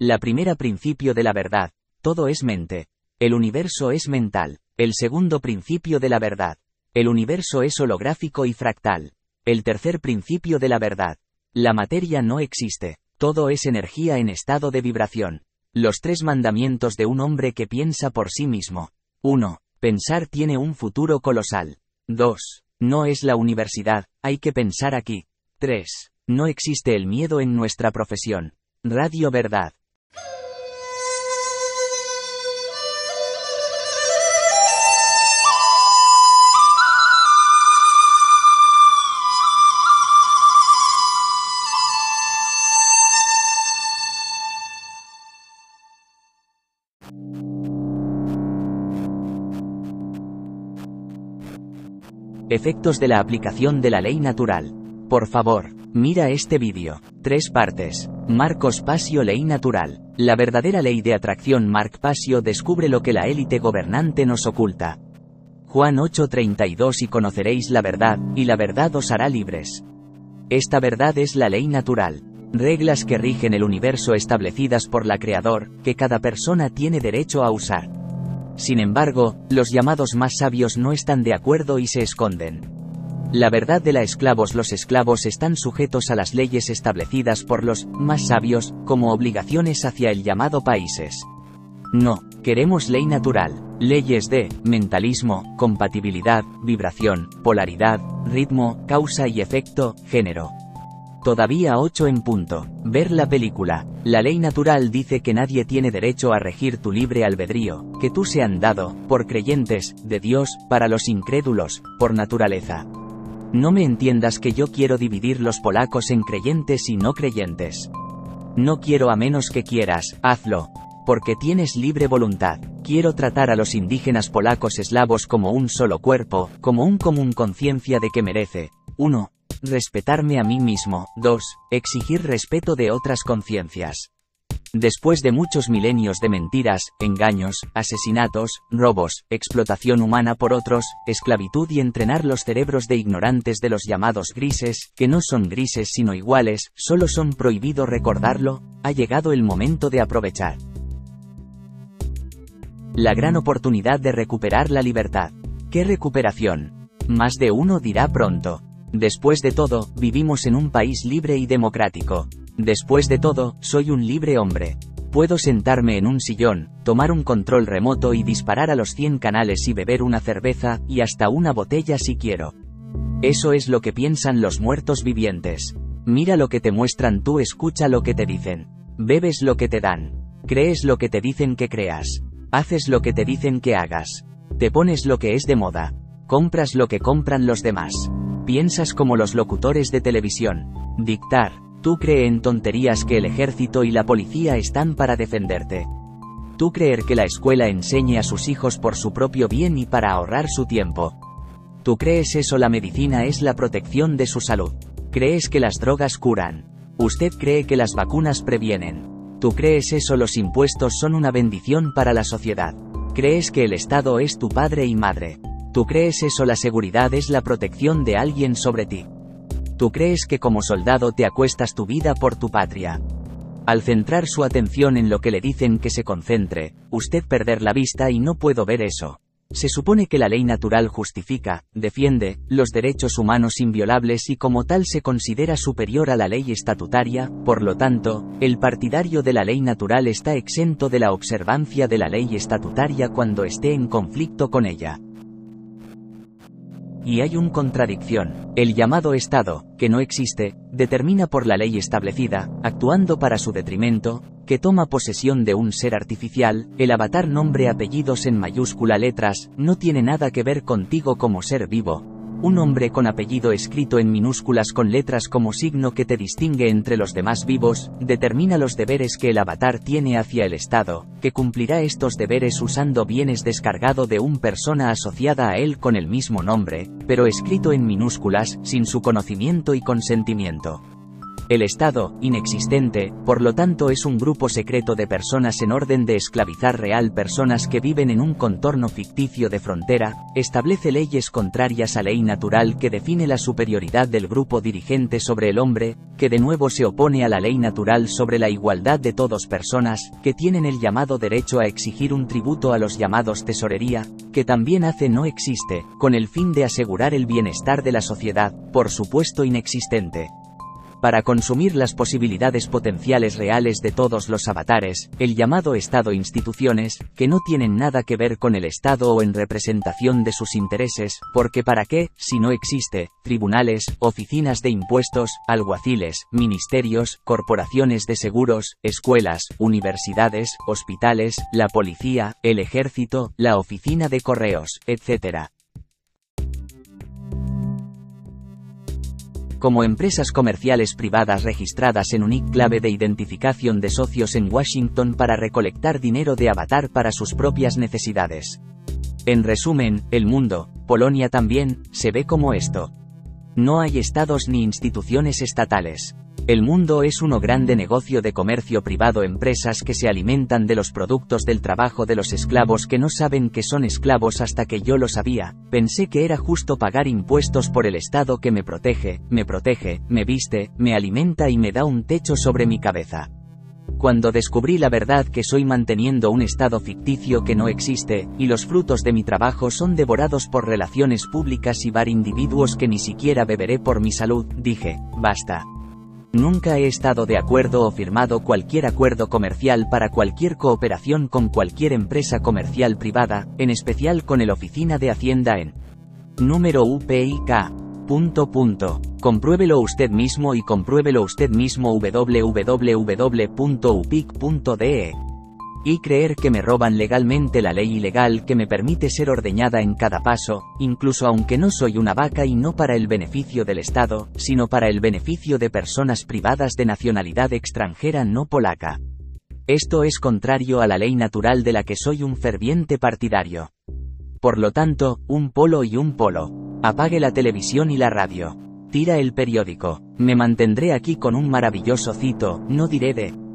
La primera principio de la verdad, todo es mente. El universo es mental. El segundo principio de la verdad. El universo es holográfico y fractal. El tercer principio de la verdad. La materia no existe. Todo es energía en estado de vibración. Los tres mandamientos de un hombre que piensa por sí mismo. 1. Pensar tiene un futuro colosal. 2. No es la universidad, hay que pensar aquí. 3. No existe el miedo en nuestra profesión. Radio Verdad. Efectos de la aplicación de la ley natural. Por favor, mira este vídeo. 3 partes. Mark Passio, ley natural. La verdadera ley de atracción. Mark Passio descubre lo que la élite gobernante nos oculta. Juan 8:32. Y conoceréis la verdad, y la verdad os hará libres. Esta verdad es la ley natural. Reglas que rigen el universo establecidas por la Creador, que cada persona tiene derecho a usar. Sin embargo, los llamados más sabios no están de acuerdo y se esconden. La verdad de la esclavos. Los esclavos están sujetos a las leyes establecidas por los más sabios, como obligaciones hacia el llamado países. No, queremos ley natural. Leyes de mentalismo, compatibilidad, vibración, polaridad, ritmo, causa y efecto, género. Todavía 8 en punto. Ver la película. La ley natural dice que nadie tiene derecho a regir tu libre albedrío, que tú se han dado, por creyentes, de Dios, para los incrédulos, por naturaleza. No me entiendas que yo quiero dividir los polacos en creyentes y no creyentes. No quiero, a menos que quieras, hazlo. Porque tienes libre voluntad. Quiero tratar a los indígenas polacos eslavos como un solo cuerpo, como un común conciencia de que merece. 1. Respetarme a mí mismo. 2. Exigir respeto de otras conciencias. Después de muchos milenios de mentiras, engaños, asesinatos, robos, explotación humana por otros, esclavitud y entrenar los cerebros de ignorantes de los llamados grises, que no son grises sino iguales, solo son prohibido recordarlo, ha llegado el momento de aprovechar la gran oportunidad de recuperar la libertad. ¿Qué recuperación? Más de uno dirá pronto. Después de todo, vivimos en un país libre y democrático. Después de todo, soy un libre hombre. Puedo sentarme en un sillón, tomar un control remoto y disparar a los 100 canales y beber una cerveza, y hasta una botella si quiero. Eso es lo que piensan los muertos vivientes. Mira lo que te muestran tú, escucha lo que te dicen. Bebes lo que te dan. Crees lo que te dicen que creas. Haces lo que te dicen que hagas. Te pones lo que es de moda. Compras lo que compran los demás. Piensas como los locutores de televisión. Dictar. Tú crees en tonterías que el ejército y la policía están para defenderte. Tú crees que la escuela enseñe a sus hijos por su propio bien y para ahorrar su tiempo. Tú crees eso, la medicina es la protección de su salud. Crees que las drogas curan. Usted cree que las vacunas previenen. Tú crees eso, los impuestos son una bendición para la sociedad. Crees que el Estado es tu padre y madre. Tú crees eso, la seguridad es la protección de alguien sobre ti. Tú crees que como soldado te acuestas tu vida por tu patria. Al centrar su atención en lo que le dicen que se concentre, usted perder la vista y no puedo ver eso. Se supone que la ley natural justifica, defiende, los derechos humanos inviolables y como tal se considera superior a la ley estatutaria, por lo tanto, el partidario de la ley natural está exento de la observancia de la ley estatutaria cuando esté en conflicto con ella. Y hay una contradicción. El llamado Estado, que no existe, determina por la ley establecida, actuando para su detrimento, que toma posesión de un ser artificial, el avatar, nombre, apellidos en mayúscula, letras, no tiene nada que ver contigo como ser vivo. Un hombre con apellido escrito en minúsculas con letras como signo que te distingue entre los demás vivos, determina los deberes que el avatar tiene hacia el Estado, que cumplirá estos deberes usando bienes descargado de una persona asociada a él con el mismo nombre, pero escrito en minúsculas, sin su conocimiento y consentimiento. El Estado, inexistente, por lo tanto es un grupo secreto de personas en orden de esclavizar real personas que viven en un contorno ficticio de frontera, establece leyes contrarias a ley natural que define la superioridad del grupo dirigente sobre el hombre, que de nuevo se opone a la ley natural sobre la igualdad de todas personas, que tienen el llamado derecho a exigir un tributo a los llamados tesorería, que también hace no existe, con el fin de asegurar el bienestar de la sociedad, por supuesto inexistente. Para consumir las posibilidades potenciales reales de todos los avatares, el llamado Estado-instituciones, que no tienen nada que ver con el Estado o en representación de sus intereses, porque ¿para qué, si no existe, tribunales, oficinas de impuestos, alguaciles, ministerios, corporaciones de seguros, escuelas, universidades, hospitales, la policía, el ejército, la oficina de correos, etc.? Como empresas comerciales privadas registradas en UPIK clave de identificación de socios en Washington para recolectar dinero de avatar para sus propias necesidades. En resumen, el mundo, Polonia también, se ve como esto. No hay estados ni instituciones estatales. El mundo es uno grande negocio de comercio privado, empresas que se alimentan de los productos del trabajo de los esclavos que no saben que son esclavos hasta que yo lo sabía, pensé que era justo pagar impuestos por el Estado que me protege, me viste, me alimenta y me da un techo sobre mi cabeza. Cuando descubrí la verdad que soy manteniendo un Estado ficticio que no existe, y los frutos de mi trabajo son devorados por relaciones públicas y bar individuos que ni siquiera beberé por mi salud, dije, basta. Nunca he estado de acuerdo o firmado cualquier acuerdo comercial para cualquier cooperación con cualquier empresa comercial privada, en especial con el Oficina de Hacienda en número UPIK. Compruébelo usted mismo y compruébelo usted mismo www.upic.de. Y creer que me roban legalmente la ley ilegal que me permite ser ordeñada en cada paso, incluso aunque no soy una vaca, y no para el beneficio del Estado, sino para el beneficio de personas privadas de nacionalidad extranjera no polaca. Esto es contrario a la ley natural de la que soy un ferviente partidario. Por lo tanto, un polo y un polo. Apague la televisión y la radio. Tira el periódico. Me mantendré aquí con un maravilloso cito, no diré de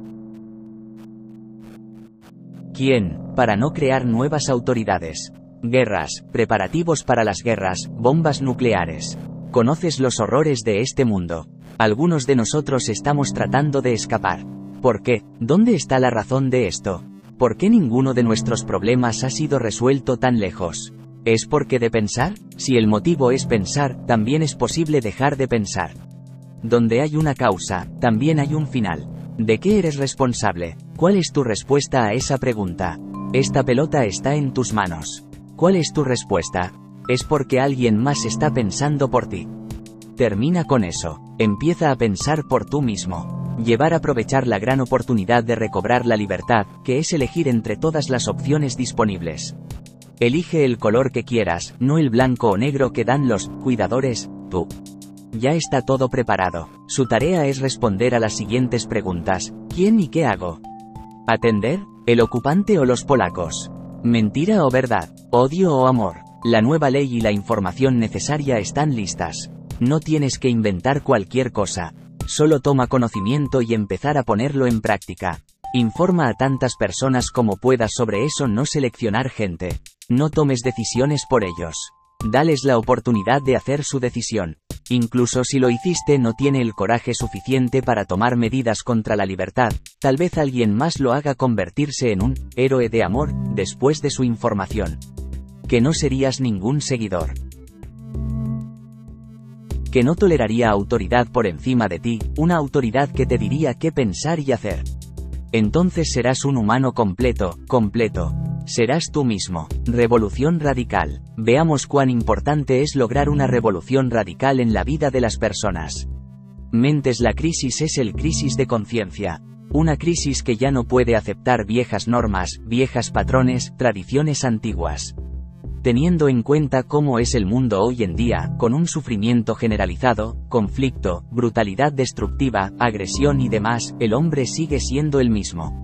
¿quién?, para no crear nuevas autoridades. Guerras, preparativos para las guerras, bombas nucleares. Conoces los horrores de este mundo. Algunos de nosotros estamos tratando de escapar. ¿Por qué? ¿Dónde está la razón de esto? ¿Por qué ninguno de nuestros problemas ha sido resuelto tan lejos? ¿Es porque de pensar? Si el motivo es pensar, también es posible dejar de pensar. Donde hay una causa, también hay un final. ¿De qué eres responsable? ¿Cuál es tu respuesta a esa pregunta? Esta pelota está en tus manos. ¿Cuál es tu respuesta? Es porque alguien más está pensando por ti. Termina con eso. Empieza a pensar por tú mismo. Llevar a aprovechar la gran oportunidad de recobrar la libertad, que es elegir entre todas las opciones disponibles. Elige el color que quieras, no el blanco o negro que dan los cuidadores, tú. Ya está todo preparado. Su tarea es responder a las siguientes preguntas: ¿quién y qué hago? ¿Atender? ¿El ocupante o los polacos? ¿Mentira o verdad? ¿Odio o amor? La nueva ley y la información necesaria están listas. No tienes que inventar cualquier cosa. Solo toma conocimiento y empezar a ponerlo en práctica. Informa a tantas personas como puedas sobre eso, no seleccionar gente. No tomes decisiones por ellos. Dales la oportunidad de hacer su decisión. Incluso si lo hiciste, no tiene el coraje suficiente para tomar medidas contra la libertad, tal vez alguien más lo haga convertirse en un héroe de amor, después de su información. Que no serías ningún seguidor. Que no toleraría autoridad por encima de ti, una autoridad que te diría qué pensar y hacer. Entonces serás un humano completo, Serás tú mismo. Revolución radical. Veamos cuán importante es lograr una revolución radical en la vida de las personas. Mentes. La crisis es el crisis de conciencia. Una crisis que ya no puede aceptar viejas normas, viejas patrones, tradiciones antiguas. Teniendo en cuenta cómo es el mundo hoy en día, con un sufrimiento generalizado, conflicto, brutalidad destructiva, agresión y demás, el hombre sigue siendo el mismo.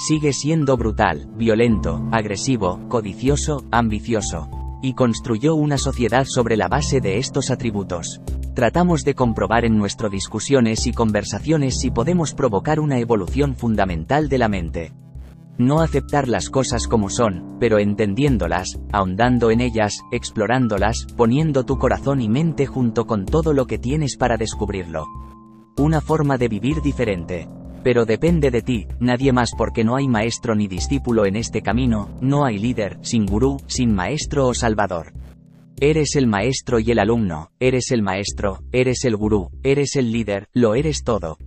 Sigue siendo brutal, violento, agresivo, codicioso, ambicioso. Y construyó una sociedad sobre la base de estos atributos. Tratamos de comprobar en nuestras discusiones y conversaciones si podemos provocar una evolución fundamental de la mente. No aceptar las cosas como son, pero entendiéndolas, ahondando en ellas, explorándolas, poniendo tu corazón y mente junto con todo lo que tienes para descubrirlo. Una forma de vivir diferente. Pero depende de ti, nadie más, porque no hay maestro ni discípulo en este camino, no hay líder, sin gurú, sin maestro o salvador. Eres el maestro y el alumno, eres el maestro, eres el gurú, eres el líder, lo eres todo.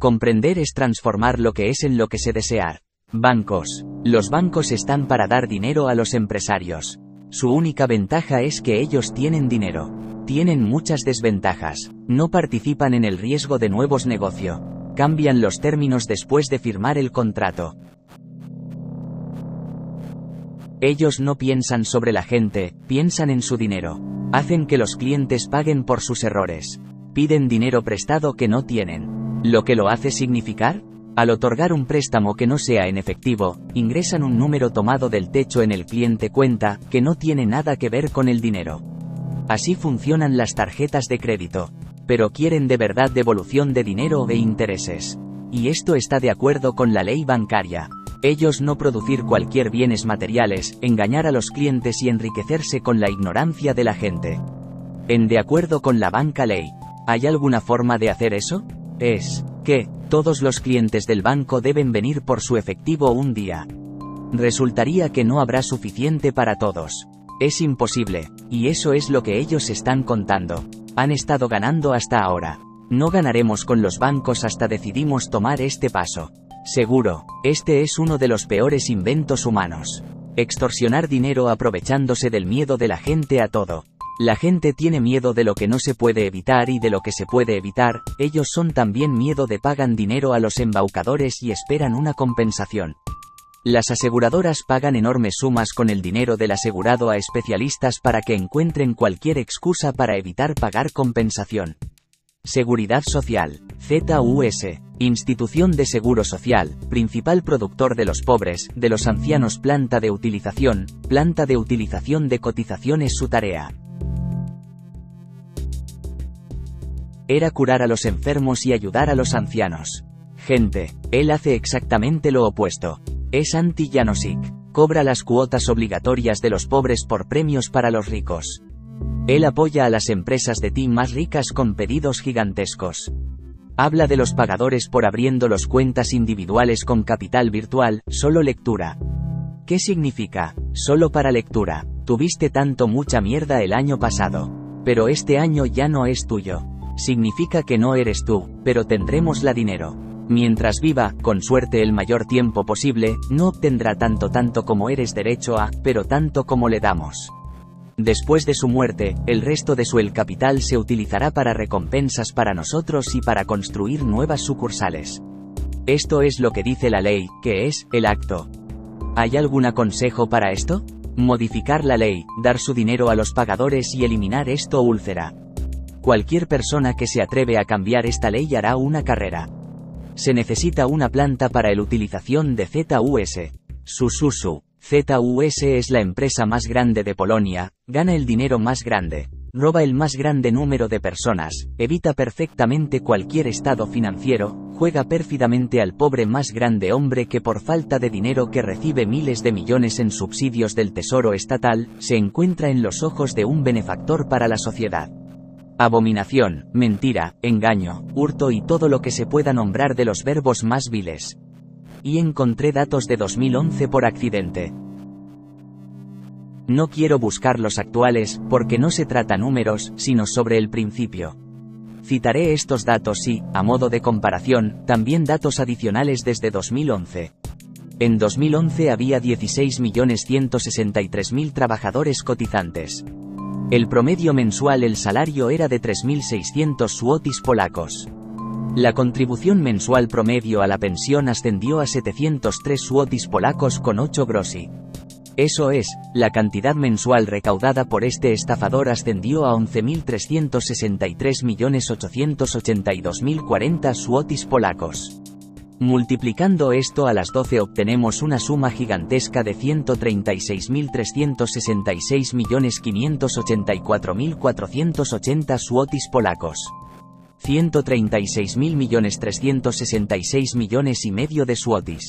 Comprender es transformar lo que es en lo que se desea. Bancos. Los bancos están para dar dinero a los empresarios. Su única ventaja es que ellos tienen dinero. Tienen muchas desventajas. No participan en el riesgo de nuevos negocios. Cambian los términos después de firmar el contrato. Ellos no piensan sobre la gente, piensan en su dinero. Hacen que los clientes paguen por sus errores. Piden dinero prestado que no tienen. ¿Lo que lo hace significar? Al otorgar un préstamo que no sea en efectivo, ingresan un número tomado del techo en el cliente cuenta, que no tiene nada que ver con el dinero. Así funcionan las tarjetas de crédito. Pero quieren de verdad devolución de dinero o de intereses. Y esto está de acuerdo con la ley bancaria. Ellos no producir cualquier bienes materiales, engañar a los clientes y enriquecerse con la ignorancia de la gente. En de acuerdo con la banca ley. ¿Hay alguna forma de hacer eso? Es que todos los clientes del banco deben venir por su efectivo un día. Resultaría que no habrá suficiente para todos. Es imposible, y eso es lo que ellos están contando. Han estado ganando hasta ahora. No ganaremos con los bancos hasta decidimos tomar este paso. Seguro, este es uno de los peores inventos humanos. Extorsionar dinero aprovechándose del miedo de la gente a todo. La gente tiene miedo de lo que no se puede evitar y de lo que se puede evitar, ellos son también miedo de pagan dinero a los embaucadores y esperan una compensación. Las aseguradoras pagan enormes sumas con el dinero del asegurado a especialistas para que encuentren cualquier excusa para evitar pagar compensación. Seguridad Social, ZUS, institución de seguro social, principal productor de los pobres, de los ancianos, planta de utilización de cotización es su tarea. Era curar a los enfermos y ayudar a los ancianos. Gente, él hace exactamente lo opuesto. Es anti-Janosik. Cobra las cuotas obligatorias de los pobres por premios para los ricos. Él apoya a las empresas de ti más ricas con pedidos gigantescos. Habla de los pagadores por abriendo los cuentas individuales con capital virtual, solo lectura. ¿Qué significa? Solo para lectura. Tuviste mucha mierda el año pasado. Pero este año ya no es tuyo. Significa que no eres tú, pero tendremos la dinero. Mientras viva, con suerte el mayor tiempo posible, no obtendrá tanto como eres derecho a, pero tanto como le damos. Después de su muerte, el resto de su capital se utilizará para recompensas para nosotros y para construir nuevas sucursales. Esto es lo que dice la ley, que es, el acto. ¿Hay algún consejo para esto? Modificar la ley, dar su dinero a los pagadores y eliminar esto úlcera. Cualquier persona que se atreve a cambiar esta ley hará una carrera. Se necesita una planta para la utilización de ZUS. Sususu. ZUS es la empresa más grande de Polonia, gana el dinero más grande, roba el más grande número de personas, evita perfectamente cualquier estado financiero, juega pérfidamente al pobre más grande hombre que por falta de dinero que recibe miles de millones en subsidios del tesoro estatal, se encuentra en los ojos de un benefactor para la sociedad. Abominación, mentira, engaño, hurto y todo lo que se pueda nombrar de los verbos más viles. Y encontré datos de 2011 por accidente. No quiero buscar los actuales, porque no se trata números, sino sobre el principio. Citaré estos datos y, a modo de comparación, también datos adicionales desde 2011. En 2011 había 16.163.000 trabajadores cotizantes. El promedio mensual el salario era de 3.600 złotys polacos. La contribución mensual promedio a la pensión ascendió a 703 złotys polacos con 8 groszy. Eso es, la cantidad mensual recaudada por este estafador ascendió a 11.363.882.040 złotys polacos. Multiplicando esto a las 12 obtenemos una suma gigantesca de 136.366.584.480 złotych polacos. 136.366.500.000 de złotych.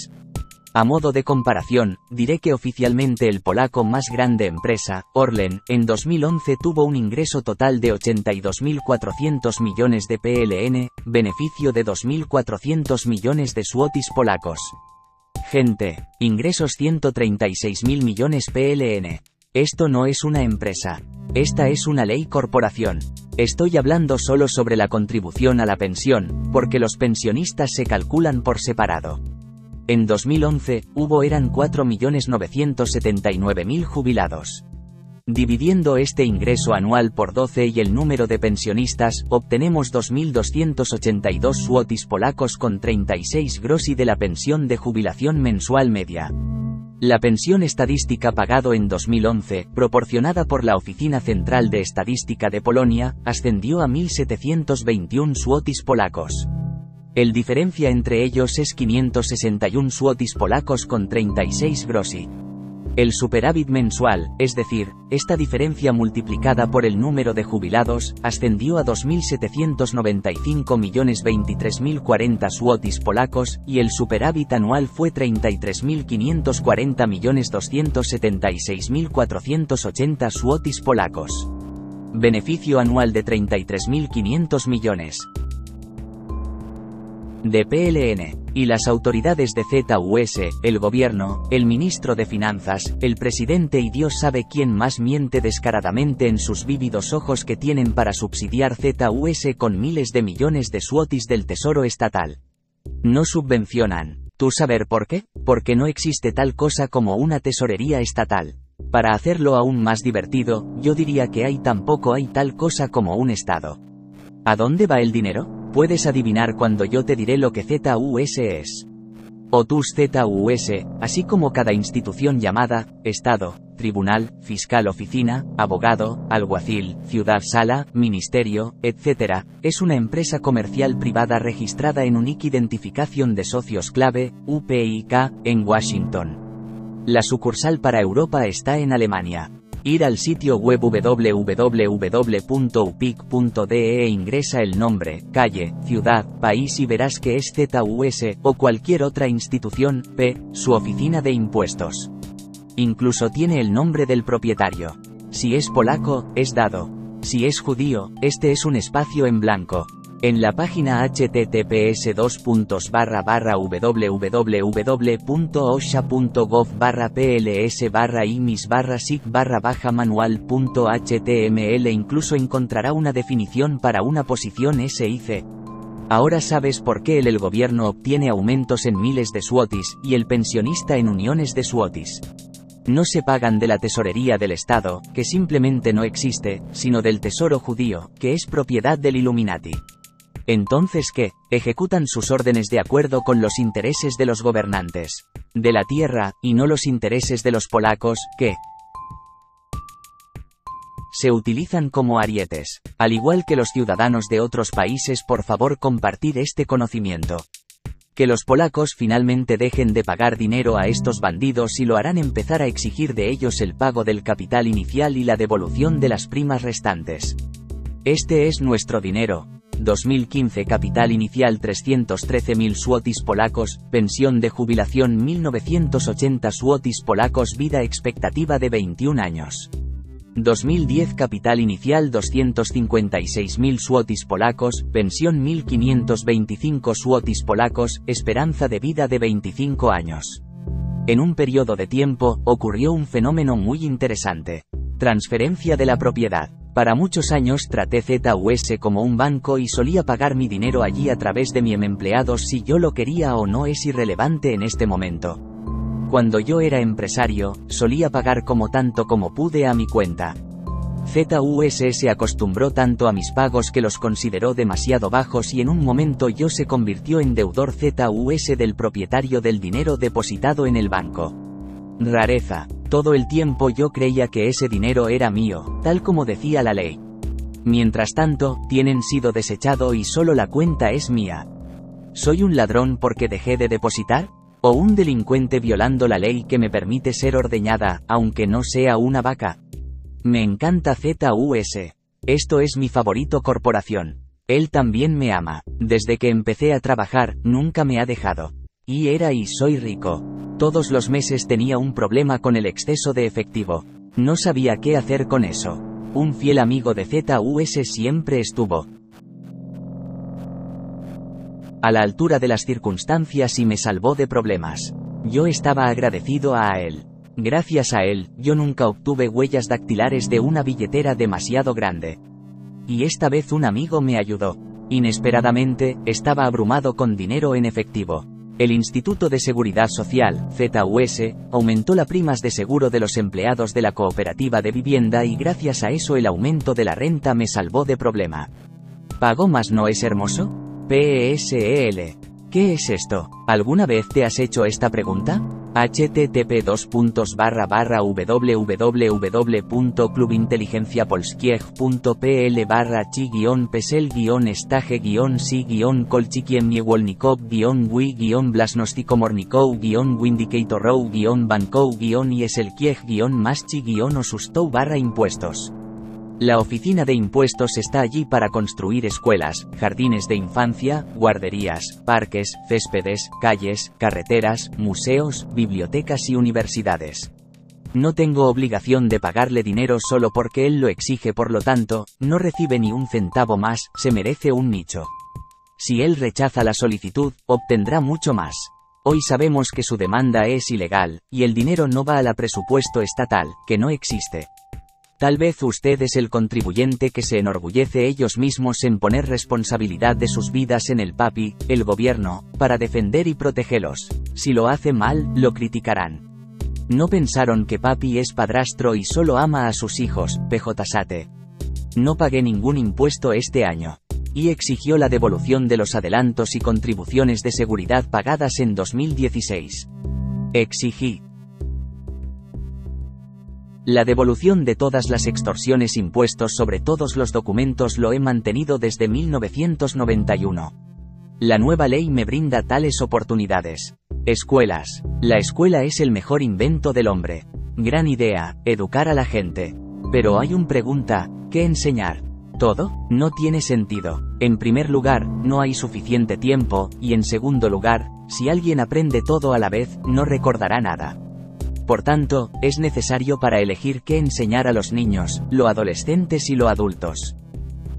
A modo de comparación, diré que oficialmente el polaco más grande empresa, Orlen, en 2011 tuvo un ingreso total de 82.400 millones de PLN, beneficio de 2.400 millones de złotych polacos. Gente, ingresos 136.000 millones PLN. Esto no es una empresa. Esta es una ley corporación. Estoy hablando solo sobre la contribución a la pensión, porque los pensionistas se calculan por separado. En 2011, eran 4.979.000 jubilados. Dividiendo este ingreso anual por 12 y el número de pensionistas, obtenemos 2.282 złotych polacos con 36 groszy de la pensión de jubilación mensual media. La pensión estadística pagado en 2011, proporcionada por la Oficina Central de Estadística de Polonia, ascendió a 1.721 złotych polacos. El diferencia entre ellos es 561 złotych polacos con 36 groszy. El superávit mensual, es decir, esta diferencia multiplicada por el número de jubilados, ascendió a 2.795.023.040 złotych polacos, y el superávit anual fue 33.540.276.480 złotych polacos. Beneficio anual de 33.500 millones. De PLN, y las autoridades de ZUS, el gobierno, el ministro de Finanzas, el presidente y Dios sabe quién más miente descaradamente en sus vívidos ojos que tienen para subsidiar ZUS con miles de millones de złotych del tesoro estatal. No subvencionan. ¿Tú saber por qué? Porque no existe tal cosa como una tesorería estatal. Para hacerlo aún más divertido, yo diría que tampoco hay tal cosa como un Estado. ¿A dónde va el dinero? Puedes adivinar cuando yo te diré lo que ZUS es. O tus ZUS, así como cada institución llamada, Estado, Tribunal, Fiscal Oficina, Abogado, Alguacil, Ciudad Sala, Ministerio, etc., es una empresa comercial privada registrada en UNIC Identificación de Socios Clave, UPIK, en Washington. La sucursal para Europa está en Alemania. Ir al sitio web www.upik.de e ingresa el nombre, calle, ciudad, país y verás que es ZUS, o cualquier otra institución, su oficina de impuestos. Incluso tiene el nombre del propietario. Si es polaco, es dado. Si es judío, este es un espacio en blanco. En la página https://www.osha.gov/pls/imis/sig/manual.html incluso encontrará una definición para una posición SIC. Ahora sabes por qué el gobierno obtiene aumentos en miles de złotych, y el pensionista en uniones de złotych. No se pagan de la tesorería del Estado, que simplemente no existe, sino del tesoro judío, que es propiedad del Illuminati. Entonces, ¿qué? Ejecutan sus órdenes de acuerdo con los intereses de los gobernantes de la tierra, y no los intereses de los polacos, que se utilizan como arietes. Al igual que los ciudadanos de otros países, por favor compartid este conocimiento. Que los polacos finalmente dejen de pagar dinero a estos bandidos y lo harán empezar a exigir de ellos el pago del capital inicial y la devolución de las primas restantes. Este es nuestro dinero. 2015 capital inicial 313.000 złotych polacos, pensión de jubilación 1.980 złotych polacos, vida expectativa de 21 años. 2010 capital inicial 256.000 złotych polacos, pensión 1.525 złotych polacos, esperanza de vida de 25 años. En un periodo de tiempo, ocurrió un fenómeno muy interesante. Transferencia de la propiedad. Para muchos años traté ZUS como un banco y solía pagar mi dinero allí a través de mis empleados si yo lo quería o no es irrelevante en este momento. Cuando yo era empresario, solía pagar como tanto como pude a mi cuenta. ZUS se acostumbró tanto a mis pagos que los consideró demasiado bajos y en un momento yo se convirtió en deudor ZUS del propietario del dinero depositado en el banco. Rareza. Todo el tiempo yo creía que ese dinero era mío, tal como decía la ley. Mientras tanto, tienen sido desechado y solo la cuenta es mía. ¿Soy un ladrón porque dejé de depositar? ¿O un delincuente violando la ley que me permite ser ordeñada, aunque no sea una vaca? Me encanta ZUS. Esto es mi favorito corporación. Él también me ama. Desde que empecé a trabajar, nunca me ha dejado. Y era y soy rico. Todos los meses tenía un problema con el exceso de efectivo. No sabía qué hacer con eso. Un fiel amigo de ZUS siempre estuvo a la altura de las circunstancias y me salvó de problemas. Yo estaba agradecido a él. Gracias a él, yo nunca obtuve huellas dactilares de una billetera demasiado grande. Y esta vez un amigo me ayudó. Inesperadamente, estaba abrumado con dinero en efectivo. El Instituto de Seguridad Social, ZUS, aumentó las primas de seguro de los empleados de la cooperativa de vivienda y gracias a eso el aumento de la renta me salvó de problema. ¿Pago más no es hermoso? PSEL. ¿Qué es esto? ¿Alguna vez te has hecho esta pregunta? http://www.clubinteligencia.polskieg.pl/chi-pesel-stage-kolchikiemniewolnikov-wi-blasnostikobornikov-windicator-row-bankow-maschi-onosustow-impuestos. La oficina de impuestos está allí para construir escuelas, jardines de infancia, guarderías, parques, céspedes, calles, carreteras, museos, bibliotecas y universidades. No tengo obligación de pagarle dinero solo porque él lo exige, por lo tanto, no recibe ni un centavo más, se merece un nicho. Si él rechaza la solicitud, obtendrá mucho más. Hoy sabemos que su demanda es ilegal, y el dinero no va al presupuesto estatal, que no existe. Tal vez usted es el contribuyente que se enorgullece ellos mismos en poner responsabilidad de sus vidas en el papi, el gobierno, para defender y protegerlos. Si lo hace mal, lo criticarán. No pensaron que papi es padrastro y solo ama a sus hijos, PJSATE. No pagué ningún impuesto este año. Y exigió la devolución de los adelantos y contribuciones de seguridad pagadas en 2016. Exigí la devolución de todas las extorsiones, impuestos sobre todos los documentos. Lo he mantenido desde 1991. La nueva ley me brinda tales oportunidades. Escuelas. La escuela es el mejor invento del hombre. Gran idea, educar a la gente. Pero hay una pregunta, ¿qué enseñar? ¿Todo? No tiene sentido. En primer lugar, no hay suficiente tiempo, y en segundo lugar, si alguien aprende todo a la vez, no recordará nada. Por tanto, es necesario para elegir qué enseñar a los niños, los adolescentes y los adultos.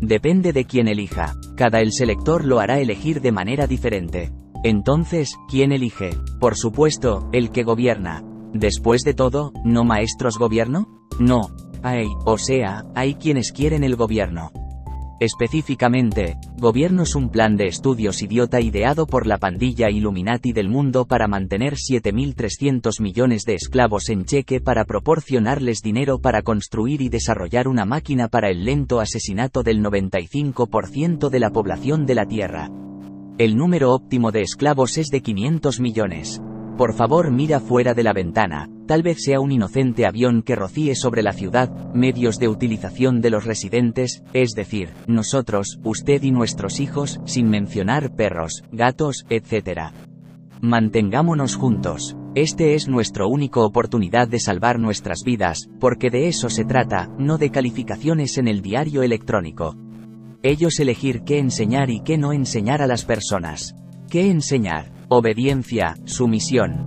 Depende de quién elija. Cada el selector lo hará elegir de manera diferente. Entonces, ¿quién elige? Por supuesto, el que gobierna. Después de todo, ¿no maestros gobierno? No. Hay, o sea, hay quienes quieren el gobierno. Específicamente, gobierno es un plan de estudios idiota ideado por la pandilla Illuminati del mundo para mantener 7.300 millones de esclavos en cheque, para proporcionarles dinero para construir y desarrollar una máquina para el lento asesinato del 95% de la población de la Tierra. El número óptimo de esclavos es de 500 millones. Por favor, mira fuera de la ventana. Tal vez sea un inocente avión que rocíe sobre la ciudad. Medios de utilización de los residentes, es decir, nosotros, usted y nuestros hijos, sin mencionar perros, gatos, etc. Mantengámonos juntos. Este es nuestra única oportunidad de salvar nuestras vidas, porque de eso se trata, no de calificaciones en el diario electrónico. Ellos elegir qué enseñar y qué no enseñar a las personas. ¿Qué enseñar? Obediencia, sumisión,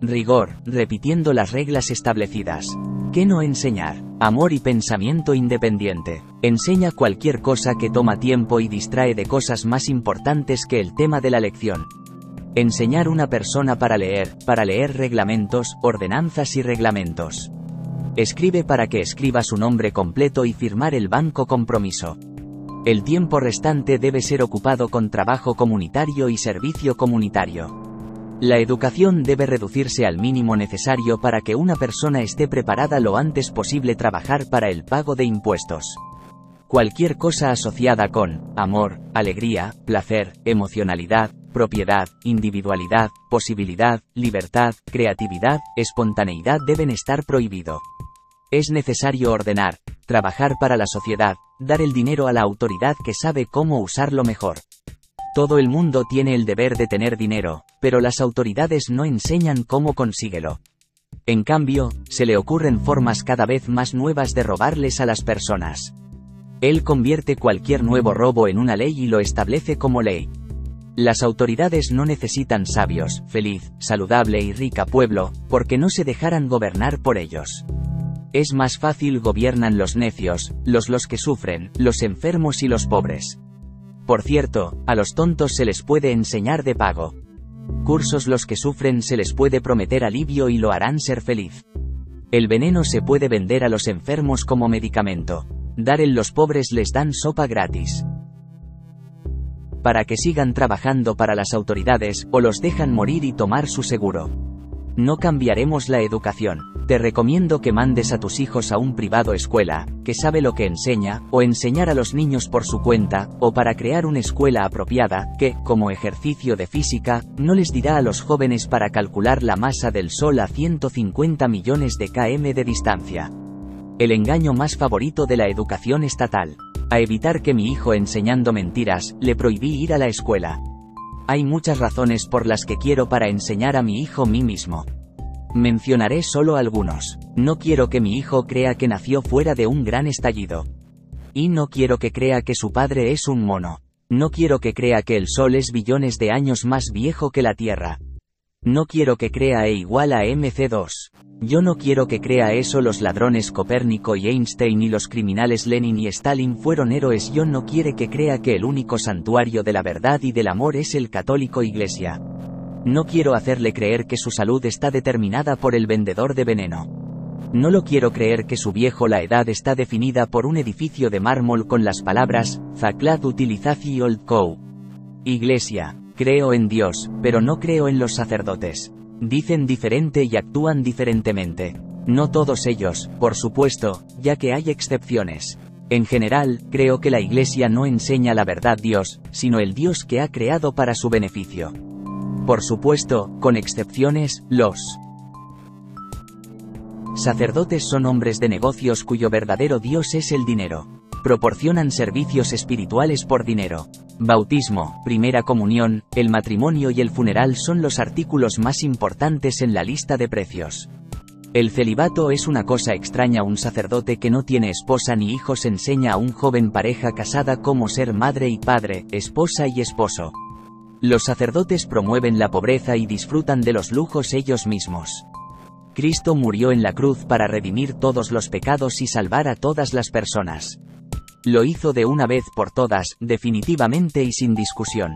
rigor, repitiendo las reglas establecidas. ¿Qué no enseñar? Amor y pensamiento independiente. Enseña cualquier cosa que toma tiempo y distrae de cosas más importantes que el tema de la lección. Enseñar una persona para leer reglamentos, ordenanzas y reglamentos. Escribe para que escriba su nombre completo y firmar el banco compromiso. El tiempo restante debe ser ocupado con trabajo comunitario y servicio comunitario. La educación debe reducirse al mínimo necesario para que una persona esté preparada lo antes posible para trabajar para el pago de impuestos. Cualquier cosa asociada con amor, alegría, placer, emocionalidad, propiedad, individualidad, posibilidad, libertad, creatividad, espontaneidad deben estar prohibido. Es necesario ordenar, trabajar para la sociedad, dar el dinero a la autoridad que sabe cómo usarlo mejor. Todo el mundo tiene el deber de tener dinero, pero las autoridades no enseñan cómo consíguelo. En cambio, se le ocurren formas cada vez más nuevas de robarles a las personas. Él convierte cualquier nuevo robo en una ley y lo establece como ley. Las autoridades no necesitan sabios, feliz, saludable y rica pueblo, porque no se dejarán gobernar por ellos. Es más fácil gobiernan los necios, los que sufren, los enfermos y los pobres. Por cierto, a los tontos se les puede enseñar de pago. Cursos los que sufren se les puede prometer alivio y lo harán ser feliz. El veneno se puede vender a los enfermos como medicamento. Dar en los pobres les dan sopa gratis. Para que sigan trabajando para las autoridades, o los dejan morir y tomar su seguro. No cambiaremos la educación. Te recomiendo que mandes a tus hijos a un privado escuela, que sabe lo que enseña, o enseñar a los niños por su cuenta, o para crear una escuela apropiada, que, como ejercicio de física, no les dirá a los jóvenes para calcular la masa del Sol a 150 millones de km de distancia. El engaño más favorito de la educación estatal. A evitar que mi hijo enseñando mentiras, le prohibí ir a la escuela. Hay muchas razones por las que quiero para enseñar a mi hijo mí mismo. Mencionaré solo algunos. No quiero que mi hijo crea que nació fuera de un gran estallido. Y no quiero que crea que su padre es un mono. No quiero que crea que el Sol es billones de años más viejo que la Tierra. No quiero que crea E igual a MC2. Yo no quiero que crea eso. Los ladrones Copérnico y Einstein y los criminales Lenin y Stalin fueron héroes. Yo no quiero que crea que el único santuario de la verdad y del amor es el católico Iglesia. No quiero hacerle creer que su salud está determinada por el vendedor de veneno. No lo quiero creer que su vieja edad está definida por un edificio de mármol con las palabras, Zaclad Utilizaci Old Co. Iglesia. Creo en Dios, pero no creo en los sacerdotes. Dicen diferente y actúan diferentemente. No todos ellos, por supuesto, ya que hay excepciones. En general, creo que la Iglesia no enseña la verdad Dios, sino el Dios que ha creado para su beneficio. Por supuesto, con excepciones, los sacerdotes son hombres de negocios cuyo verdadero Dios es el dinero. Proporcionan servicios espirituales por dinero. Bautismo, primera comunión, el matrimonio y el funeral son los artículos más importantes en la lista de precios. El celibato es una cosa extraña. Un sacerdote que no tiene esposa ni hijos enseña a un joven pareja casada cómo ser madre y padre, esposa y esposo. Los sacerdotes promueven la pobreza y disfrutan de los lujos ellos mismos. Cristo murió en la cruz para redimir todos los pecados y salvar a todas las personas. Lo hizo de una vez por todas, definitivamente y sin discusión.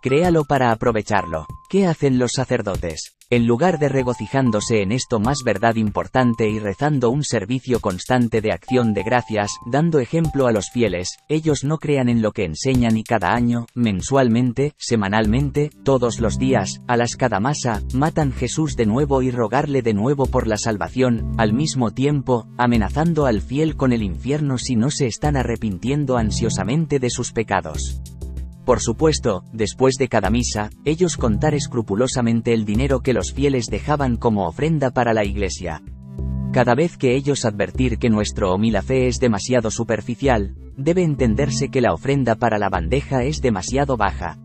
Créalo para aprovecharlo. ¿Qué hacen los sacerdotes? En lugar de regocijándose en esto más verdad importante y rezando un servicio constante de acción de gracias, dando ejemplo a los fieles, ellos no crean en lo que enseñan y cada año, mensualmente, semanalmente, todos los días, a las cada masa, matan Jesús de nuevo y rogarle de nuevo por la salvación, al mismo tiempo, amenazando al fiel con el infierno si no se están arrepintiendo ansiosamente de sus pecados. Por supuesto, después de cada misa, ellos contar escrupulosamente el dinero que los fieles dejaban como ofrenda para la Iglesia. Cada vez que ellos advertir que nuestro o la fe es demasiado superficial, debe entenderse que la ofrenda para la bandeja es demasiado baja.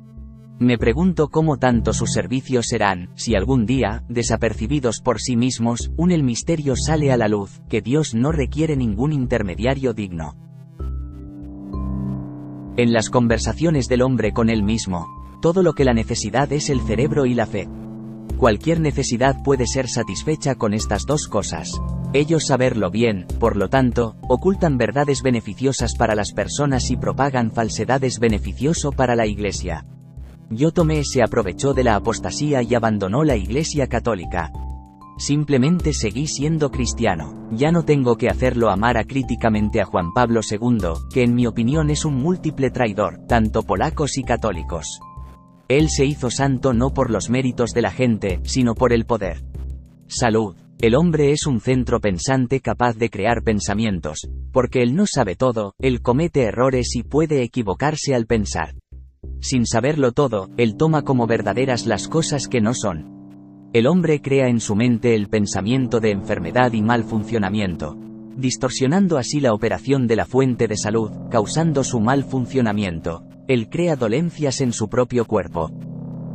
Me pregunto cómo tanto sus servicios serán, si algún día, desapercibidos por sí mismos, el misterio sale a la luz, que Dios no requiere ningún intermediario digno. En las conversaciones del hombre con él mismo, todo lo que la necesidad es el cerebro y la fe. Cualquier necesidad puede ser satisfecha con estas dos cosas. Ellos saberlo bien, por lo tanto, ocultan verdades beneficiosas para las personas y propagan falsedades beneficioso para la Iglesia. Yo Tomé se aprovechó de la apostasía y abandonó la Iglesia católica. Simplemente seguí siendo cristiano. Ya no tengo que hacerlo. Amara críticamente a Juan Pablo II, que en mi opinión es un múltiple traidor, tanto polacos y católicos. Él se hizo santo no por los méritos de la gente, sino por el poder. Salud. El hombre es un centro pensante capaz de crear pensamientos, porque él no sabe todo, él comete errores y puede equivocarse al pensar. Sin saberlo todo, él toma como verdaderas las cosas que no son. El hombre crea en su mente el pensamiento de enfermedad y mal funcionamiento, distorsionando así la operación de la fuente de salud, causando su mal funcionamiento, Él crea dolencias en su propio cuerpo.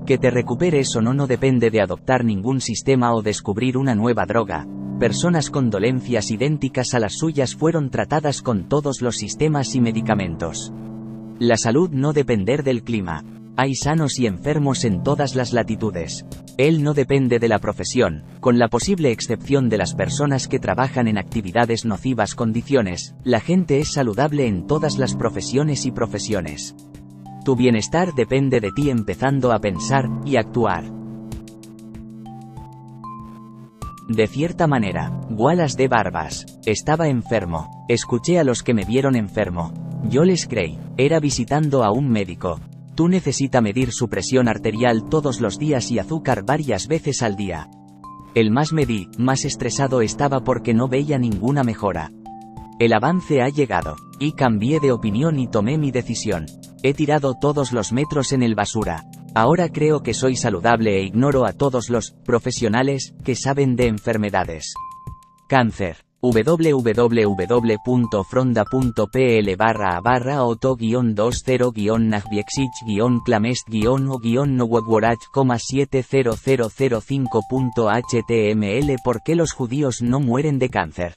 Que te recuperes o no no depende de adoptar ningún sistema o descubrir una nueva droga. Personas con dolencias idénticas a las suyas fueron tratadas con todos los sistemas y medicamentos. La salud no depender del clima. Hay sanos y enfermos en todas las latitudes. Él no depende de la profesión, con la posible excepción de las personas que trabajan en actividades nocivas condiciones. La gente es saludable en todas las profesiones y profesiones. Tu bienestar depende de ti empezando a pensar y actuar. De cierta manera, Wallace de Barbas, estaba enfermo. Escuché a los que me vieron enfermo. Yo les creí. Era visitando a un médico. Tú necesitas medir su presión arterial todos los días y azúcar varias veces al día. El más medí, más estresado estaba porque no veía ninguna mejora. El avance ha llegado. Y cambié de opinión y tomé mi decisión. He tirado todos los metros en el basura. Ahora creo que soy saludable e ignoro a todos los profesionales que saben de enfermedades. Cáncer. www.fronda.pl/auto-20-nagviexic-clamest-nowagworach.7005.html ¿Por qué los judíos no mueren de cáncer?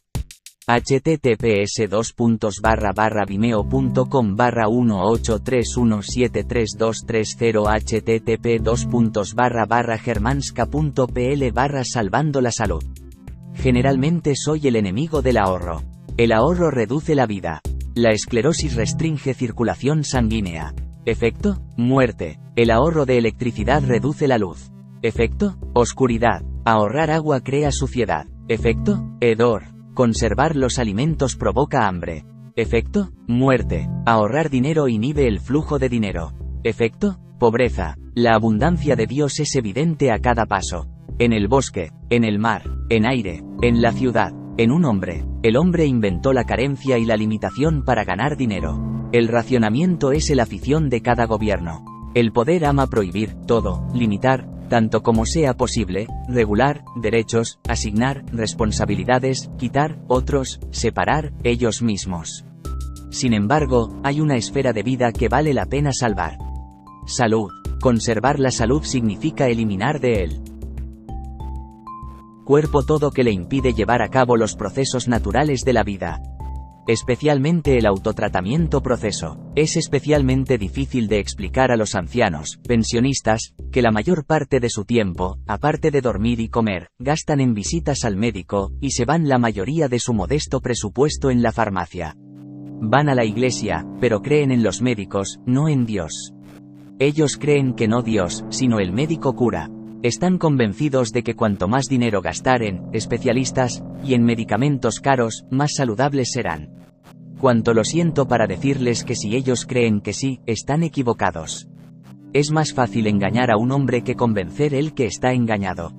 https://vimeo.com/1831732030 http://germanska.pl/salvando la salud. Generalmente soy el enemigo del ahorro. El ahorro reduce la vida. La esclerosis restringe circulación sanguínea. Efecto, muerte. El ahorro de electricidad reduce la luz. Efecto, oscuridad. Ahorrar agua crea suciedad. Efecto, hedor. Conservar los alimentos provoca hambre. Efecto, muerte. Ahorrar dinero inhibe el flujo de dinero. Efecto, pobreza. La abundancia de Dios es evidente a cada paso. En el bosque, en el mar, en aire, en la ciudad, en un hombre. El hombre inventó la carencia y la limitación para ganar dinero. El racionamiento es la afición de cada gobierno. El poder ama prohibir todo, limitar, tanto como sea posible, regular, derechos, asignar, responsabilidades, quitar, otros, separar, ellos mismos. Sin embargo, hay una esfera de vida que vale la pena salvar. Salud. Conservar la salud significa eliminar de él. Cuerpo todo que le impide llevar a cabo los procesos naturales de la vida. Especialmente el autotratamiento proceso. Es especialmente difícil de explicar a los ancianos, pensionistas, que la mayor parte de su tiempo, aparte de dormir y comer, gastan en visitas al médico, y se van la mayoría de su modesto presupuesto en la farmacia. Van a la iglesia, pero creen en los médicos, no en Dios. Ellos creen que no Dios, sino el médico cura. Están convencidos de que cuanto más dinero gastar en especialistas y en medicamentos caros, más saludables serán. Cuanto lo siento para decirles que si ellos creen que sí, están equivocados. Es más fácil engañar a un hombre que convencer el que está engañado.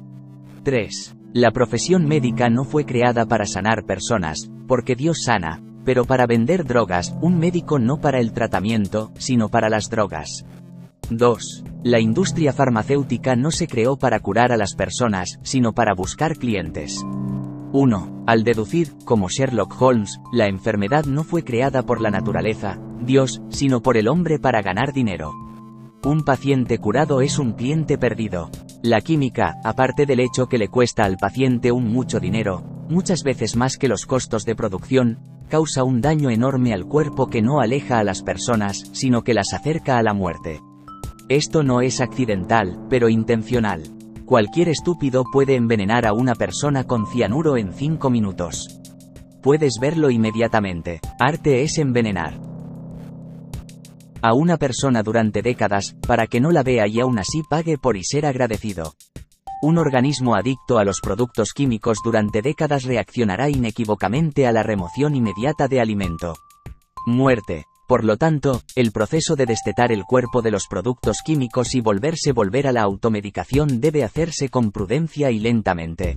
3. La profesión médica no fue creada para sanar personas, porque Dios sana, pero para vender drogas, un médico no para el tratamiento, sino para las drogas. 2. La industria farmacéutica no se creó para curar a las personas, sino para buscar clientes. 1. Al deducir, como Sherlock Holmes, la enfermedad no fue creada por la naturaleza, Dios, sino por el hombre para ganar dinero. Un paciente curado es un cliente perdido. La química, aparte del hecho que le cuesta al paciente mucho dinero, muchas veces más que los costos de producción, causa un daño enorme al cuerpo que no aleja a las personas, sino que las acerca a la muerte. Esto no es accidental, pero intencional. Cualquier estúpido puede envenenar a una persona con cianuro en 5 minutos. Puedes verlo inmediatamente. Arte es envenenar a una persona durante décadas, para que no la vea y aún así pague por y ser agradecido. Un organismo adicto a los productos químicos durante décadas reaccionará inequívocamente a la remoción inmediata de alimento. Muerte. Por lo tanto, el proceso de destetar el cuerpo de los productos químicos y volver a la automedicación debe hacerse con prudencia y lentamente.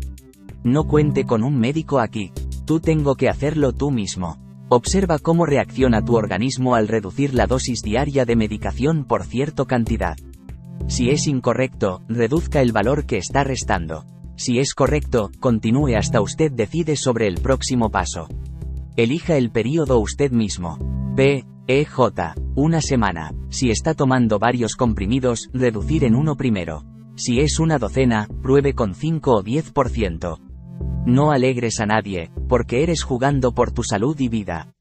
No cuente con un médico aquí. Tú tengo que hacerlo tú mismo. Observa cómo reacciona tu organismo al reducir la dosis diaria de medicación por cierta cantidad. Si es incorrecto, reduzca el valor que está restando. Si es correcto, continúe hasta usted decide sobre el próximo paso. Elija el período usted mismo. P. Una semana. Si está tomando varios comprimidos, reducir en uno primero. Si es una docena, pruebe con 5 o 10%. No alegres a nadie, porque eres jugando por tu salud y vida.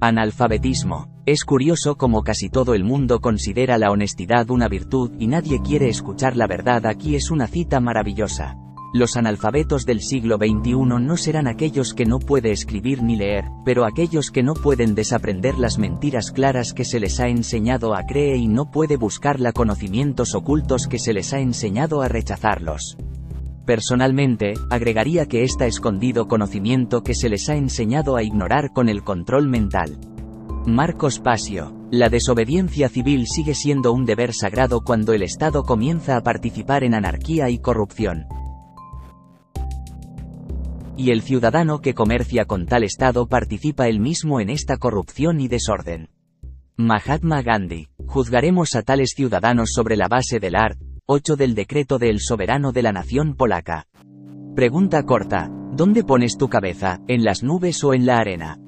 Analfabetismo. Es curioso como casi todo el mundo considera la honestidad una virtud y nadie quiere escuchar la verdad. Aquí es una cita maravillosa. Los analfabetos del siglo XXI no serán aquellos que no puede escribir ni leer, pero aquellos que no pueden desaprender las mentiras claras que se les ha enseñado a creer y no puede buscar los conocimientos ocultos que se les ha enseñado a rechazarlos. Personalmente, agregaría que está escondido conocimiento que se les ha enseñado a ignorar con el control mental. Mark Passio. La desobediencia civil sigue siendo un deber sagrado cuando el Estado comienza a participar en anarquía y corrupción. Y el ciudadano que comercia con tal Estado participa él mismo en esta corrupción y desorden. Mahatma Gandhi. Juzgaremos a tales ciudadanos sobre la base del art. 8 del decreto del soberano de la nación polaca. Pregunta corta. ¿Dónde pones tu cabeza? ¿En las nubes o en la arena?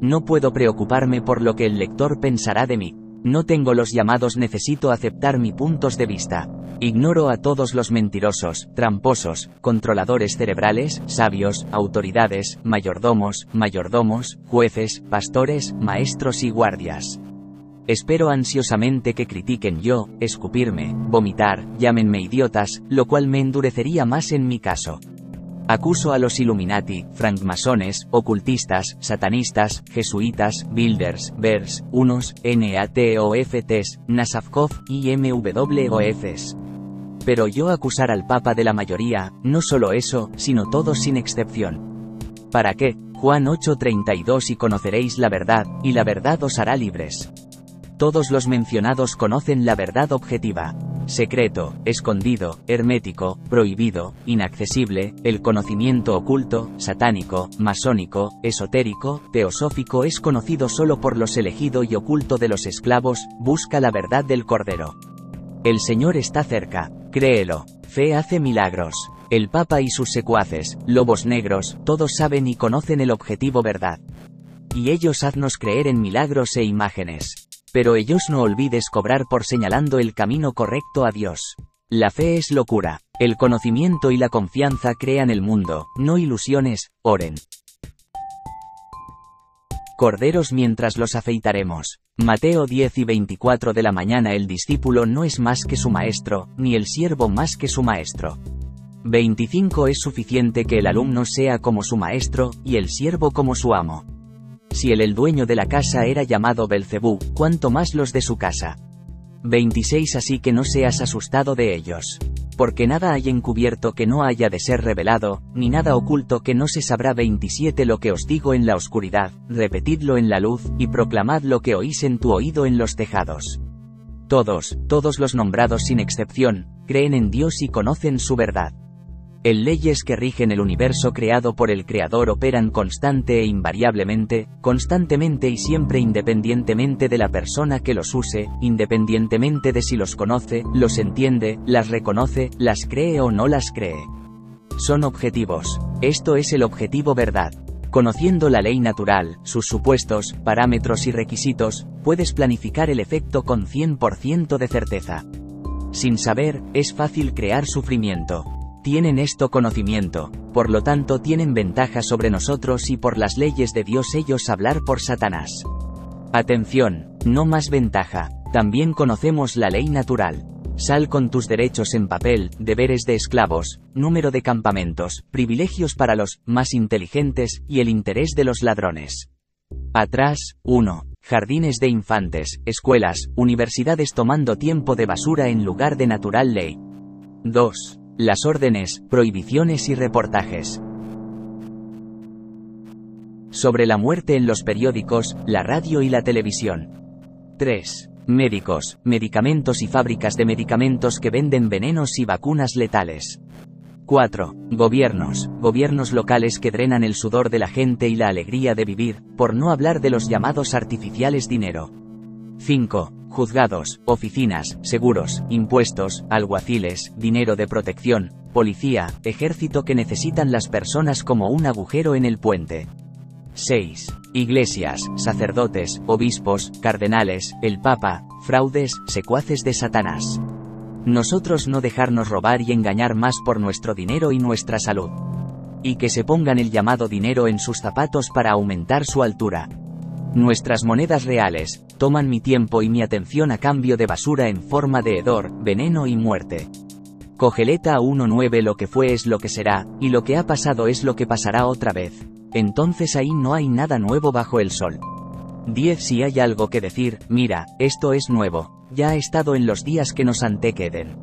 No puedo preocuparme por lo que el lector pensará de mí. No tengo los llamados, necesito aceptar mis puntos de vista. Ignoro a todos los mentirosos, tramposos, controladores cerebrales, sabios, autoridades, mayordomos, jueces, pastores, maestros y guardias. Espero ansiosamente que critiquen yo, escupirme, vomitar, llámenme idiotas, lo cual me endurecería más en mi caso. Acuso a los Illuminati, francmasones, ocultistas, satanistas, jesuitas, builders, vers, unos, NATOFTs, Nasafkov y MWOFs. Pero yo acusar al Papa de la mayoría, no solo eso, sino todos sin excepción. ¿Para qué? Juan 8:32 y conoceréis la verdad, y la verdad os hará libres. Todos los mencionados conocen la verdad objetiva. Secreto, escondido, hermético, prohibido, inaccesible, el conocimiento oculto, satánico, masónico, esotérico, teosófico es conocido solo por los elegidos y oculto de los esclavos, busca la verdad del Cordero. El Señor está cerca, créelo, fe hace milagros. El Papa y sus secuaces, lobos negros, todos saben y conocen el objetivo verdad. Y ellos haznos creer en milagros e imágenes. Pero ellos no olvides cobrar por señalando el camino correcto a Dios. La fe es locura. El conocimiento y la confianza crean el mundo, no ilusiones. Oren. Corderos mientras los afeitaremos. Mateo 10:24 de la mañana. El discípulo no es más que su maestro, ni el siervo más que su maestro. 25 es suficiente que el alumno sea como su maestro, y el siervo como su amo. Si el dueño de la casa era llamado Belcebú, cuánto más los de su casa. 26 Así que no seas asustado de ellos. Porque nada hay encubierto que no haya de ser revelado, ni nada oculto que no se sabrá. 27 Lo que os digo en la oscuridad, repetidlo en la luz, y proclamad lo que oís en tu oído en los tejados. Todos los nombrados sin excepción, creen en Dios y conocen su verdad. Las leyes que rigen el universo creado por el Creador operan constante e invariablemente, constantemente y siempre, independientemente de la persona que los use, independientemente de si los conoce, los entiende, las reconoce, las cree o no las cree. Son objetivos. Esto es el objetivo verdad. Conociendo la ley natural, sus supuestos, parámetros y requisitos, puedes planificar el efecto con 100% de certeza. Sin saber, es fácil crear sufrimiento. Tienen este conocimiento, por lo tanto tienen ventaja sobre nosotros, y por las leyes de Dios ellos hablar por Satanás. Atención, no más ventaja, también conocemos la ley natural. Sal con tus derechos en papel, deberes de esclavos, número de campamentos, privilegios para los más inteligentes, y el interés de los ladrones. Atrás, 1. Jardines de infantes, escuelas, universidades tomando tiempo de basura en lugar de natural ley. 2. Las órdenes, prohibiciones y reportajes sobre la muerte en los periódicos, la radio y la televisión. 3. Médicos, medicamentos y fábricas de medicamentos que venden venenos y vacunas letales. 4. Gobiernos locales que drenan el sudor de la gente y la alegría de vivir, por no hablar de los llamados artificiales dinero. 5. Juzgados, oficinas, seguros, impuestos, alguaciles, dinero de protección, policía, ejército que necesitan las personas como un agujero en el puente. 6. Iglesias, sacerdotes, obispos, cardenales, el Papa, fraudes, secuaces de Satanás. Nosotros no dejarnos robar y engañar más por nuestro dinero y nuestra salud. Y que se pongan el llamado dinero en sus zapatos para aumentar su altura. Nuestras monedas reales toman mi tiempo y mi atención a cambio de basura en forma de hedor, veneno y muerte. Cogeleta 1.9. Lo que fue es lo que será, y lo que ha pasado es lo que pasará otra vez. Entonces ahí no hay nada nuevo bajo el sol. 10. Si hay algo que decir, mira, esto es nuevo, ya ha estado en los días que nos antequeden.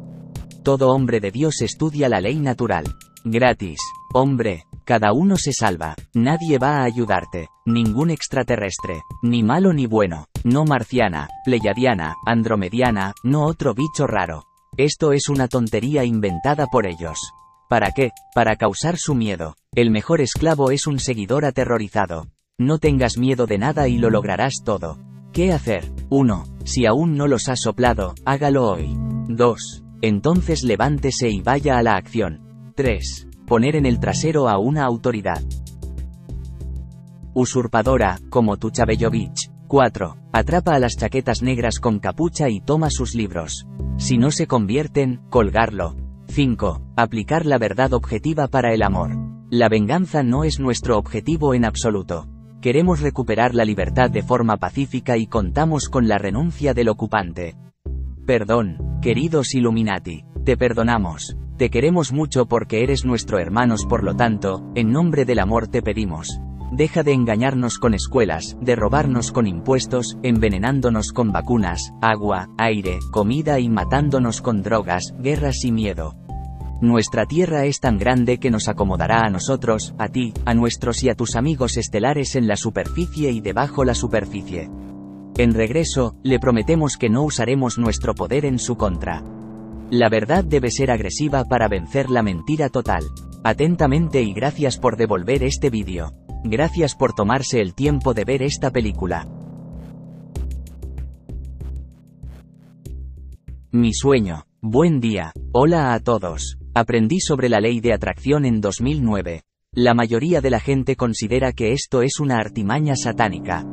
Todo hombre de Dios estudia la ley natural. Gratis. Hombre, cada uno se salva, nadie va a ayudarte, ningún extraterrestre, ni malo ni bueno, no marciana, pleyadiana, andromediana, no otro bicho raro. Esto es una tontería inventada por ellos. ¿Para qué? Para causar su miedo. El mejor esclavo es un seguidor aterrorizado. No tengas miedo de nada y lo lograrás todo. ¿Qué hacer? 1. Si aún no los has soplado, hágalo hoy. 2. Entonces levántese y vaya a la acción. 3. Poner en el trasero a una autoridad usurpadora, como tu Tuchabellovich. 4. Atrapa a las chaquetas negras con capucha y toma sus libros. Si no se convierten, colgarlo. 5. Aplicar la verdad objetiva para el amor. La venganza no es nuestro objetivo en absoluto. Queremos recuperar la libertad de forma pacífica y contamos con la renuncia del ocupante. Perdón, queridos Illuminati. Te perdonamos. Te queremos mucho porque eres nuestro hermanos, por lo tanto, en nombre del amor te pedimos. Deja de engañarnos con escuelas, de robarnos con impuestos, envenenándonos con vacunas, agua, aire, comida y matándonos con drogas, guerras y miedo. Nuestra tierra es tan grande que nos acomodará a nosotros, a ti, a nuestros y a tus amigos estelares en la superficie y debajo la superficie. En regreso, le prometemos que no usaremos nuestro poder en su contra. La verdad debe ser agresiva para vencer la mentira total. Atentamente y gracias por devolver este vídeo. Gracias por tomarse el tiempo de ver esta película. Mi sueño. Buen día. Hola a todos. Aprendí sobre la ley de atracción en 2009. La mayoría de la gente considera que esto es una artimaña satánica.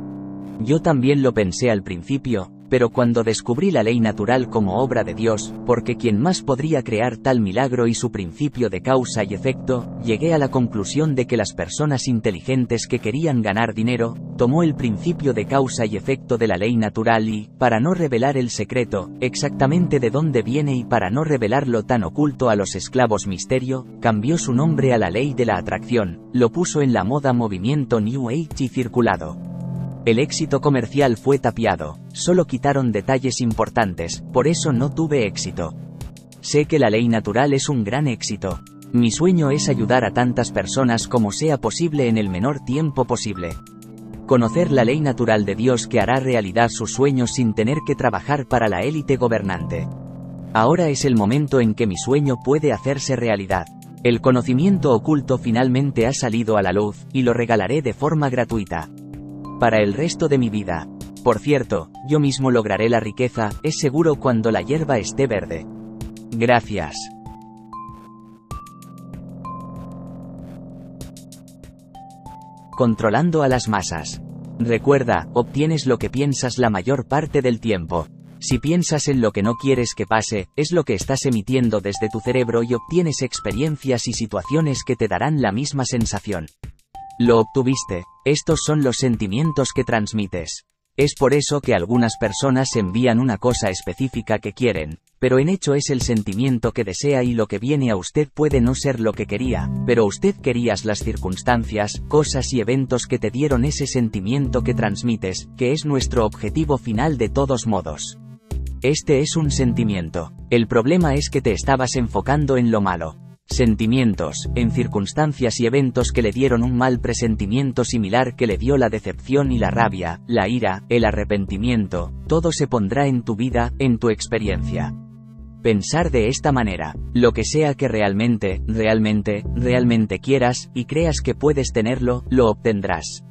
Yo también lo pensé al principio, pero cuando descubrí la ley natural como obra de Dios, porque quién más podría crear tal milagro, y su principio de causa y efecto, llegué a la conclusión de que las personas inteligentes que querían ganar dinero, tomó el principio de causa y efecto de la ley natural y, para no revelar el secreto, exactamente de dónde viene y para no revelarlo tan oculto a los esclavos misterio, cambió su nombre a la ley de la atracción, lo puso en la moda movimiento New Age y circulado. El éxito comercial fue tapiado, solo quitaron detalles importantes, por eso no tuve éxito. Sé que la ley natural es un gran éxito. Mi sueño es ayudar a tantas personas como sea posible en el menor tiempo posible. Conocer la ley natural de Dios que hará realidad sus sueños sin tener que trabajar para la élite gobernante. Ahora es el momento en que mi sueño puede hacerse realidad. El conocimiento oculto finalmente ha salido a la luz, y lo regalaré de forma gratuita. Para el resto de mi vida. Por cierto, yo mismo lograré la riqueza, es seguro, cuando la hierba esté verde. Gracias. Controlando a las masas. Recuerda, obtienes lo que piensas la mayor parte del tiempo. Si piensas en lo que no quieres que pase, es lo que estás emitiendo desde tu cerebro y obtienes experiencias y situaciones que te darán la misma sensación. Lo obtuviste. Estos son los sentimientos que transmites. Es por eso que algunas personas envían una cosa específica que quieren, pero en hecho es el sentimiento que desea, y lo que viene a usted puede no ser lo que quería, pero usted querías las circunstancias, cosas y eventos que te dieron ese sentimiento que transmites, que es nuestro objetivo final de todos modos. Este es un sentimiento. El problema es que te estabas enfocando en lo malo. Sentimientos, en circunstancias y eventos que le dieron un mal presentimiento similar que le dio la decepción y la rabia, la ira, el arrepentimiento, todo se pondrá en tu vida, en tu experiencia. Pensar de esta manera, lo que sea que realmente quieras, y creas que puedes tenerlo, lo obtendrás.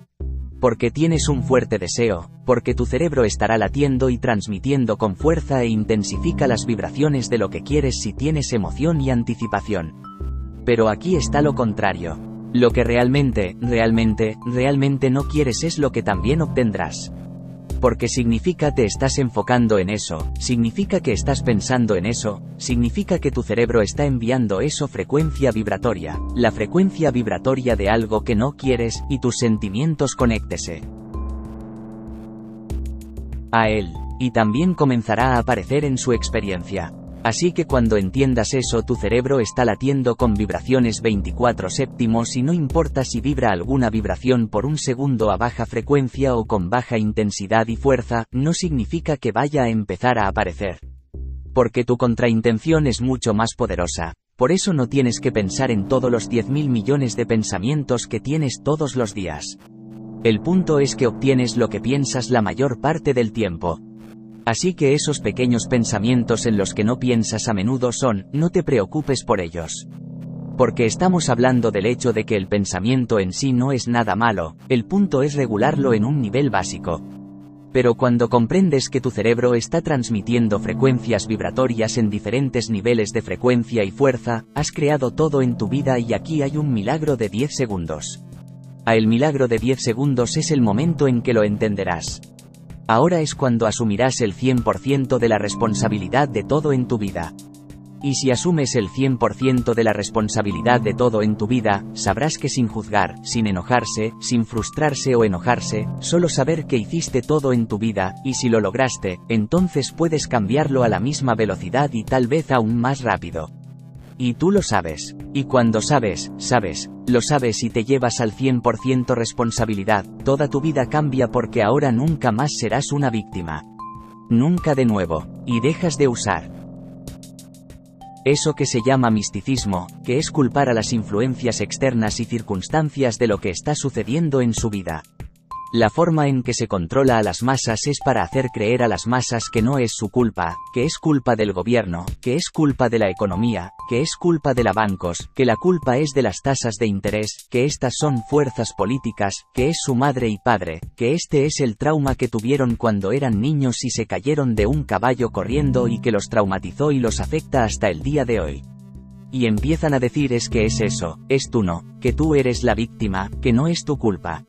Porque tienes un fuerte deseo, porque tu cerebro estará latiendo y transmitiendo con fuerza e intensifica las vibraciones de lo que quieres si tienes emoción y anticipación. Pero aquí está lo contrario. Lo que realmente no quieres es lo que también obtendrás. Porque significa te estás enfocando en eso, significa que estás pensando en eso, significa que tu cerebro está enviando eso frecuencia vibratoria, la frecuencia vibratoria de algo que no quieres, y tus sentimientos conéctese a él, y también comenzará a aparecer en su experiencia. Así que cuando entiendas eso, tu cerebro está latiendo con vibraciones 24/7 y no importa si vibra alguna vibración por un segundo a baja frecuencia o con baja intensidad y fuerza, no significa que vaya a empezar a aparecer. Porque tu contraintención es mucho más poderosa. Por eso no tienes que pensar en todos los 10.000 millones de pensamientos que tienes todos los días. El punto es que obtienes lo que piensas la mayor parte del tiempo. Así que esos pequeños pensamientos en los que no piensas a menudo son, no te preocupes por ellos. Porque estamos hablando del hecho de que el pensamiento en sí no es nada malo, el punto es regularlo en un nivel básico. Pero cuando comprendes que tu cerebro está transmitiendo frecuencias vibratorias en diferentes niveles de frecuencia y fuerza, has creado todo en tu vida y aquí hay un milagro de 10 segundos. El milagro de 10 segundos es el momento en que lo entenderás. Ahora es cuando asumirás el 100% de la responsabilidad de todo en tu vida. Y si asumes el 100% de la responsabilidad de todo en tu vida, sabrás que sin juzgar, sin enojarse, sin frustrarse o enojarse, solo saber que hiciste todo en tu vida, y si lo lograste, entonces puedes cambiarlo a la misma velocidad y tal vez aún más rápido. Y tú lo sabes. Y cuando sabes, lo sabes y te llevas al 100% responsabilidad, toda tu vida cambia porque ahora nunca más serás una víctima. Nunca de nuevo. Y dejas de usar eso que se llama misticismo, que es culpar a las influencias externas y circunstancias de lo que está sucediendo en su vida. La forma en que se controla a las masas es para hacer creer a las masas que no es su culpa, que es culpa del gobierno, que es culpa de la economía, que es culpa de los bancos, que la culpa es de las tasas de interés, que estas son fuerzas políticas, que es su madre y padre, que este es el trauma que tuvieron cuando eran niños y se cayeron de un caballo corriendo y que los traumatizó y los afecta hasta el día de hoy. Y empiezan a decir es que es eso, es tú no, que tú eres la víctima, que no es tu culpa.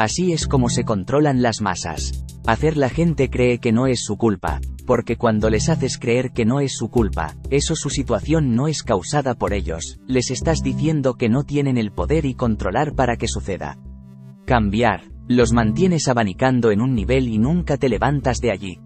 Así es como se controlan las masas. Hacer la gente cree que no es su culpa, porque cuando les haces creer que no es su culpa, eso su situación no es causada por ellos, les estás diciendo que no tienen el poder y controlar para que suceda. Cambiar. Los mantienes abanicando en un nivel y nunca te levantas de allí.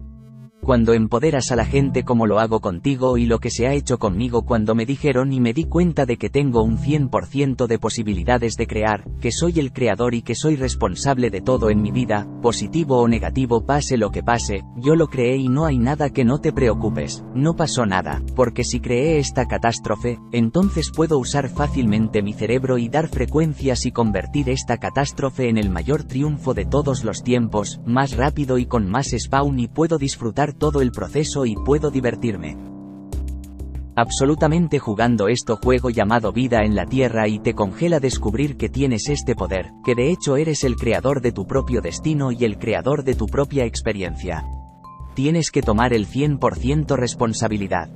Cuando empoderas a la gente como lo hago contigo y lo que se ha hecho conmigo cuando me dijeron y me di cuenta de que tengo un 100% de posibilidades de crear, que soy el creador y que soy responsable de todo en mi vida, positivo o negativo pase lo que pase, yo lo creé y no hay nada que no te preocupes, no pasó nada, porque si creé esta catástrofe, entonces puedo usar fácilmente mi cerebro y dar frecuencias y convertir esta catástrofe en el mayor triunfo de todos los tiempos, más rápido y con más spawn y puedo disfrutar todo el proceso y puedo divertirme absolutamente jugando este juego llamado vida en la tierra y te congela descubrir que tienes este poder, que de hecho eres el creador de tu propio destino y el creador de tu propia experiencia. Tienes que tomar el 100% responsabilidad.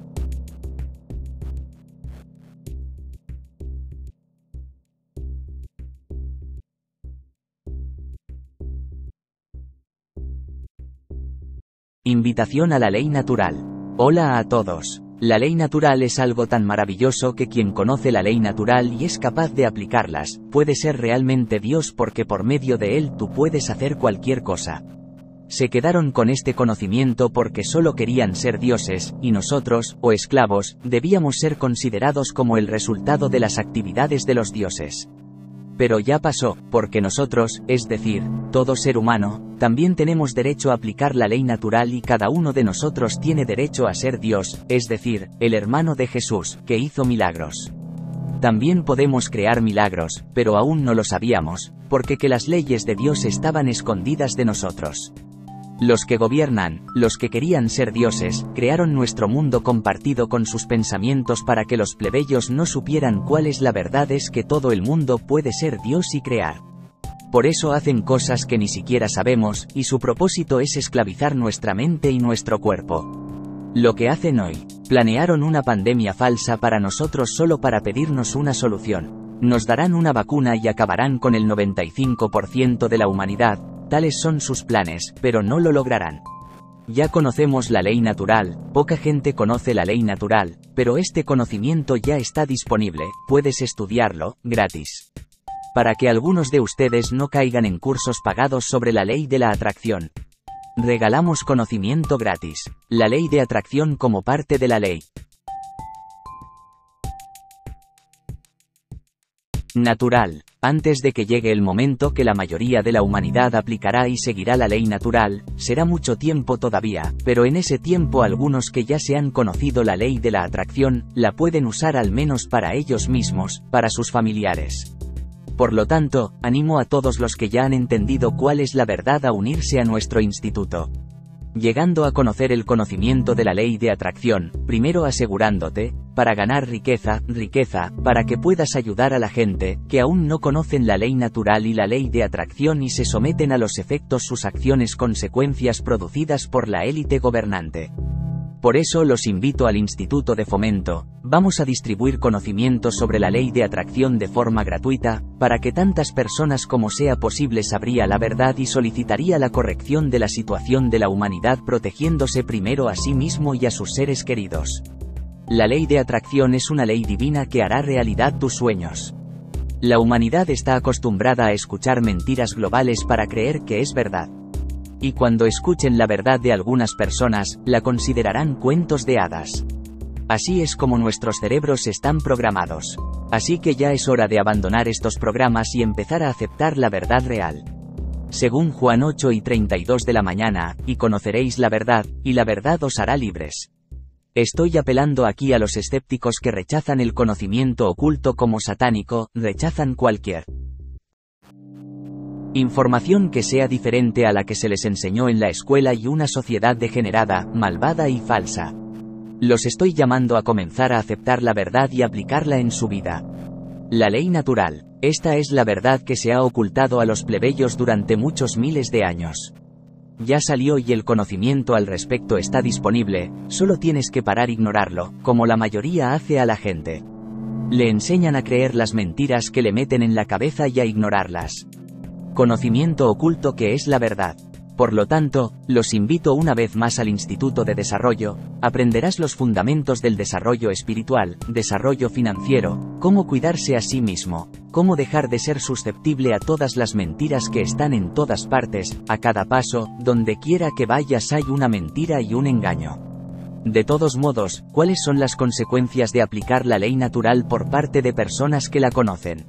Invitación a la ley natural. Hola a todos. La ley natural es algo tan maravilloso que quien conoce la ley natural y es capaz de aplicarlas, puede ser realmente Dios porque por medio de él tú puedes hacer cualquier cosa. Se quedaron con este conocimiento porque solo querían ser dioses, y nosotros, o esclavos, debíamos ser considerados como el resultado de las actividades de los dioses. Pero ya pasó, porque nosotros, es decir, todo ser humano, también tenemos derecho a aplicar la ley natural y cada uno de nosotros tiene derecho a ser Dios, es decir, el hermano de Jesús, que hizo milagros. También podemos crear milagros, pero aún no lo sabíamos, porque que las leyes de Dios estaban escondidas de nosotros. Los que gobiernan, los que querían ser dioses, crearon nuestro mundo compartido con sus pensamientos para que los plebeyos no supieran cuál es la verdad es que todo el mundo puede ser Dios y crear. Por eso hacen cosas que ni siquiera sabemos, y su propósito es esclavizar nuestra mente y nuestro cuerpo. Lo que hacen hoy. Planearon una pandemia falsa para nosotros solo para pedirnos una solución. Nos darán una vacuna y acabarán con el 95% de la humanidad, tales son sus planes, pero no lo lograrán. Ya conocemos la ley natural, poca gente conoce la ley natural, pero este conocimiento ya está disponible, puedes estudiarlo, gratis. Para que algunos de ustedes no caigan en cursos pagados sobre la ley de la atracción. Regalamos conocimiento gratis. La ley de atracción como parte de la ley natural. Antes de que llegue el momento que la mayoría de la humanidad aplicará y seguirá la ley natural, será mucho tiempo todavía, pero en ese tiempo algunos que ya se han conocido la ley de la atracción, la pueden usar al menos para ellos mismos, para sus familiares. Por lo tanto, animo a todos los que ya han entendido cuál es la verdad a unirse a nuestro instituto. Llegando a conocer el conocimiento de la ley de atracción, primero asegurándote, para ganar riqueza, para que puedas ayudar a la gente, que aún no conocen la ley natural y la ley de atracción y se someten a los efectos sus acciones consecuencias producidas por la élite gobernante. Por eso los invito al Instituto de Fomento, vamos a distribuir conocimiento sobre la ley de atracción de forma gratuita, para que tantas personas como sea posible sabría la verdad y solicitaría la corrección de la situación de la humanidad protegiéndose primero a sí mismo y a sus seres queridos. La ley de atracción es una ley divina que hará realidad tus sueños. La humanidad está acostumbrada a escuchar mentiras globales para creer que es verdad. Y cuando escuchen la verdad de algunas personas, la considerarán cuentos de hadas. Así es como nuestros cerebros están programados. Así que ya es hora de abandonar estos programas y empezar a aceptar la verdad real. Según Juan 8:32 de la mañana, y conoceréis la verdad, y la verdad os hará libres. Estoy apelando aquí a los escépticos que rechazan el conocimiento oculto como satánico, rechazan cualquier información que sea diferente a la que se les enseñó en la escuela y una sociedad degenerada, malvada y falsa. Los estoy llamando a comenzar a aceptar la verdad y aplicarla en su vida. La ley natural. Esta es la verdad que se ha ocultado a los plebeyos durante muchos miles de años. Ya salió y el conocimiento al respecto está disponible, solo tienes que parar ignorarlo, como la mayoría hace a la gente. Le enseñan a creer las mentiras que le meten en la cabeza y a ignorarlas. Conocimiento oculto que es la verdad. Por lo tanto, los invito una vez más al Instituto de Desarrollo, aprenderás los fundamentos del desarrollo espiritual, desarrollo financiero, cómo cuidarse a sí mismo, cómo dejar de ser susceptible a todas las mentiras que están en todas partes, a cada paso, donde quiera que vayas hay una mentira y un engaño. De todos modos, ¿cuáles son las consecuencias de aplicar la ley natural por parte de personas que la conocen?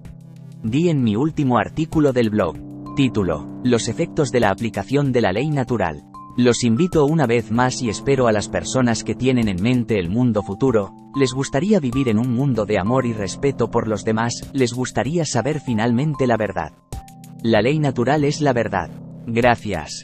Di en mi último artículo del blog. Título: los efectos de la aplicación de la ley natural. Los invito una vez más y espero a las personas que tienen en mente el mundo futuro, les gustaría vivir en un mundo de amor y respeto por los demás, les gustaría saber finalmente la verdad. La ley natural es la verdad. Gracias.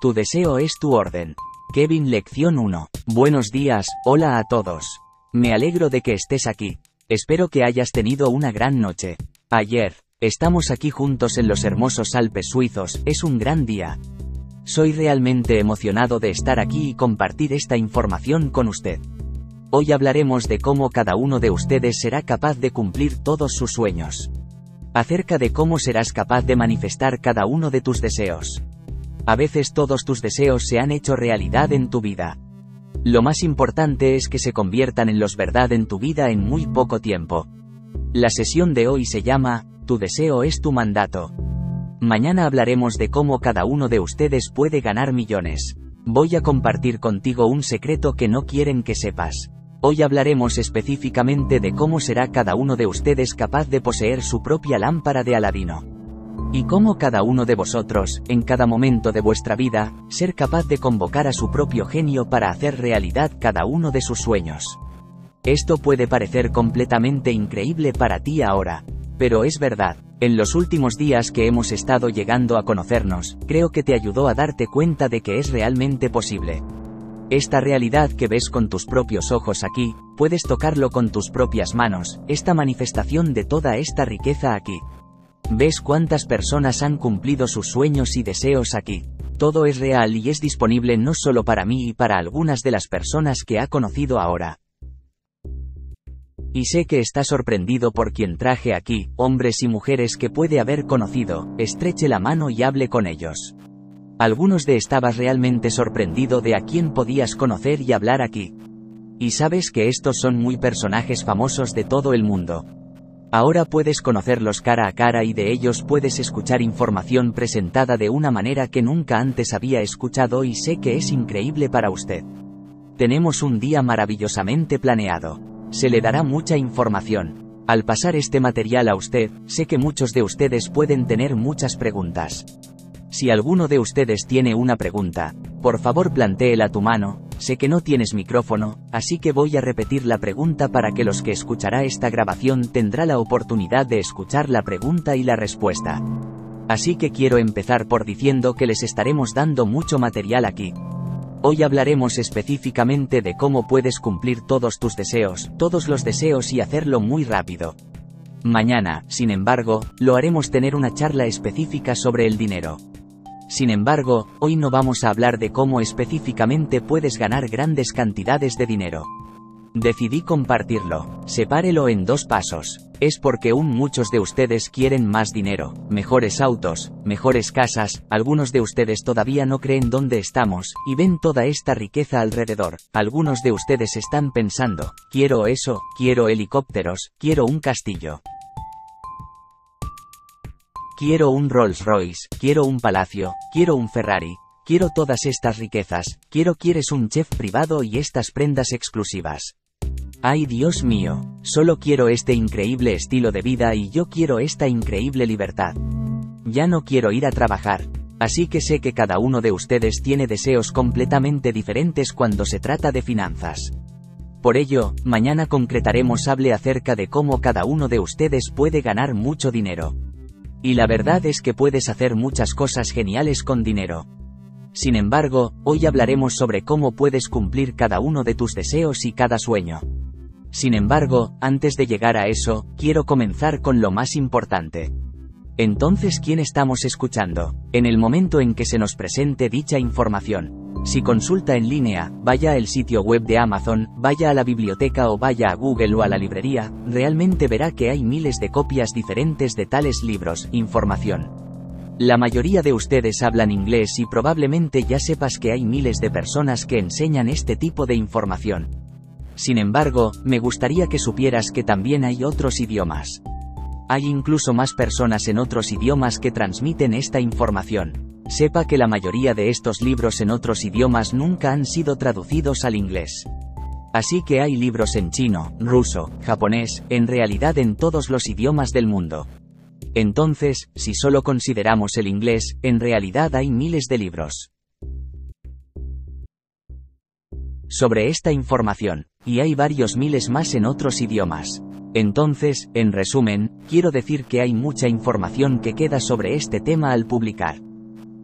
Tu deseo es tu orden. Kevin, lección 1. Buenos días, hola a todos. Me alegro de que estés aquí. Espero que hayas tenido una gran noche. Ayer, estamos aquí juntos en los hermosos Alpes suizos, es un gran día. Soy realmente emocionado de estar aquí y compartir esta información con usted. Hoy hablaremos de cómo cada uno de ustedes será capaz de cumplir todos sus sueños. Acerca de cómo serás capaz de manifestar cada uno de tus deseos. A veces todos tus deseos se han hecho realidad en tu vida. Lo más importante es que se conviertan en los verdad en tu vida en muy poco tiempo. La sesión de hoy se llama, tu deseo es tu mandato. Mañana hablaremos de cómo cada uno de ustedes puede ganar millones. Voy a compartir contigo un secreto que no quieren que sepas. Hoy hablaremos específicamente de cómo será cada uno de ustedes capaz de poseer su propia lámpara de Aladino. Y cómo cada uno de vosotros, en cada momento de vuestra vida, ser capaz de convocar a su propio genio para hacer realidad cada uno de sus sueños. Esto puede parecer completamente increíble para ti ahora. Pero es verdad, en los últimos días que hemos estado llegando a conocernos, creo que te ayudó a darte cuenta de que es realmente posible. Esta realidad que ves con tus propios ojos aquí, puedes tocarlo con tus propias manos, esta manifestación de toda esta riqueza aquí. ¿Ves cuántas personas han cumplido sus sueños y deseos aquí? Todo es real y es disponible no solo para mí y para algunas de las personas que ha conocido ahora. Y sé que está sorprendido por quien traje aquí, hombres y mujeres que puede haber conocido, estreche la mano y hable con ellos. Algunos de estabas realmente sorprendido de a quién podías conocer y hablar aquí. Y sabes que estos son muy personajes famosos de todo el mundo. Ahora puedes conocerlos cara a cara y de ellos puedes escuchar información presentada de una manera que nunca antes había escuchado y sé que es increíble para usted. Tenemos un día maravillosamente planeado. Se le dará mucha información. Al pasar este material a usted, sé que muchos de ustedes pueden tener muchas preguntas. Si alguno de ustedes tiene una pregunta, por favor plantéela a tu mano. Sé que no tienes micrófono, así que voy a repetir la pregunta para que los que escuchará esta grabación tendrá la oportunidad de escuchar la pregunta y la respuesta. Así que quiero empezar por diciendo que les estaremos dando mucho material aquí. Hoy hablaremos específicamente de cómo puedes cumplir todos tus deseos, todos los deseos y hacerlo muy rápido. Mañana, sin embargo, lo haremos tener una charla específica sobre el dinero. Sin embargo, hoy no vamos a hablar de cómo específicamente puedes ganar grandes cantidades de dinero. Decidí compartirlo. Sepárelo en dos pasos. Es porque muchos de ustedes quieren más dinero, mejores autos, mejores casas, algunos de ustedes todavía no creen dónde estamos, y ven toda esta riqueza alrededor. Algunos de ustedes están pensando, quiero eso, quiero helicópteros, quiero un castillo. Quiero un Rolls Royce, quiero un palacio, quiero un Ferrari, quiero todas estas riquezas, quieres un chef privado y estas prendas exclusivas. ¡Ay Dios mío! Solo quiero este increíble estilo de vida y yo quiero esta increíble libertad. Ya no quiero ir a trabajar. Así que sé que cada uno de ustedes tiene deseos completamente diferentes cuando se trata de finanzas. Por ello, mañana concretaremos acerca de cómo cada uno de ustedes puede ganar mucho dinero. Y la verdad es que puedes hacer muchas cosas geniales con dinero. Sin embargo, hoy hablaremos sobre cómo puedes cumplir cada uno de tus deseos y cada sueño. Sin embargo, antes de llegar a eso, quiero comenzar con lo más importante. Entonces, ¿quién estamos escuchando? En el momento en que se nos presente dicha información. Si consulta en línea, vaya al sitio web de Amazon, vaya a la biblioteca o vaya a Google o a la librería, realmente verá que hay miles de copias diferentes de tales libros, información. La mayoría de ustedes hablan inglés y probablemente ya sepas que hay miles de personas que enseñan este tipo de información. Sin embargo, me gustaría que supieras que también hay otros idiomas. Hay incluso más personas en otros idiomas que transmiten esta información. Sepa que la mayoría de estos libros en otros idiomas nunca han sido traducidos al inglés. Así que hay libros en chino, ruso, japonés, en realidad en todos los idiomas del mundo. Entonces, si solo consideramos el inglés, en realidad hay miles de libros sobre esta información, y hay varios miles más en otros idiomas. Entonces, en resumen, quiero decir que hay mucha información que queda sobre este tema al publicar.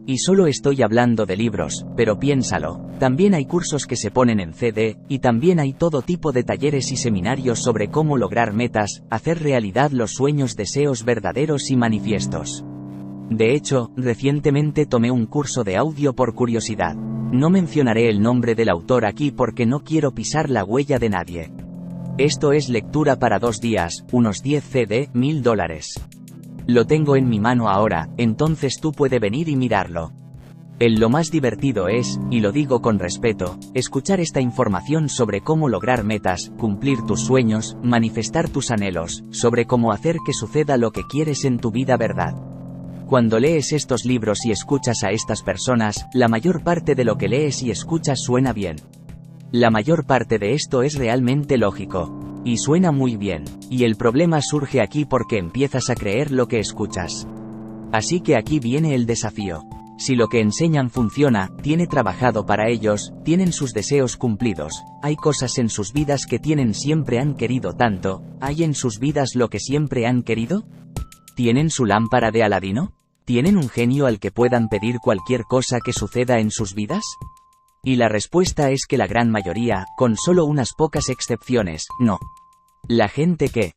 Y solo estoy hablando de libros, pero piénsalo, también hay cursos que se ponen en CD, y también hay todo tipo de talleres y seminarios sobre cómo lograr metas, hacer realidad los sueños, deseos verdaderos y manifiestos. De hecho, recientemente tomé un curso de audio por curiosidad. No mencionaré el nombre del autor aquí porque no quiero pisar la huella de nadie. Esto es lectura para 2 días, unos 10 CD, $1000. Lo tengo en mi mano ahora, entonces tú puedes venir y mirarlo. Lo más divertido es, y lo digo con respeto, escuchar esta información sobre cómo lograr metas, cumplir tus sueños, manifestar tus anhelos, sobre cómo hacer que suceda lo que quieres en tu vida, ¿verdad? Cuando lees estos libros y escuchas a estas personas, la mayor parte de lo que lees y escuchas suena bien. La mayor parte de esto es realmente lógico. Y suena muy bien. Y el problema surge aquí porque empiezas a creer lo que escuchas. Así que aquí viene el desafío. Si lo que enseñan funciona, tiene trabajado para ellos, tienen sus deseos cumplidos, hay cosas en sus vidas que siempre han querido tanto, ¿hay en sus vidas lo que siempre han querido? ¿Tienen su lámpara de Aladino? ¿Tienen un genio al que puedan pedir cualquier cosa que suceda en sus vidas? Y la respuesta es que la gran mayoría, con solo unas pocas excepciones, no. La gente que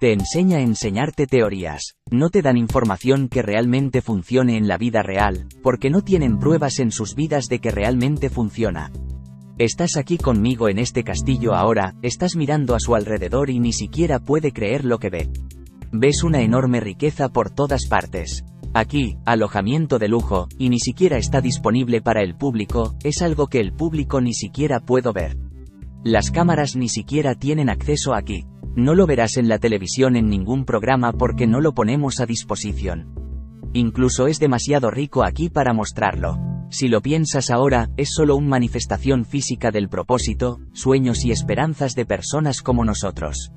Te enseña a enseñarte teorías, no te dan información que realmente funcione en la vida real, porque no tienen pruebas en sus vidas de que realmente funciona. Estás aquí conmigo en este castillo ahora, estás mirando a su alrededor y ni siquiera puede creer lo que ve. Ves una enorme riqueza por todas partes. Aquí, alojamiento de lujo, y ni siquiera está disponible para el público, es algo que el público ni siquiera puede ver. Las cámaras ni siquiera tienen acceso aquí. No lo verás en la televisión en ningún programa porque no lo ponemos a disposición. Incluso es demasiado rico aquí para mostrarlo. Si lo piensas ahora, es solo una manifestación física del propósito, sueños y esperanzas de personas como nosotros.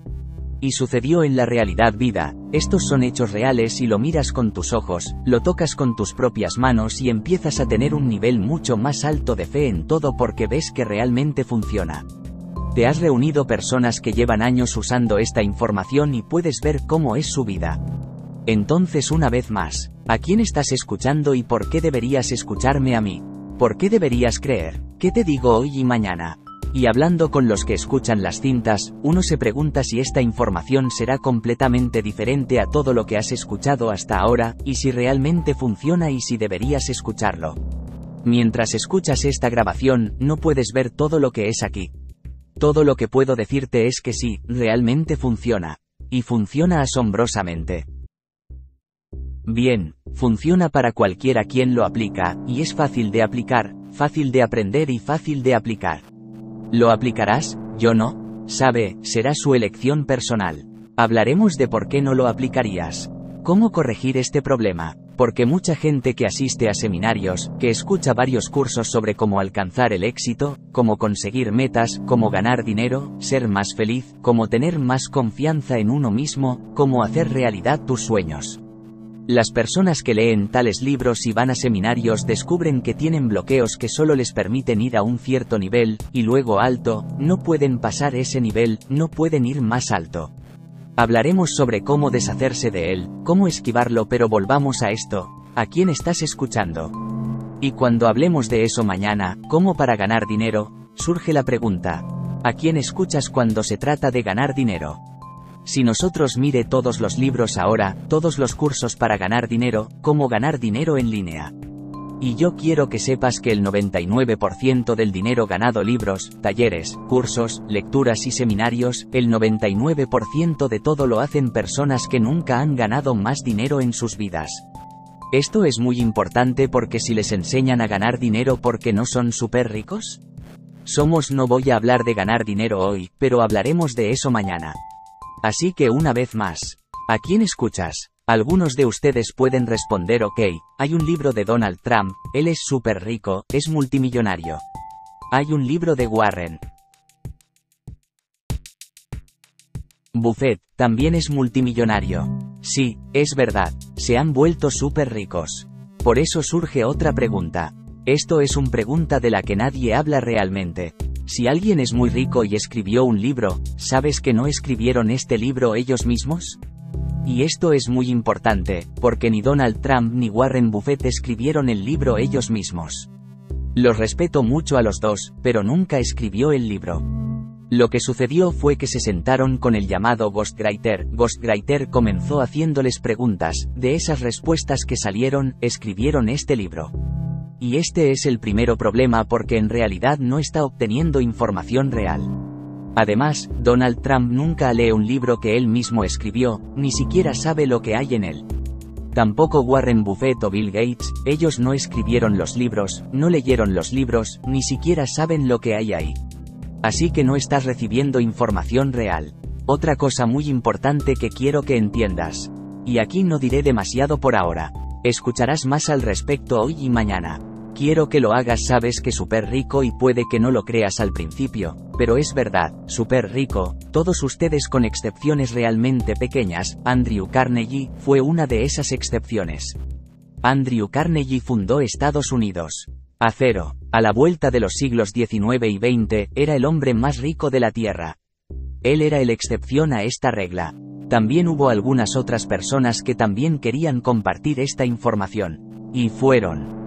Y sucedió en la realidad vida, estos son hechos reales y lo miras con tus ojos, lo tocas con tus propias manos y empiezas a tener un nivel mucho más alto de fe en todo porque ves que realmente funciona. Te has reunido personas que llevan años usando esta información y puedes ver cómo es su vida. Entonces una vez más, ¿a quién estás escuchando y por qué deberías escucharme a mí? ¿Por qué deberías creer? ¿Qué te digo hoy y mañana? Y hablando con los que escuchan las cintas, uno se pregunta si esta información será completamente diferente a todo lo que has escuchado hasta ahora, y si realmente funciona y si deberías escucharlo. Mientras escuchas esta grabación, no puedes ver todo lo que es aquí. Todo lo que puedo decirte es que sí, realmente funciona. Y funciona asombrosamente. Bien, funciona para cualquiera quien lo aplica, y es fácil de aplicar, fácil de aprender y fácil de aplicar. ¿Lo aplicarás? Yo no. Sabe, será su elección personal. Hablaremos de por qué no lo aplicarías. ¿Cómo corregir este problema? Porque mucha gente que asiste a seminarios, que escucha varios cursos sobre cómo alcanzar el éxito, cómo conseguir metas, cómo ganar dinero, ser más feliz, cómo tener más confianza en uno mismo, cómo hacer realidad tus sueños. Las personas que leen tales libros y van a seminarios descubren que tienen bloqueos que solo les permiten ir a un cierto nivel, y luego alto, no pueden pasar ese nivel, no pueden ir más alto. Hablaremos sobre cómo deshacerse de él, cómo esquivarlo, pero volvamos a esto, ¿a quién estás escuchando? Y cuando hablemos de eso mañana, ¿cómo para ganar dinero? Surge la pregunta, ¿a quién escuchas cuando se trata de ganar dinero? Si nosotros mire todos los libros ahora, todos los cursos para ganar dinero, ¿cómo ganar dinero en línea? Y yo quiero que sepas que el 99% del dinero ganado libros, talleres, cursos, lecturas y seminarios, el 99% de todo lo hacen personas que nunca han ganado más dinero en sus vidas. Esto es muy importante porque si les enseñan a ganar dinero porque no son súper ricos. No voy a hablar de ganar dinero hoy, pero hablaremos de eso mañana. Así que una vez más, ¿a quién escuchas? Algunos de ustedes pueden responder ok, hay un libro de Donald Trump, él es súper rico, es multimillonario. Hay un libro de Warren Buffett, también es multimillonario. Sí, es verdad, se han vuelto súper ricos. Por eso surge otra pregunta. Esto es una pregunta de la que nadie habla realmente. Si alguien es muy rico y escribió un libro, ¿sabes que no escribieron este libro ellos mismos? Y esto es muy importante, porque ni Donald Trump ni Warren Buffett escribieron el libro ellos mismos. Los respeto mucho a los dos, pero nunca escribió el libro. Lo que sucedió fue que se sentaron con el llamado ghostwriter. Ghostwriter comenzó haciéndoles preguntas, de esas respuestas que salieron, escribieron este libro. Y este es el primer problema porque en realidad no está obteniendo información real. Además, Donald Trump nunca lee un libro que él mismo escribió, ni siquiera sabe lo que hay en él. Tampoco Warren Buffett o Bill Gates, ellos no escribieron los libros, no leyeron los libros, ni siquiera saben lo que hay ahí. Así que no estás recibiendo información real. Otra cosa muy importante que quiero que entiendas. Y aquí no diré demasiado por ahora. Escucharás más al respecto hoy y mañana. Quiero que lo hagas, sabes que súper rico y puede que no lo creas al principio, pero es verdad, súper rico, todos ustedes con excepciones realmente pequeñas, Andrew Carnegie fue una de esas excepciones. Andrew Carnegie fundó Estados Unidos. Acero, a la vuelta de los siglos XIX y XX, era el hombre más rico de la Tierra. Él era la excepción a esta regla. También hubo algunas otras personas que también querían compartir esta información. Y fueron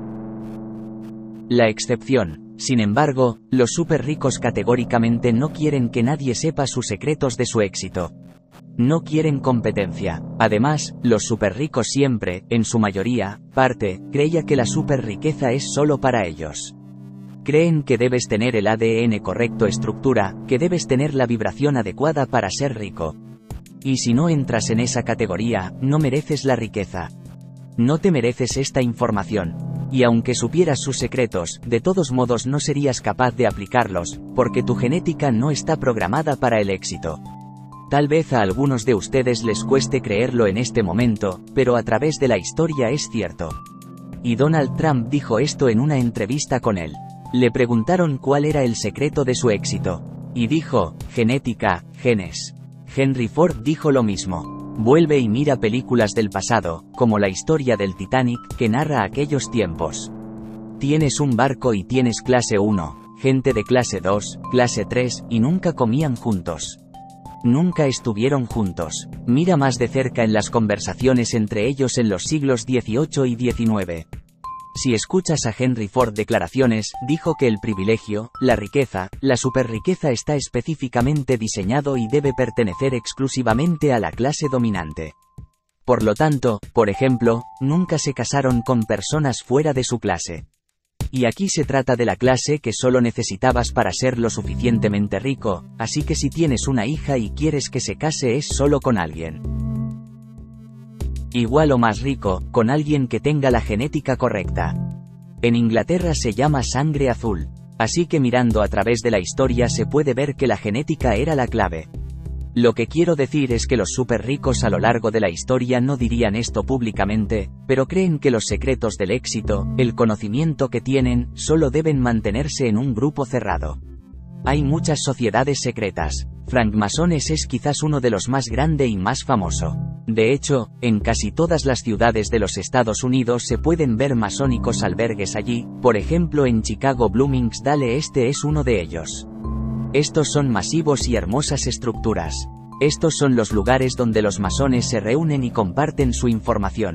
la excepción. Sin embargo, los súper ricos categóricamente no quieren que nadie sepa sus secretos de su éxito. No quieren competencia. Además, los superricos siempre, en su mayoría, creía que la superriqueza es solo para ellos. Creen que debes tener el ADN correcto, estructura, que debes tener la vibración adecuada para ser rico. Y si no entras en esa categoría, no mereces la riqueza. No te mereces esta información. Y aunque supieras sus secretos, de todos modos no serías capaz de aplicarlos, porque tu genética no está programada para el éxito. Tal vez a algunos de ustedes les cueste creerlo en este momento, pero a través de la historia es cierto. Y Donald Trump dijo esto en una entrevista con él. Le preguntaron cuál era el secreto de su éxito. Y dijo, genética, genes. Henry Ford dijo lo mismo. Vuelve y mira películas del pasado, como la historia del Titanic, que narra aquellos tiempos. Tienes un barco y tienes clase 1, gente de clase 2, clase 3, y nunca comían juntos. Nunca estuvieron juntos. Mira más de cerca en las conversaciones entre ellos en los siglos XVIII y XIX. Si escuchas a Henry Ford declaraciones, dijo que el privilegio, la riqueza, la superriqueza está específicamente diseñado y debe pertenecer exclusivamente a la clase dominante. Por lo tanto, por ejemplo, nunca se casaron con personas fuera de su clase. Y aquí se trata de la clase que solo necesitabas para ser lo suficientemente rico, así que si tienes una hija y quieres que se case es solo con alguien igual o más rico, con alguien que tenga la genética correcta. En Inglaterra se llama sangre azul. Así que mirando a través de la historia se puede ver que la genética era la clave. Lo que quiero decir es que los superricos a lo largo de la historia no dirían esto públicamente, pero creen que los secretos del éxito, el conocimiento que tienen, solo deben mantenerse en un grupo cerrado. Hay muchas sociedades secretas. Francmasones es quizás uno de los más grande y más famoso. De hecho, en casi todas las ciudades de los Estados Unidos se pueden ver masónicos albergues allí, por ejemplo en Chicago Bloomingdale este es uno de ellos. Estos son masivos y hermosas estructuras. Estos son los lugares donde los masones se reúnen y comparten su información.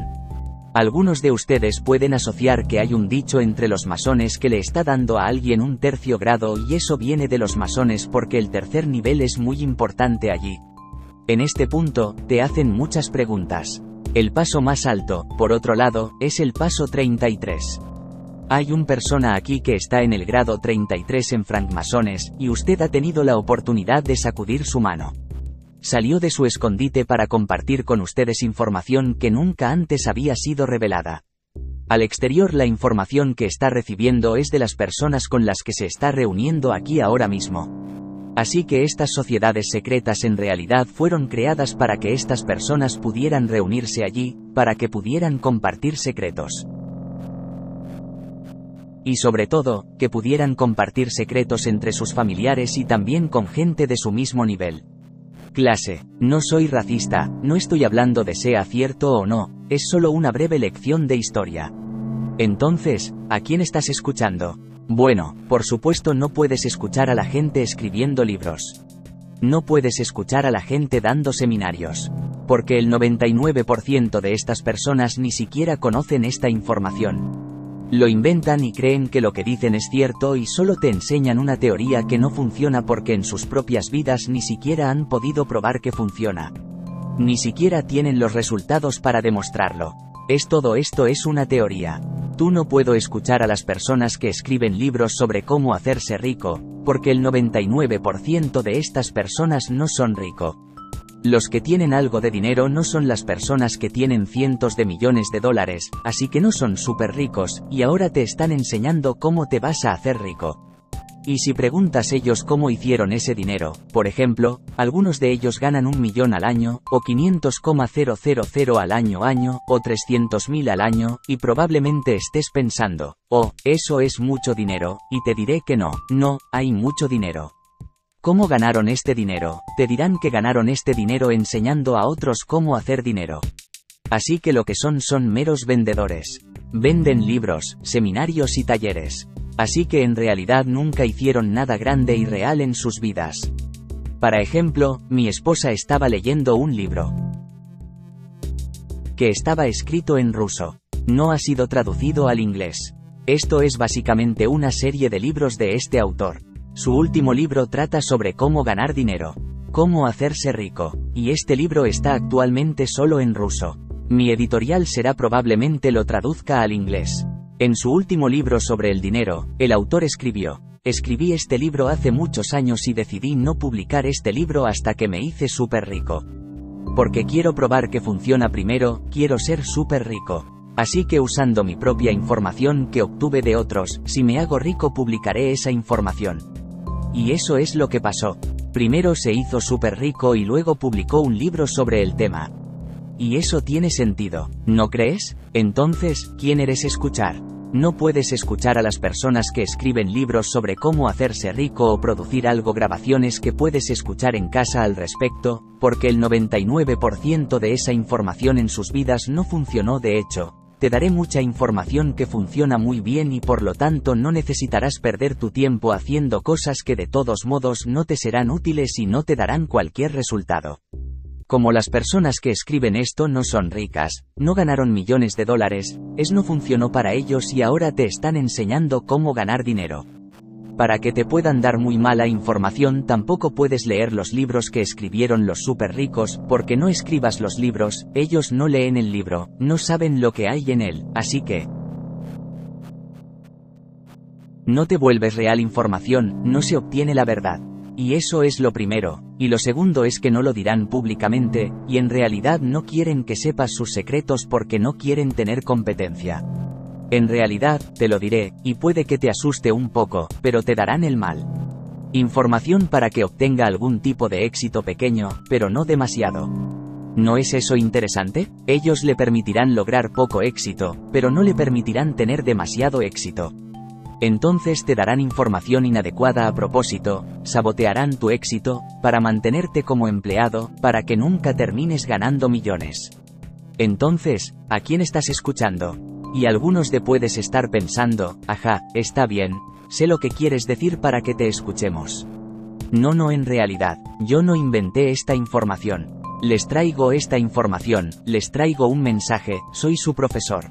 Algunos de ustedes pueden asociar que hay un dicho entre los masones que le está dando a alguien un tercio grado y eso viene de los masones porque el tercer nivel es muy importante allí. En este punto, te hacen muchas preguntas. El paso más alto, por otro lado, es el paso 33. Hay una persona aquí que está en el grado 33 en francmasones, y usted ha tenido la oportunidad de sacudir su mano. Salió de su escondite para compartir con ustedes información que nunca antes había sido revelada. Al exterior la información que está recibiendo es de las personas con las que se está reuniendo aquí ahora mismo. Así que estas sociedades secretas en realidad fueron creadas para que estas personas pudieran reunirse allí, para que pudieran compartir secretos. Y sobre todo, que pudieran compartir secretos entre sus familiares y también con gente de su mismo nivel. Clase. No soy racista, no estoy hablando de sea cierto o no, es solo una breve lección de historia. Entonces, ¿a quién estás escuchando? Bueno, por supuesto no puedes escuchar a la gente escribiendo libros. No puedes escuchar a la gente dando seminarios. Porque el 99% de estas personas ni siquiera conocen esta información. Lo inventan y creen que lo que dicen es cierto y solo te enseñan una teoría que no funciona porque en sus propias vidas ni siquiera han podido probar que funciona. Ni siquiera tienen los resultados para demostrarlo. Todo esto es una teoría. Tú no puedo escuchar a las personas que escriben libros sobre cómo hacerse rico, porque el 99% de estas personas no son ricos. Los que tienen algo de dinero no son las personas que tienen cientos de millones de dólares, así que no son súper ricos, y ahora te están enseñando cómo te vas a hacer rico. Y si preguntas ellos cómo hicieron ese dinero, por ejemplo, algunos de ellos ganan 1 millón al año, o 500,000 al año, o 300,000 al año, y probablemente estés pensando, oh, eso es mucho dinero, y te diré que no hay mucho dinero. ¿Cómo ganaron este dinero? Te dirán que ganaron este dinero enseñando a otros cómo hacer dinero. Así que lo que son meros vendedores. Venden libros, seminarios y talleres. Así que en realidad nunca hicieron nada grande y real en sus vidas. Para ejemplo, mi esposa estaba leyendo un libro que estaba escrito en ruso. No ha sido traducido al inglés. Esto es básicamente una serie de libros de este autor. Su último libro trata sobre cómo ganar dinero. Cómo hacerse rico. Y este libro está actualmente solo en ruso. Mi editorial será probablemente lo traduzca al inglés. En su último libro sobre el dinero, el autor escribió: escribí este libro hace muchos años y decidí no publicar este libro hasta que me hice súper rico. Porque quiero probar que funciona primero, quiero ser súper rico. Así que usando mi propia información que obtuve de otros, si me hago rico publicaré esa información. Y eso es lo que pasó. Primero se hizo súper rico y luego publicó un libro sobre el tema. Y eso tiene sentido, ¿no crees? Entonces, ¿quién eres escuchar? No puedes escuchar a las personas que escriben libros sobre cómo hacerse rico o producir algo, grabaciones que puedes escuchar en casa al respecto, porque el 99% de esa información en sus vidas no funcionó. De hecho, te daré mucha información que funciona muy bien y por lo tanto no necesitarás perder tu tiempo haciendo cosas que de todos modos no te serán útiles y no te darán cualquier resultado. Como las personas que escriben esto no son ricas, no ganaron millones de dólares, eso no funcionó para ellos y ahora te están enseñando cómo ganar dinero. Para que te puedan dar muy mala información, tampoco puedes leer los libros que escribieron los súper ricos, porque no escribas los libros, ellos no leen el libro, no saben lo que hay en él, así que no te vuelves real información, no se obtiene la verdad. Y eso es lo primero, y lo segundo es que no lo dirán públicamente, y en realidad no quieren que sepas sus secretos porque no quieren tener competencia. En realidad, te lo diré, y puede que te asuste un poco, pero te darán el mal. Información para que obtenga algún tipo de éxito pequeño, pero no demasiado. ¿No es eso interesante? Ellos le permitirán lograr poco éxito, pero no le permitirán tener demasiado éxito. Entonces te darán información inadecuada a propósito, sabotearán tu éxito, para mantenerte como empleado, para que nunca termines ganando millones. Entonces, ¿a quién estás escuchando? Y algunos te puedes estar pensando, ajá, está bien, sé lo que quieres decir para que te escuchemos. No, en realidad, yo no inventé esta información. Les traigo esta información, les traigo un mensaje, soy su profesor.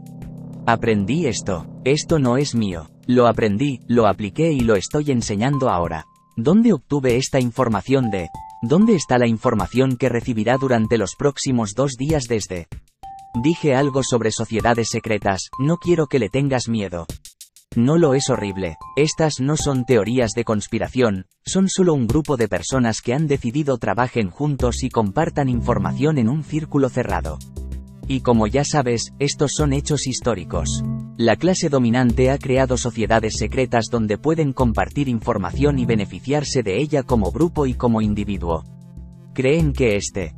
Aprendí esto no es mío. Lo aprendí, lo apliqué y lo estoy enseñando ahora. ¿Dónde obtuve esta información de? ¿Dónde está la información que recibirá durante los próximos 2 días desde? Dije algo sobre sociedades secretas, no quiero que le tengas miedo. No lo es horrible. Estas no son teorías de conspiración, son solo un grupo de personas que han decidido trabajen juntos y compartan información en un círculo cerrado. Y como ya sabes, estos son hechos históricos. La clase dominante ha creado sociedades secretas donde pueden compartir información y beneficiarse de ella como grupo y como individuo. Creen que este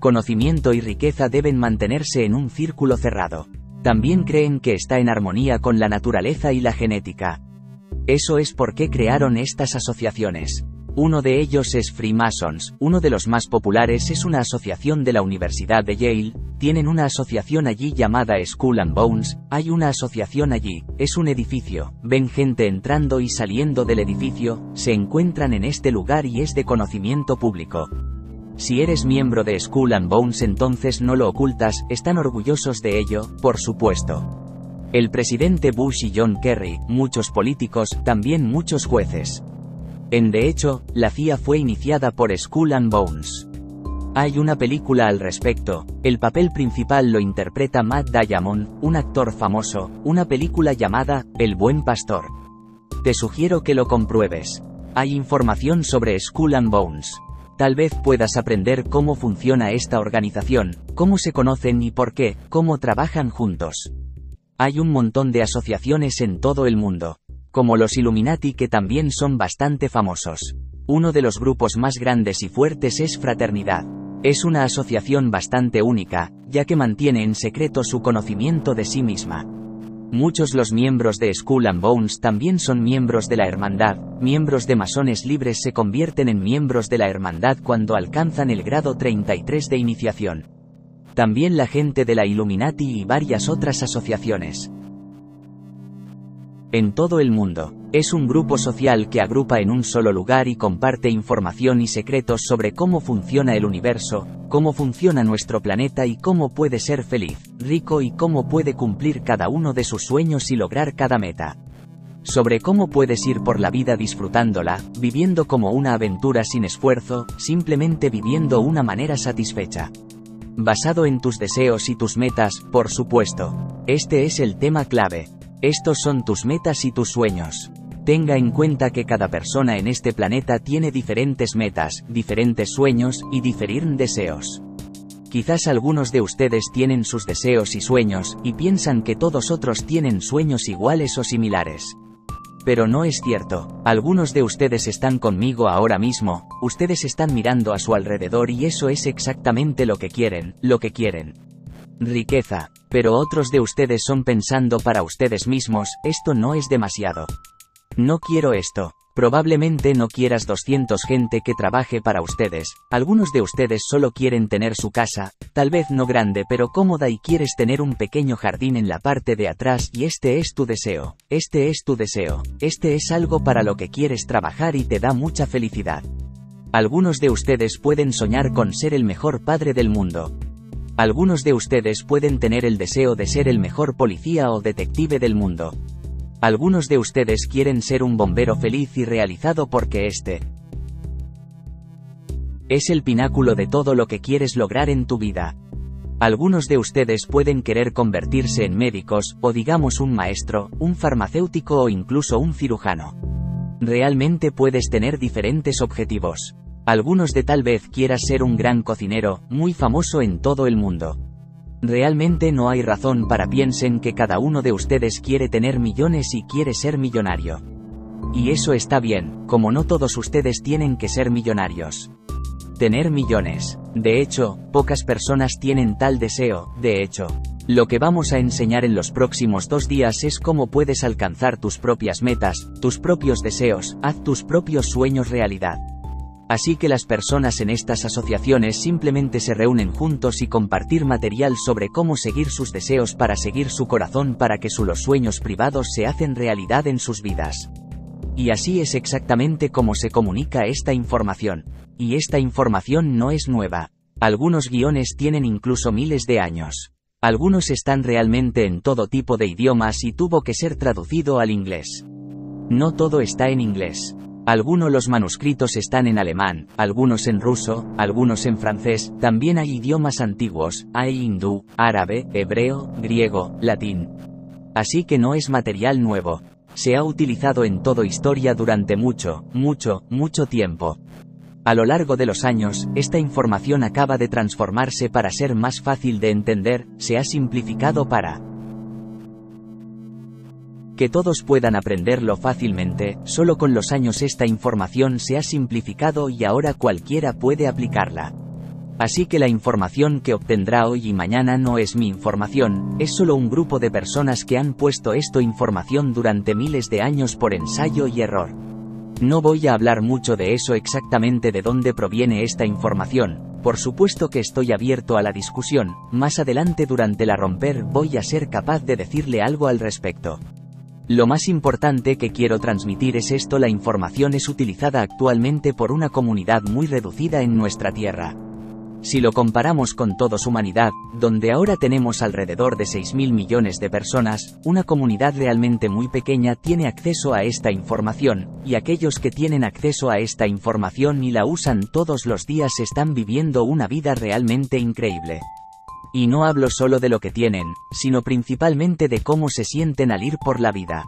conocimiento y riqueza deben mantenerse en un círculo cerrado. También creen que está en armonía con la naturaleza y la genética. Eso es por qué crearon estas asociaciones. Uno de ellos es Freemasons, uno de los más populares es una asociación de la Universidad de Yale, tienen una asociación allí llamada Skull and Bones, hay una asociación allí, es un edificio, ven gente entrando y saliendo del edificio, se encuentran en este lugar y es de conocimiento público. Si eres miembro de Skull and Bones entonces no lo ocultas, están orgullosos de ello, por supuesto. El presidente Bush y John Kerry, muchos políticos, también muchos jueces. De hecho, la CIA fue iniciada por Skull and Bones. Hay una película al respecto, el papel principal lo interpreta Matt Damon, un actor famoso, una película llamada, El Buen Pastor. Te sugiero que lo compruebes. Hay información sobre Skull and Bones. Tal vez puedas aprender cómo funciona esta organización, cómo se conocen y por qué, cómo trabajan juntos. Hay un montón de asociaciones en todo el mundo. Como los Illuminati, que también son bastante famosos. Uno de los grupos más grandes y fuertes es Fraternidad. Es una asociación bastante única, ya que mantiene en secreto su conocimiento de sí misma. Muchos de los miembros de Skull and Bones también son miembros de la Hermandad, miembros de masones libres se convierten en miembros de la Hermandad cuando alcanzan el grado 33 de iniciación. También la gente de la Illuminati y varias otras asociaciones. En todo el mundo, es un grupo social que agrupa en un solo lugar y comparte información y secretos sobre cómo funciona el universo, cómo funciona nuestro planeta y cómo puede ser feliz, rico y cómo puede cumplir cada uno de sus sueños y lograr cada meta. sobre cómo puedes ir por la vida disfrutándola, viviendo como una aventura sin esfuerzo, simplemente viviendo una manera satisfecha. Basado en tus deseos y tus metas, por supuesto. Este es el tema clave. Estos son tus metas y tus sueños. Tenga en cuenta que cada persona en este planeta tiene diferentes metas, diferentes sueños, y diferentes deseos. Quizás algunos de ustedes tienen sus deseos y sueños, y piensan que todos otros tienen sueños iguales o similares. Pero no es cierto. Algunos de ustedes están conmigo ahora mismo, ustedes están mirando a su alrededor y eso es exactamente lo que quieren, Riqueza. Pero otros de ustedes son pensando para ustedes mismos, esto no es demasiado. No quiero esto. Probablemente no quieras 200 gente que trabaje para ustedes, algunos de ustedes solo quieren tener su casa, tal vez no grande pero cómoda y quieres tener un pequeño jardín en la parte de atrás y este es tu deseo, este es algo para lo que quieres trabajar y te da mucha felicidad. Algunos de ustedes pueden soñar con ser el mejor padre del mundo. Algunos de ustedes pueden tener el deseo de ser el mejor policía o detective del mundo. Algunos de ustedes quieren ser un bombero feliz y realizado porque este es el pináculo de todo lo que quieres lograr en tu vida. Algunos de ustedes pueden querer convertirse en médicos, o digamos un maestro, un farmacéutico o incluso un cirujano. Realmente puedes tener diferentes objetivos. Algunos de tal vez quieras ser un gran cocinero, muy famoso en todo el mundo. Realmente no hay razón para piensen que cada uno de ustedes quiere tener millones y quiere ser millonario. Y eso está bien, como no todos ustedes tienen que ser millonarios. Tener millones. De hecho, pocas personas tienen tal deseo, Lo que vamos a enseñar en los próximos 2 días es cómo puedes alcanzar tus propias metas, tus propios deseos, haz tus propios sueños realidad. Así que las personas en estas asociaciones simplemente se reúnen juntos y compartir material sobre cómo seguir sus deseos para seguir su corazón para que los sueños privados se hacen realidad en sus vidas. Y así es exactamente como se comunica esta información. Y esta información no es nueva. Algunos guiones tienen incluso miles de años. Algunos están realmente en todo tipo de idiomas y tuvo que ser traducido al inglés. No todo está en inglés. Algunos los manuscritos están en alemán, algunos en ruso, algunos en francés, también hay idiomas antiguos, hay hindú, árabe, hebreo, griego, latín. Así que no es material nuevo. Se ha utilizado en toda historia durante mucho tiempo. A lo largo de los años, esta información acaba de transformarse para ser más fácil de entender, se ha simplificado para que todos puedan aprenderlo fácilmente, solo con los años esta información se ha simplificado y ahora cualquiera puede aplicarla. Así que la información que obtendrá hoy y mañana no es mi información, es solo un grupo de personas que han puesto esta información durante miles de años por ensayo y error. No voy a hablar mucho de eso exactamente de dónde proviene esta información, por supuesto que estoy abierto a la discusión, más adelante durante la romper voy a ser capaz de decirle algo al respecto. Lo más importante que quiero transmitir es esto: la información es utilizada actualmente por una comunidad muy reducida en nuestra Tierra. Si lo comparamos con toda su humanidad, donde ahora tenemos alrededor de 6.000 millones de personas, una comunidad realmente muy pequeña tiene acceso a esta información, y aquellos que tienen acceso a esta información y la usan todos los días están viviendo una vida realmente increíble. Y no hablo solo de lo que tienen, sino principalmente de cómo se sienten al ir por la vida.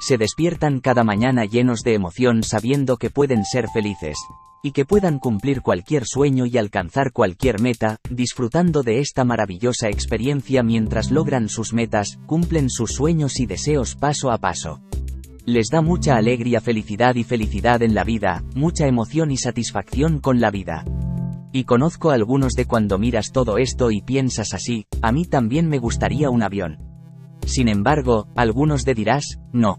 Se despiertan cada mañana llenos de emoción sabiendo que pueden ser felices, y que puedan cumplir cualquier sueño y alcanzar cualquier meta, disfrutando de esta maravillosa experiencia mientras logran sus metas, cumplen sus sueños y deseos paso a paso. Les da mucha alegría, felicidad y felicidad en la vida, mucha emoción y satisfacción con la vida. Y conozco a algunos de cuando miras todo esto y piensas así, a mí también me gustaría un avión. Sin embargo, algunos te dirás, no.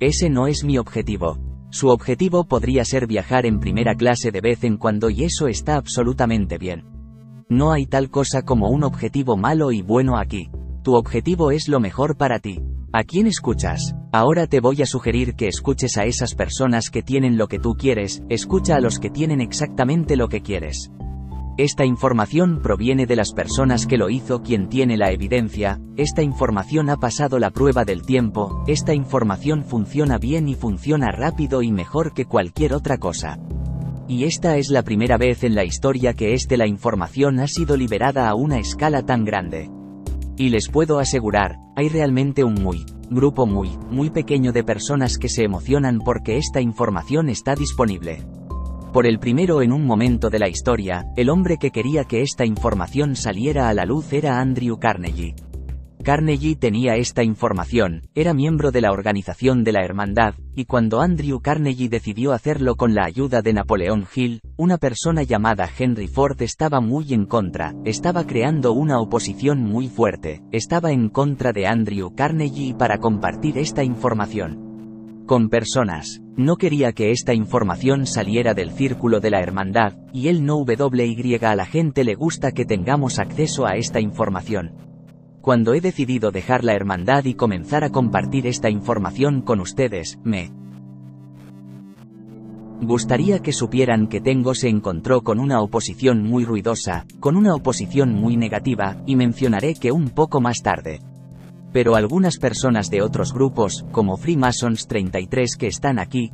Ese no es mi objetivo. Su objetivo podría ser viajar en primera clase de vez en cuando y eso está absolutamente bien. No hay tal cosa como un objetivo malo y bueno aquí. Tu objetivo es lo mejor para ti. ¿A quién escuchas? Ahora te voy a sugerir que escuches a esas personas que tienen lo que tú quieres, escucha a los que tienen exactamente lo que quieres. Esta información proviene de las personas que lo hizo, quien tiene la evidencia, esta información ha pasado la prueba del tiempo, esta información funciona bien y funciona rápido y mejor que cualquier otra cosa. Y esta es la primera vez en la historia que la información ha sido liberada a una escala tan grande. Y les puedo asegurar, hay realmente un grupo muy pequeño de personas que se emocionan porque esta información está disponible. Por el primero en un momento de la historia, el hombre que quería que esta información saliera a la luz era Andrew Carnegie. Carnegie tenía esta información, era miembro de la Organización de la Hermandad, y cuando Andrew Carnegie decidió hacerlo con la ayuda de Napoleon Hill, una persona llamada Henry Ford estaba muy en contra, estaba creando una oposición muy fuerte, estaba en contra de Andrew Carnegie para compartir esta información con personas. No quería que esta información saliera del círculo de la hermandad, y él no a la gente le gusta que tengamos acceso a esta información. Cuando he decidido dejar la hermandad y comenzar a compartir esta información con ustedes, me gustaría que supieran que se encontró con una oposición muy ruidosa, con una oposición muy negativa, y mencionaré que un poco más tarde. Pero algunas personas de otros grupos, como Freemasons 33 que están aquí,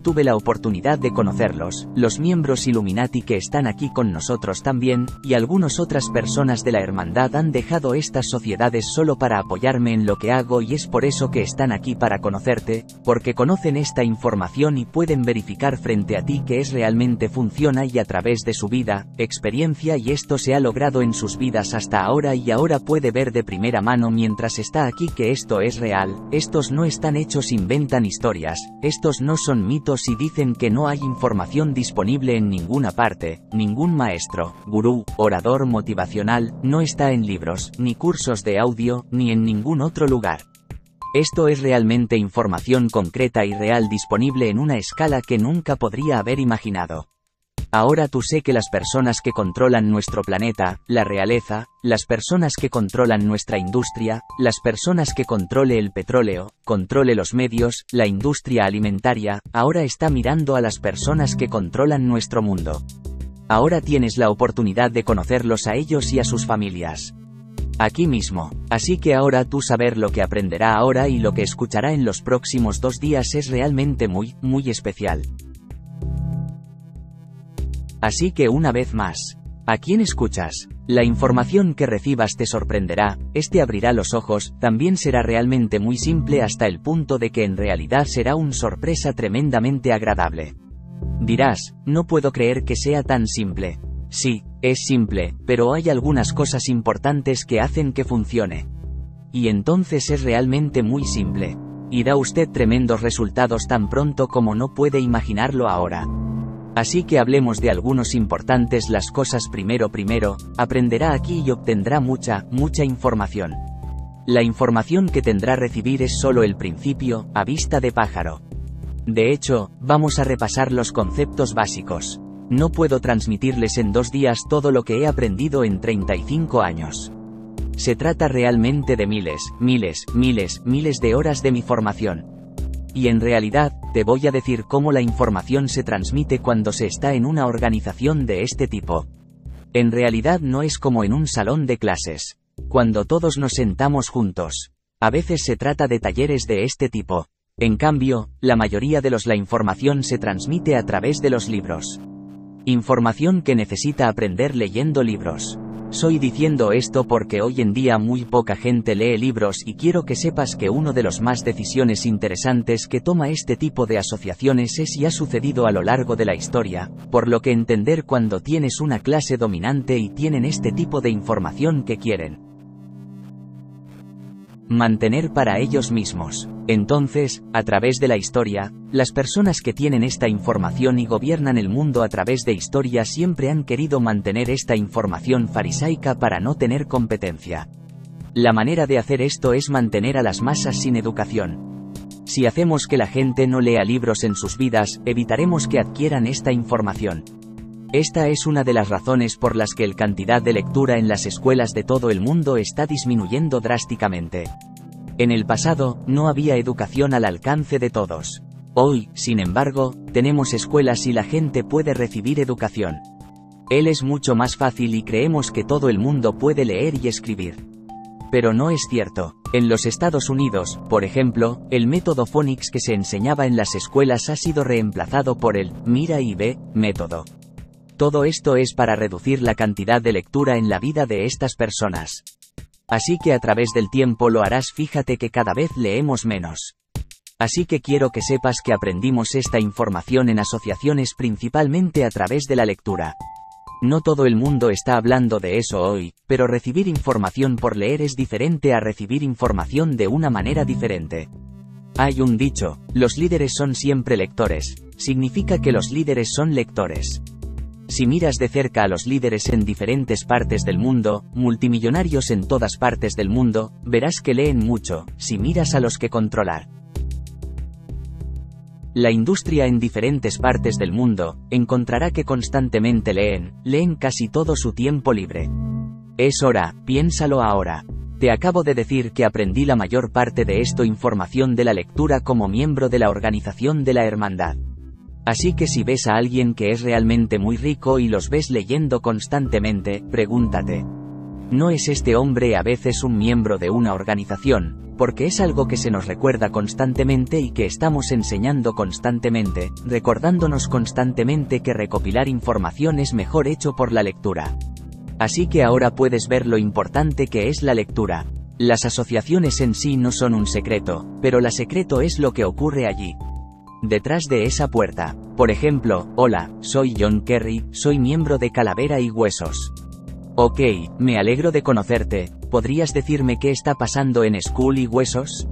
tuve la oportunidad de conocerlos, los miembros Illuminati que están aquí con nosotros también, y algunas otras personas de la hermandad han dejado estas sociedades solo para apoyarme en lo que hago, y es por eso que están aquí, para conocerte, porque conocen esta información y pueden verificar frente a ti que realmente funciona, y a través de su vida, experiencia, y esto se ha logrado en sus vidas hasta ahora, y ahora puede ver de primera mano mientras está aquí que esto es real. Estos no están hechos, inventan historias, estos no son mitos, y dicen que no hay información disponible en ninguna parte. Ningún maestro, gurú, orador motivacional, no está en libros, ni cursos de audio, ni en ningún otro lugar. Esto es realmente información concreta y real disponible en una escala que nunca podría haber imaginado. Ahora tú sé que las personas que controlan nuestro planeta, la realeza, las personas que controlan nuestra industria, las personas que controle el petróleo, controle los medios, la industria alimentaria, ahora está mirando a las personas que controlan nuestro mundo. Ahora tienes la oportunidad de conocerlos a ellos y a sus familias. Aquí mismo. Así que ahora tú saber lo que aprenderá ahora y lo que escuchará en los próximos 2 días es realmente muy especial. Así que una vez más, ¿a quién escuchas? La información que recibas te sorprenderá, abrirá los ojos, también será realmente muy simple hasta el punto de que en realidad será una sorpresa tremendamente agradable. Dirás, no puedo creer que sea tan simple. Sí, es simple, pero hay algunas cosas importantes que hacen que funcione. Y entonces es realmente muy simple. Y da usted tremendos resultados tan pronto como no puede imaginarlo ahora. Así que hablemos de algunos importantes las cosas primero, aprenderá aquí y obtendrá mucha información. La información que tendrá que recibir es solo el principio, a vista de pájaro. De hecho, vamos a repasar los conceptos básicos. No puedo transmitirles en 2 días todo lo que he aprendido en 35 años. Se trata realmente de miles de horas de mi formación. Y en realidad, te voy a decir cómo la información se transmite cuando se está en una organización de este tipo. En realidad no es como en un salón de clases, cuando todos nos sentamos juntos. A veces se trata de talleres de este tipo. En cambio, la mayoría de la información se transmite a través de los libros. Información que necesita aprender leyendo libros. Soy diciendo esto porque hoy en día muy poca gente lee libros y quiero que sepas que uno de los más decisiones interesantes que toma este tipo de asociaciones es y ha sucedido a lo largo de la historia, por lo que entender cuando tienes una clase dominante y tienen este tipo de información que quieren mantener para ellos mismos. Entonces, a través de la historia, las personas que tienen esta información y gobiernan el mundo a través de historia siempre han querido mantener esta información farisaica para no tener competencia. La manera de hacer esto es mantener a las masas sin educación. Si hacemos que la gente no lea libros en sus vidas, evitaremos que adquieran esta información. Esta es una de las razones por las que la cantidad de lectura en las escuelas de todo el mundo está disminuyendo drásticamente. En el pasado, no había educación al alcance de todos. Hoy, sin embargo, tenemos escuelas y la gente puede recibir educación. Él es mucho más fácil y creemos que todo el mundo puede leer y escribir. Pero no es cierto. En los Estados Unidos, por ejemplo, el método Phonics que se enseñaba en las escuelas ha sido reemplazado por el mira y ve método. Todo esto es para reducir la cantidad de lectura en la vida de estas personas. Así que a través del tiempo lo harás. Fíjate que cada vez leemos menos. Así que quiero que sepas que aprendimos esta información en asociaciones principalmente a través de la lectura. No todo el mundo está hablando de eso hoy, pero recibir información por leer es diferente a recibir información de una manera diferente. Hay un dicho, los líderes son siempre lectores, significa que los líderes son lectores. Si miras de cerca a los líderes en diferentes partes del mundo, multimillonarios en todas partes del mundo, verás que leen mucho, si miras a los que controlar. La industria en diferentes partes del mundo, encontrará que constantemente leen casi todo su tiempo libre. Es hora, piénsalo ahora. Te acabo de decir que aprendí la mayor parte de esto información de la lectura como miembro de la organización de la hermandad. Así que si ves a alguien que es realmente muy rico y los ves leyendo constantemente, pregúntate. ¿No es este hombre a veces un miembro de una organización? Porque es algo que se nos recuerda constantemente y que estamos enseñando constantemente, recordándonos constantemente que recopilar información es mejor hecho por la lectura. Así que ahora puedes ver lo importante que es la lectura. Las asociaciones en sí no son un secreto, pero la secreto es lo que ocurre allí. Detrás de esa puerta. Por ejemplo, hola, soy John Kerry, soy miembro de Calavera y Huesos. Ok, me alegro de conocerte, ¿podrías decirme qué está pasando en Skull y Huesos?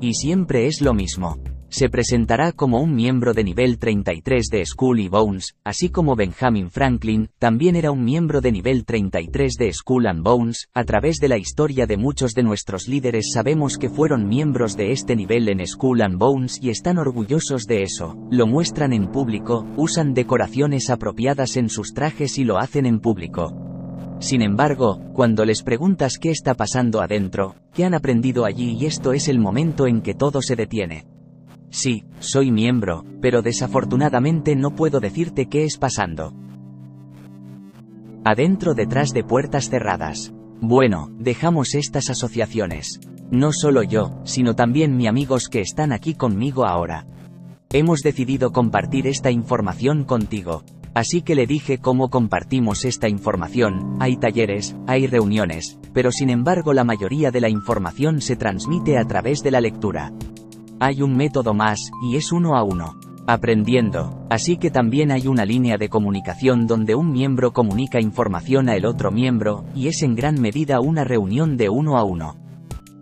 Y siempre es lo mismo. Se presentará como un miembro de nivel 33 de Skull and Bones, así como Benjamin Franklin, también era un miembro de nivel 33 de Skull and Bones. A través de la historia de muchos de nuestros líderes sabemos que fueron miembros de este nivel en Skull and Bones y están orgullosos de eso, lo muestran en público, usan decoraciones apropiadas en sus trajes y lo hacen en público. Sin embargo, cuando les preguntas qué está pasando adentro, qué han aprendido allí, y esto es el momento en que todo se detiene. Sí, soy miembro, pero desafortunadamente no puedo decirte qué es pasando adentro detrás de puertas cerradas. Bueno, dejamos estas asociaciones. No solo yo, sino también mis amigos que están aquí conmigo ahora. Hemos decidido compartir esta información contigo. Así que le dije cómo compartimos esta información, hay talleres, hay reuniones, pero sin embargo la mayoría de la información se transmite a través de la lectura. Hay un método más, y es uno a uno. Aprendiendo. Así que también hay una línea de comunicación donde un miembro comunica información al otro miembro, y es en gran medida una reunión de uno a uno.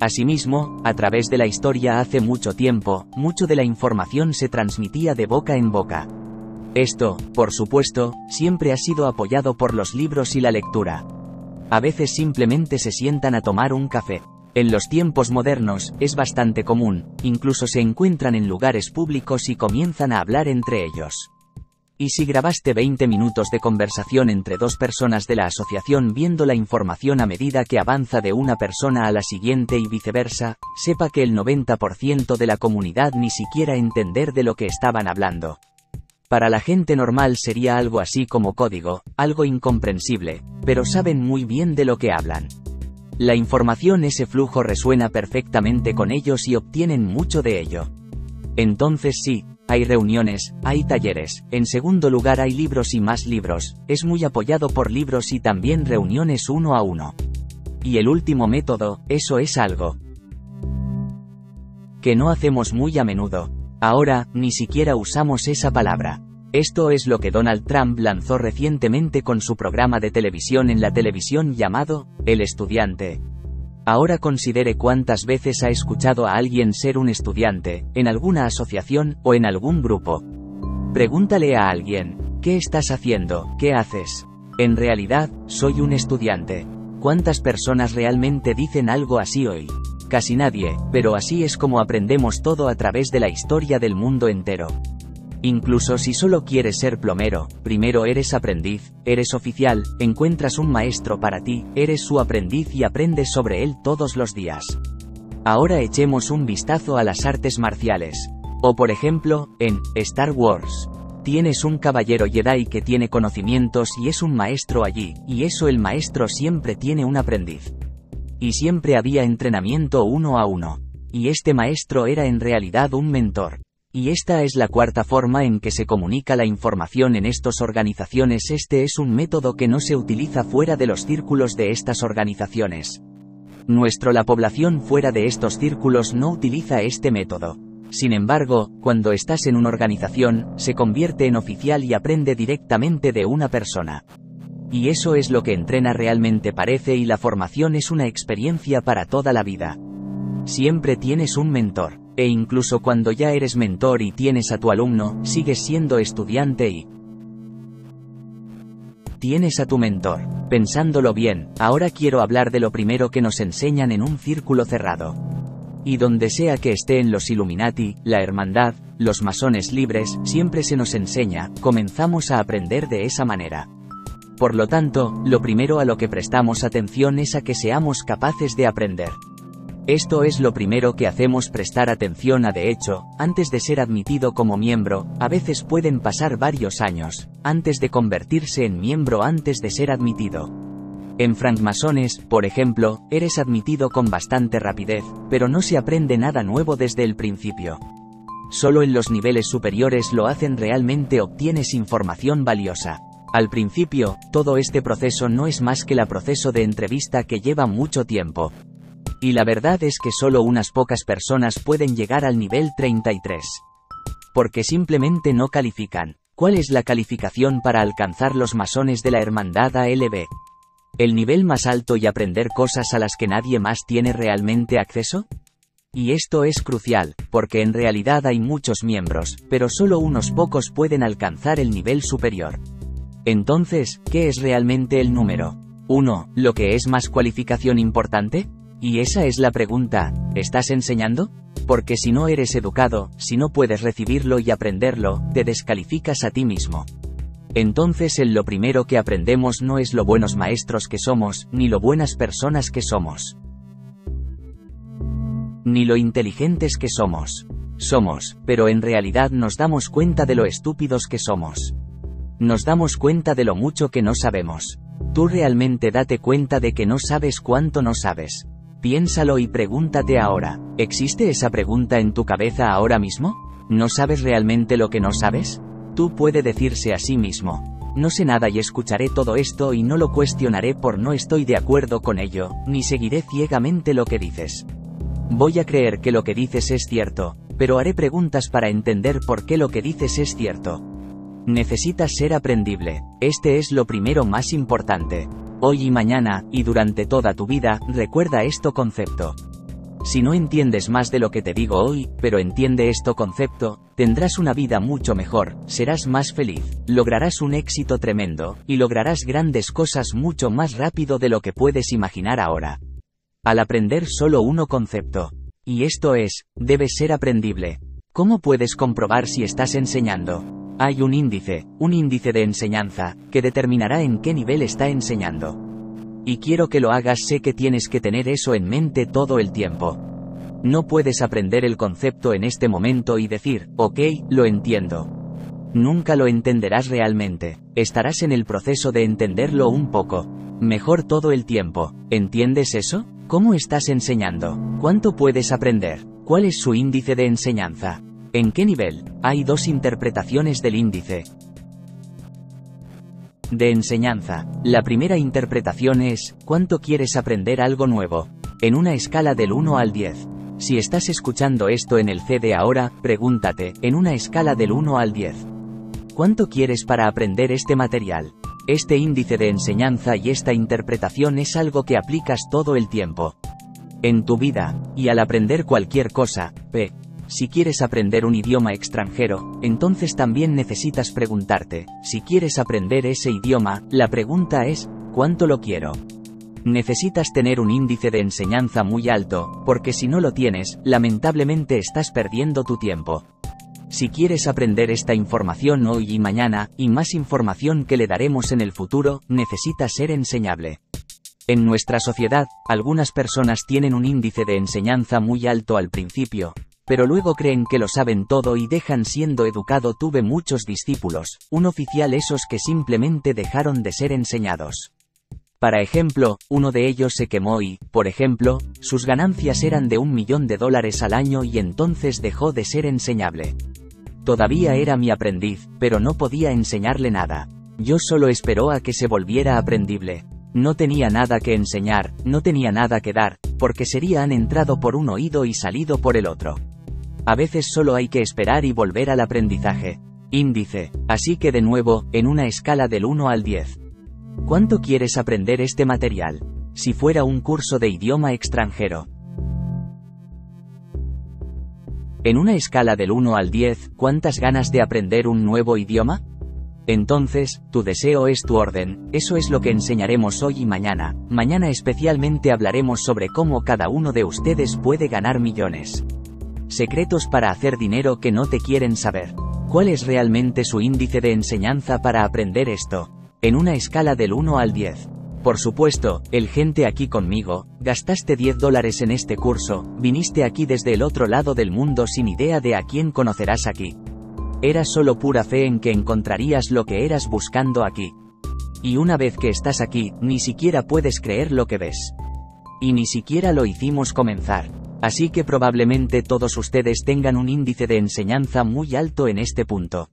Asimismo, a través de la historia hace mucho tiempo, mucho de la información se transmitía de boca en boca. Esto, por supuesto, siempre ha sido apoyado por los libros y la lectura. A veces simplemente se sientan a tomar un café. En los tiempos modernos, es bastante común, incluso se encuentran en lugares públicos y comienzan a hablar entre ellos. Y si grabaste 20 minutos de conversación entre dos personas de la asociación viendo la información a medida que avanza de una persona a la siguiente y viceversa, sepa que el 90% de la comunidad ni siquiera entender de lo que estaban hablando. Para la gente normal sería algo así como código, algo incomprensible, pero saben muy bien de lo que hablan. La información, ese flujo resuena perfectamente con ellos y obtienen mucho de ello. Entonces sí, hay reuniones, hay talleres, en segundo lugar hay libros y más libros, es muy apoyado por libros y también reuniones uno a uno. Y el último método, eso es algo que no hacemos muy a menudo. Ahora, ni siquiera usamos esa palabra. Esto es lo que Donald Trump lanzó recientemente con su programa de televisión en la televisión llamado El Estudiante. Ahora considere cuántas veces ha escuchado a alguien ser un estudiante, en alguna asociación, o en algún grupo. Pregúntale a alguien, ¿qué estás haciendo? ¿Qué haces? En realidad, soy un estudiante. ¿Cuántas personas realmente dicen algo así hoy? Casi nadie, pero así es como aprendemos todo a través de la historia del mundo entero. Incluso si solo quieres ser plomero, primero eres aprendiz, eres oficial, encuentras un maestro para ti, eres su aprendiz y aprendes sobre él todos los días. Ahora echemos un vistazo a las artes marciales. O por ejemplo, en Star Wars. Tienes un caballero Jedi que tiene conocimientos y es un maestro allí, y eso el maestro siempre tiene un aprendiz. Y siempre había entrenamiento uno a uno. Y este maestro era en realidad un mentor. Y esta es la cuarta forma en que se comunica la información en estas organizaciones. Este es un método que no se utiliza fuera de los círculos de estas organizaciones. La población fuera de estos círculos no utiliza este método. Sin embargo, cuando estás en una organización, se convierte en oficial y aprende directamente de una persona. Y eso es lo que entrenar realmente parece, y la formación es una experiencia para toda la vida. Siempre tienes un mentor. E incluso cuando ya eres mentor y tienes a tu alumno, sigues siendo estudiante y tienes a tu mentor. Pensándolo bien, ahora quiero hablar de lo primero que nos enseñan en un círculo cerrado. Y donde sea que estén los Illuminati, la hermandad, los masones libres, siempre se nos enseña, comenzamos a aprender de esa manera. Por lo tanto, lo primero a lo que prestamos atención es a que seamos capaces de aprender. Esto es lo primero que hacemos, prestar atención a. De hecho, antes de ser admitido como miembro, a veces pueden pasar varios años, antes de convertirse en miembro, antes de ser admitido. En francmasones, por ejemplo, eres admitido con bastante rapidez, pero no se aprende nada nuevo desde el principio. Solo en los niveles superiores lo hacen realmente, obtienes información valiosa. Al principio, todo este proceso no es más que el proceso de entrevista que lleva mucho tiempo. Y la verdad es que solo unas pocas personas pueden llegar al nivel 33. Porque simplemente no califican. ¿Cuál es la calificación para alcanzar los masones de la hermandad ALB? ¿El nivel más alto y aprender cosas a las que nadie más tiene realmente acceso? Y esto es crucial, porque en realidad hay muchos miembros, pero solo unos pocos pueden alcanzar el nivel superior. Entonces, ¿qué es realmente el número 1? ¿Lo que es más cualificación importante? Y esa es la pregunta. ¿Estás enseñando? Porque si no eres educado, si no puedes recibirlo y aprenderlo, te descalificas a ti mismo. Entonces lo primero que aprendemos no es lo buenos maestros que somos, ni lo buenas personas que somos, ni lo inteligentes que somos. Pero en realidad nos damos cuenta de lo estúpidos que somos. Nos damos cuenta de lo mucho que no sabemos. Tú realmente date cuenta de que no sabes cuánto no sabes. Piénsalo y pregúntate ahora, ¿existe esa pregunta en tu cabeza ahora mismo? ¿No sabes realmente lo que no sabes? Tú puedes decirse a sí mismo, no sé nada y escucharé todo esto y no lo cuestionaré por no estoy de acuerdo con ello, ni seguiré ciegamente lo que dices. Voy a creer que lo que dices es cierto, pero haré preguntas para entender por qué lo que dices es cierto. Necesitas ser aprendible. Este es lo primero más importante. Hoy y mañana, y durante toda tu vida, recuerda este concepto. Si no entiendes más de lo que te digo hoy, pero entiende este concepto, tendrás una vida mucho mejor, serás más feliz, lograrás un éxito tremendo, y lograrás grandes cosas mucho más rápido de lo que puedes imaginar ahora. Al aprender solo un concepto. Y esto es, debes ser aprendible. ¿Cómo puedes comprobar si estás enseñando? Hay un índice de enseñanza, que determinará en qué nivel está enseñando. Y quiero que lo hagas, sé que tienes que tener eso en mente todo el tiempo. No puedes aprender el concepto en este momento y decir, ok, lo entiendo. Nunca lo entenderás realmente, estarás en el proceso de entenderlo un poco. Mejor todo el tiempo, ¿entiendes eso? ¿Cómo estás enseñando? ¿Cuánto puedes aprender? ¿Cuál es su índice de enseñanza? ¿En qué nivel? Hay dos interpretaciones del índice de enseñanza. La primera interpretación es, ¿cuánto quieres aprender algo nuevo? En una escala del 1 al 10. Si estás escuchando esto en el CD ahora, pregúntate, en una escala del 1 al 10. ¿Cuánto quieres para aprender este material? Este índice de enseñanza y esta interpretación es algo que aplicas todo el tiempo en tu vida, y al aprender cualquier cosa. Si quieres aprender un idioma extranjero, entonces también necesitas preguntarte, si quieres aprender ese idioma, la pregunta es, ¿cuánto lo quiero? Necesitas tener un índice de enseñanza muy alto, porque si no lo tienes, lamentablemente estás perdiendo tu tiempo. Si quieres aprender esta información hoy y mañana, y más información que le daremos en el futuro, necesitas ser enseñable. En nuestra sociedad, algunas personas tienen un índice de enseñanza muy alto al principio, pero luego creen que lo saben todo y dejan siendo educado. Tuve muchos discípulos, un oficial, esos que simplemente dejaron de ser enseñados. Para ejemplo, uno de ellos se quemó y, por ejemplo, sus ganancias eran de $1 millón al año y entonces dejó de ser enseñable. Todavía era mi aprendiz, pero no podía enseñarle nada. Yo solo esperó a que se volviera aprendible. No tenía nada que enseñar, no tenía nada que dar, porque serían entrado por un oído y salido por el otro. A veces solo hay que esperar y volver al aprendizaje. Índice. Así que de nuevo, en una escala del 1 al 10. ¿Cuánto quieres aprender este material? Si fuera un curso de idioma extranjero. En una escala del 1 al 10, ¿cuántas ganas de aprender un nuevo idioma? Entonces, tu deseo es tu orden. Eso es lo que enseñaremos hoy y mañana. Mañana especialmente hablaremos sobre cómo cada uno de ustedes puede ganar millones. Secretos para hacer dinero que no te quieren saber. ¿Cuál es realmente su índice de enseñanza para aprender esto? En una escala del 1 al 10. Por supuesto, el gente aquí conmigo, gastaste $10 en este curso, viniste aquí desde el otro lado del mundo sin idea de a quién conocerás aquí. Era solo pura fe en que encontrarías lo que eras buscando aquí. Y una vez que estás aquí, ni siquiera puedes creer lo que ves. Y ni siquiera lo hicimos comenzar. Así que probablemente todos ustedes tengan un índice de enseñanza muy alto en este punto.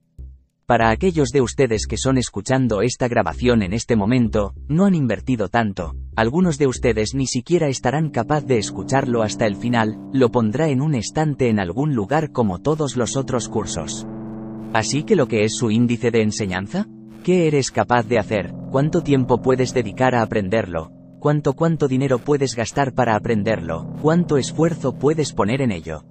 Para aquellos de ustedes que son escuchando esta grabación en este momento, no han invertido tanto. Algunos de ustedes ni siquiera estarán capaz de escucharlo hasta el final, lo pondrá en un estante en algún lugar como todos los otros cursos. Así que lo que es su índice de enseñanza, ¿qué eres capaz de hacer? ¿Cuánto tiempo puedes dedicar a aprenderlo? ¿Cuánto dinero puedes gastar para aprenderlo? ¿Cuánto esfuerzo puedes poner en ello?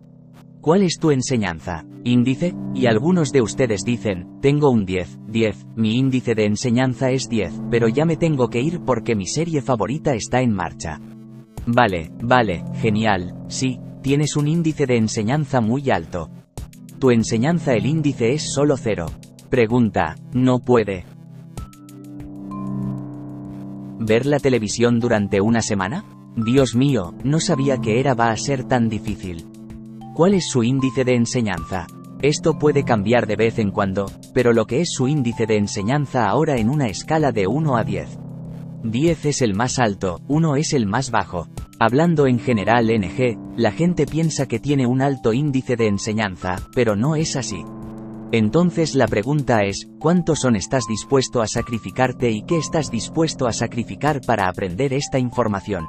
¿Cuál es tu enseñanza? ¿Índice? Y algunos de ustedes dicen, tengo un 10, mi índice de enseñanza es 10, pero ya me tengo que ir porque mi serie favorita está en marcha. Vale, genial, sí, tienes un índice de enseñanza muy alto. Tu enseñanza, el índice es solo 0. Pregunta, ¿no puede ver la televisión durante una semana? Dios mío, no sabía que va a ser tan difícil. ¿Cuál es su índice de enseñanza? Esto puede cambiar de vez en cuando, pero lo que es su índice de enseñanza ahora en una escala de 1 a 10. 10 es el más alto, 1 es el más bajo. Hablando en general, la gente piensa que tiene un alto índice de enseñanza, pero no es así. Entonces la pregunta es, ¿cuánto estás dispuesto a sacrificarte y qué estás dispuesto a sacrificar para aprender esta información?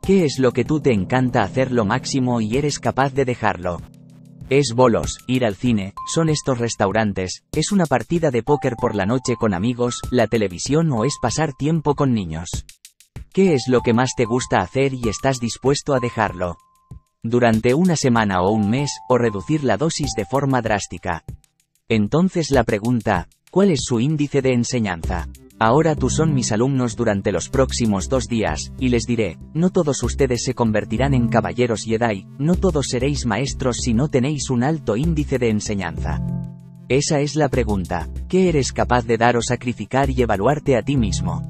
¿Qué es lo que tú te encanta hacer lo máximo y eres capaz de dejarlo? Es bolos, ir al cine, son estos restaurantes, es una partida de póker por la noche con amigos, la televisión o es pasar tiempo con niños. ¿Qué es lo que más te gusta hacer y estás dispuesto a dejarlo? Durante una semana o un mes, o reducir la dosis de forma drástica. Entonces la pregunta, ¿cuál es su índice de enseñanza? Ahora tú son mis alumnos durante los próximos 2 días, y les diré, no todos ustedes se convertirán en caballeros Jedi, no todos seréis maestros si no tenéis un alto índice de enseñanza. Esa es la pregunta, ¿qué eres capaz de dar o sacrificar y evaluarte a ti mismo?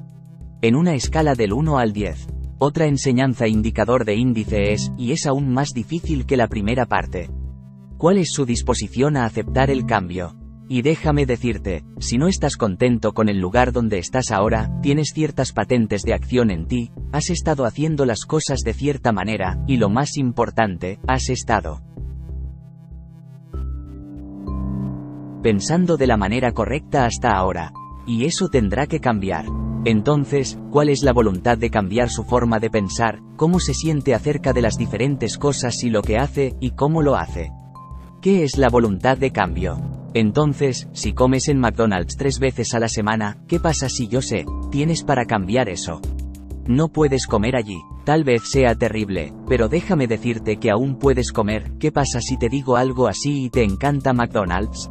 En una escala del 1 al 10. Otra enseñanza indicador de índice es, y es aún más difícil que la primera parte. ¿Cuál es su disposición a aceptar el cambio? Y déjame decirte, si no estás contento con el lugar donde estás ahora, tienes ciertas patentes de acción en ti, has estado haciendo las cosas de cierta manera, y lo más importante, has estado pensando de la manera correcta hasta ahora. Y eso tendrá que cambiar. Entonces, ¿cuál es la voluntad de cambiar su forma de pensar, cómo se siente acerca de las diferentes cosas y lo que hace, y cómo lo hace? ¿Qué es la voluntad de cambio? Entonces, si comes en McDonald's 3 veces a la semana, ¿qué pasa si yo sé? Tienes para cambiar eso. No puedes comer allí. Tal vez sea terrible, pero déjame decirte que aún puedes comer. ¿Qué pasa si te digo algo así y te encanta McDonald's?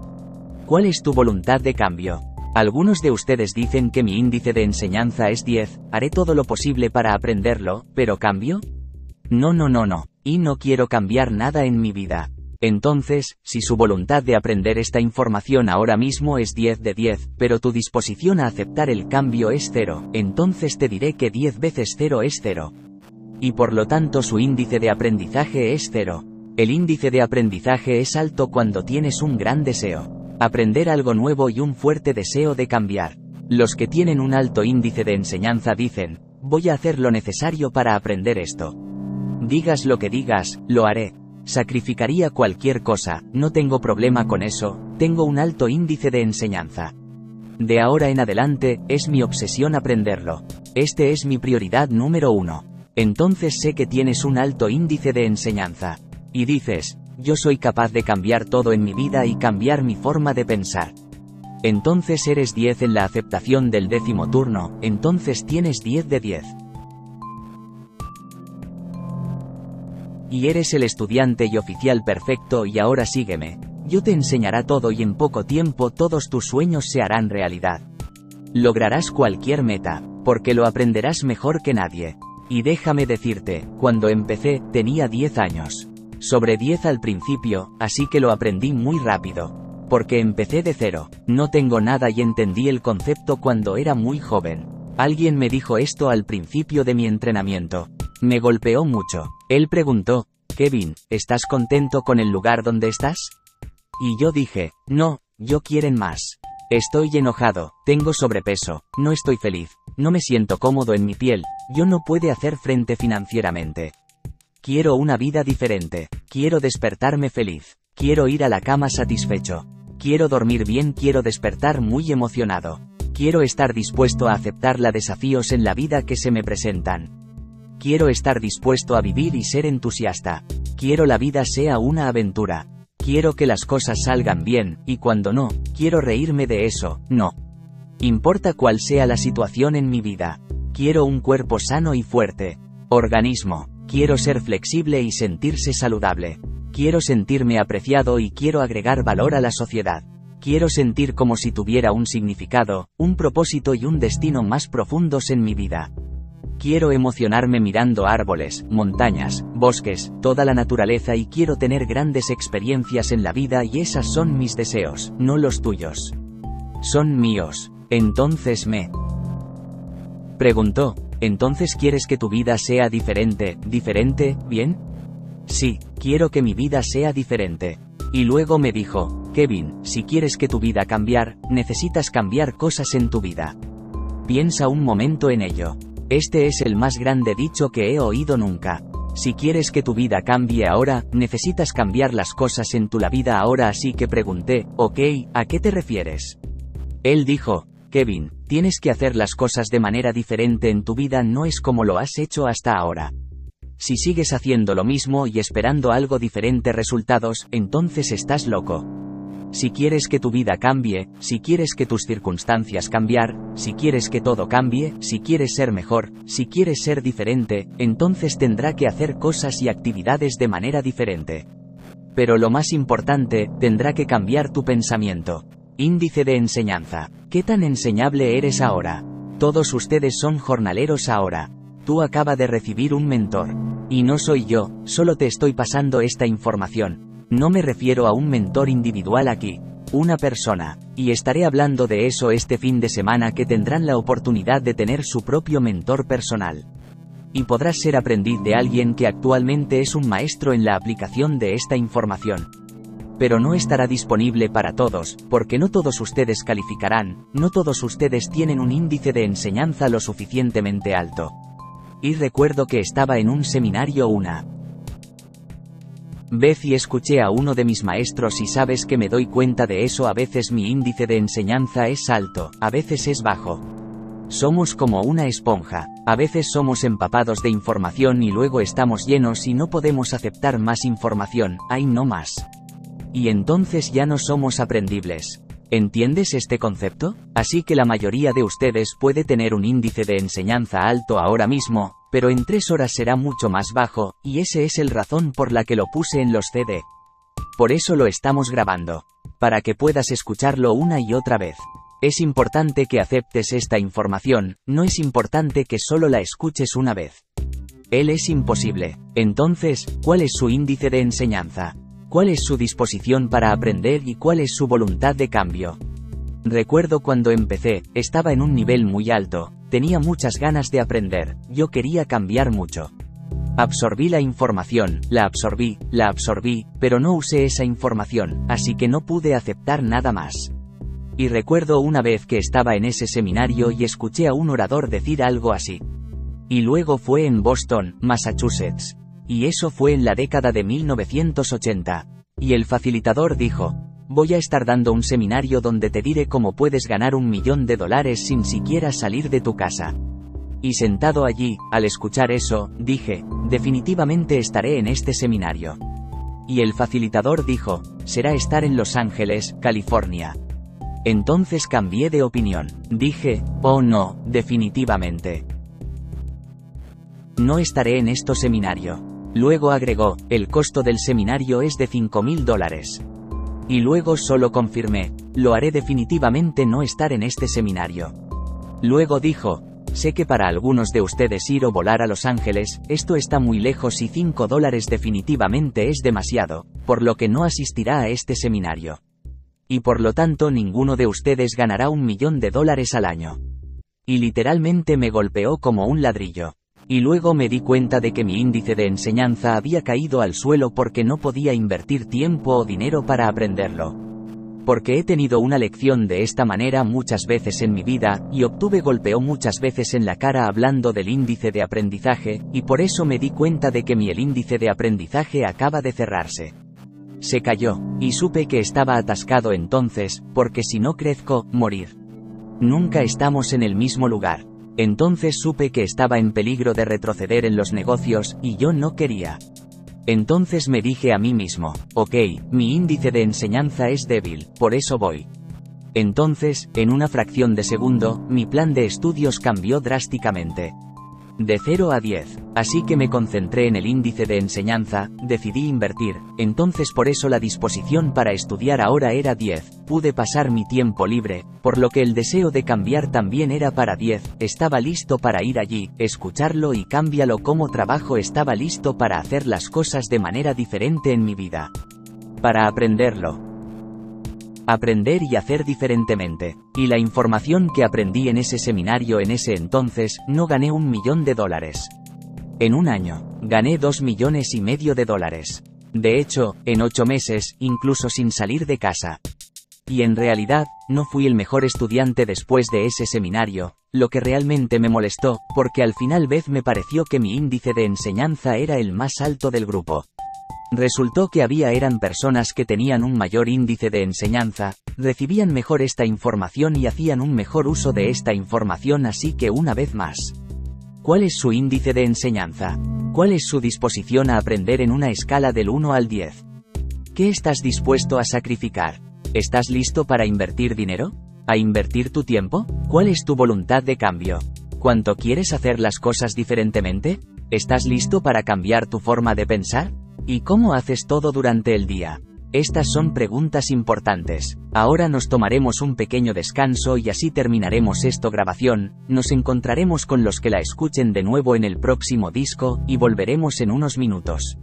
¿Cuál es tu voluntad de cambio? Algunos de ustedes dicen que mi índice de enseñanza es 10, haré todo lo posible para aprenderlo, ¿pero cambio? No. Y no quiero cambiar nada en mi vida. Entonces, si su voluntad de aprender esta información ahora mismo es 10 de 10, pero tu disposición a aceptar el cambio es 0, entonces te diré que 10 veces 0 es 0. Y por lo tanto su índice de aprendizaje es 0. El índice de aprendizaje es alto cuando tienes un gran deseo. Aprender algo nuevo y un fuerte deseo de cambiar. Los que tienen un alto índice de enseñanza dicen, voy a hacer lo necesario para aprender esto. Digas lo que digas, lo haré. Sacrificaría cualquier cosa, no tengo problema con eso, tengo un alto índice de enseñanza. De ahora en adelante, es mi obsesión aprenderlo. Este es mi prioridad número uno. Entonces sé que tienes un alto índice de enseñanza. Y dices, yo soy capaz de cambiar todo en mi vida y cambiar mi forma de pensar. Entonces eres 10 en la aceptación del décimo turno, entonces tienes 10 de 10. Y eres el estudiante y oficial perfecto y ahora sígueme. Yo te enseñaré todo y en poco tiempo todos tus sueños se harán realidad. Lograrás cualquier meta, porque lo aprenderás mejor que nadie. Y déjame decirte, cuando empecé, tenía 10 años. Sobre 10 al principio, así que lo aprendí muy rápido. Porque empecé de cero, no tengo nada y entendí el concepto cuando era muy joven. Alguien me dijo esto al principio de mi entrenamiento. Me golpeó mucho. Él preguntó, Kevin, ¿estás contento con el lugar donde estás? Y yo dije, no, yo quiero más. Estoy enojado, tengo sobrepeso, no estoy feliz, no me siento cómodo en mi piel, yo no puedo hacer frente financieramente. Quiero una vida diferente, quiero despertarme feliz, quiero ir a la cama satisfecho, quiero dormir bien, quiero despertar muy emocionado, quiero estar dispuesto a aceptar los desafíos en la vida que se me presentan. Quiero estar dispuesto a vivir y ser entusiasta, quiero la vida sea una aventura. Quiero que las cosas salgan bien, y cuando no, quiero reírme de eso, no importa cuál sea la situación en mi vida. Quiero un cuerpo sano y fuerte. Organismo. Quiero ser flexible y sentirse saludable. Quiero sentirme apreciado y quiero agregar valor a la sociedad. Quiero sentir como si tuviera un significado, un propósito y un destino más profundos en mi vida. Quiero emocionarme mirando árboles, montañas, bosques, toda la naturaleza y quiero tener grandes experiencias en la vida y esas son mis deseos, no los tuyos. Son míos. Entonces me preguntó, ¿entonces quieres que tu vida sea diferente, bien? Sí, quiero que mi vida sea diferente. Y luego me dijo, Kevin, si quieres que tu vida cambiar, necesitas cambiar cosas en tu vida. Piensa un momento en ello. Este es el más grande dicho que he oído nunca. Si quieres que tu vida cambie ahora, necesitas cambiar las cosas en tu vida ahora, así que pregunté, ok, ¿a qué te refieres? Él dijo, Kevin, tienes que hacer las cosas de manera diferente en tu vida, no es como lo has hecho hasta ahora. Si sigues haciendo lo mismo y esperando algo diferente resultados, entonces estás loco. Si quieres que tu vida cambie, si quieres que tus circunstancias cambiar, si quieres que todo cambie, si quieres ser mejor, si quieres ser diferente, entonces tendrá que hacer cosas y actividades de manera diferente. Pero lo más importante, tendrá que cambiar tu pensamiento. Índice de enseñanza. ¿Qué tan enseñable eres ahora? Todos ustedes son jornaleros ahora. Tú acabas de recibir un mentor. Y no soy yo, solo te estoy pasando esta información. No me refiero a un mentor individual aquí, una persona, y estaré hablando de eso este fin de semana que tendrán la oportunidad de tener su propio mentor personal. Y podrás ser aprendiz de alguien que actualmente es un maestro en la aplicación de esta información. Pero no estará disponible para todos, porque no todos ustedes calificarán, no todos ustedes tienen un índice de enseñanza lo suficientemente alto. Y recuerdo que estaba en un seminario una vez y escuché a uno de mis maestros y sabes que me doy cuenta de eso, a veces mi índice de enseñanza es alto, a veces es bajo. Somos como una esponja, a veces somos empapados de información y luego estamos llenos y no podemos aceptar más información, hay no más. Y entonces ya no somos aprendibles. ¿Entiendes este concepto? Así que la mayoría de ustedes puede tener un índice de enseñanza alto ahora mismo, pero en 3 horas será mucho más bajo, y ese es el razón por la que lo puse en los CD. Por eso lo estamos grabando. Para que puedas escucharlo una y otra vez. Es importante que aceptes esta información, no es importante que solo la escuches una vez. Él es imposible. Entonces, ¿cuál es su índice de enseñanza? ¿Cuál es su disposición para aprender y cuál es su voluntad de cambio? Recuerdo cuando empecé, estaba en un nivel muy alto. Tenía muchas ganas de aprender, yo quería cambiar mucho. Absorbí la información, la absorbí, pero no usé esa información, así que no pude aceptar nada más. Y recuerdo una vez que estaba en ese seminario y escuché a un orador decir algo así. Y luego fue en Boston, Massachusetts. Y eso fue en la década de 1980. Y el facilitador dijo, voy a estar dando un seminario donde te diré cómo puedes ganar $1 millón sin siquiera salir de tu casa. Y sentado allí, al escuchar eso, dije, definitivamente estaré en este seminario. Y el facilitador dijo, será estar en Los Ángeles, California. Entonces cambié de opinión. Dije, oh no, definitivamente no estaré en este seminario. Luego agregó, el costo del seminario es de $5,000. Y luego solo confirmé, lo haré definitivamente no estar en este seminario. Luego dijo, sé que para algunos de ustedes ir o volar a Los Ángeles, esto está muy lejos y $5 definitivamente es demasiado, por lo que no asistirá a este seminario. Y por lo tanto ninguno de ustedes ganará $1 millón al año. Y literalmente me golpeó como un ladrillo. Y luego me di cuenta de que mi índice de enseñanza había caído al suelo porque no podía invertir tiempo o dinero para aprenderlo. Porque he tenido una lección de esta manera muchas veces en mi vida, y obtuve golpeo muchas veces en la cara hablando del índice de aprendizaje, y por eso me di cuenta de que el índice de aprendizaje acaba de cerrarse. Se cayó, y supe que estaba atascado entonces, porque si no crezco, morir. Nunca estamos en el mismo lugar. Entonces supe que estaba en peligro de retroceder en los negocios, y yo no quería. Entonces me dije a mí mismo, ok, mi índice de enseñanza es débil, por eso voy. Entonces, en una fracción de segundo, mi plan de estudios cambió drásticamente. De 0 a 10, así que me concentré en el índice de enseñanza, decidí invertir, entonces por eso la disposición para estudiar ahora era 10, pude pasar mi tiempo libre, por lo que el deseo de cambiar también era para 10, estaba listo para ir allí, escucharlo y cambiarlo como trabajo, estaba listo para hacer las cosas de manera diferente en mi vida. Para aprenderlo. Aprender y hacer diferentemente. Y la información que aprendí en ese seminario en ese entonces, no gané $1 millón. En un año, gané $2,500,000. De hecho, en 8 meses, incluso sin salir de casa. Y en realidad, no fui el mejor estudiante después de ese seminario, lo que realmente me molestó, porque al final me pareció que mi índice de enseñanza era el más alto del grupo. Resultó que eran personas que tenían un mayor índice de enseñanza, recibían mejor esta información y hacían un mejor uso de esta información, así que una vez más. ¿Cuál es su índice de enseñanza? ¿Cuál es su disposición a aprender en una escala del 1 al 10? ¿Qué estás dispuesto a sacrificar? ¿Estás listo para invertir dinero? ¿A invertir tu tiempo? ¿Cuál es tu voluntad de cambio? ¿Cuánto quieres hacer las cosas diferentemente? ¿Estás listo para cambiar tu forma de pensar? ¿Y cómo haces todo durante el día? Estas son preguntas importantes. Ahora nos tomaremos un pequeño descanso y así terminaremos esta grabación, nos encontraremos con los que la escuchen de nuevo en el próximo disco, y volveremos en unos minutos.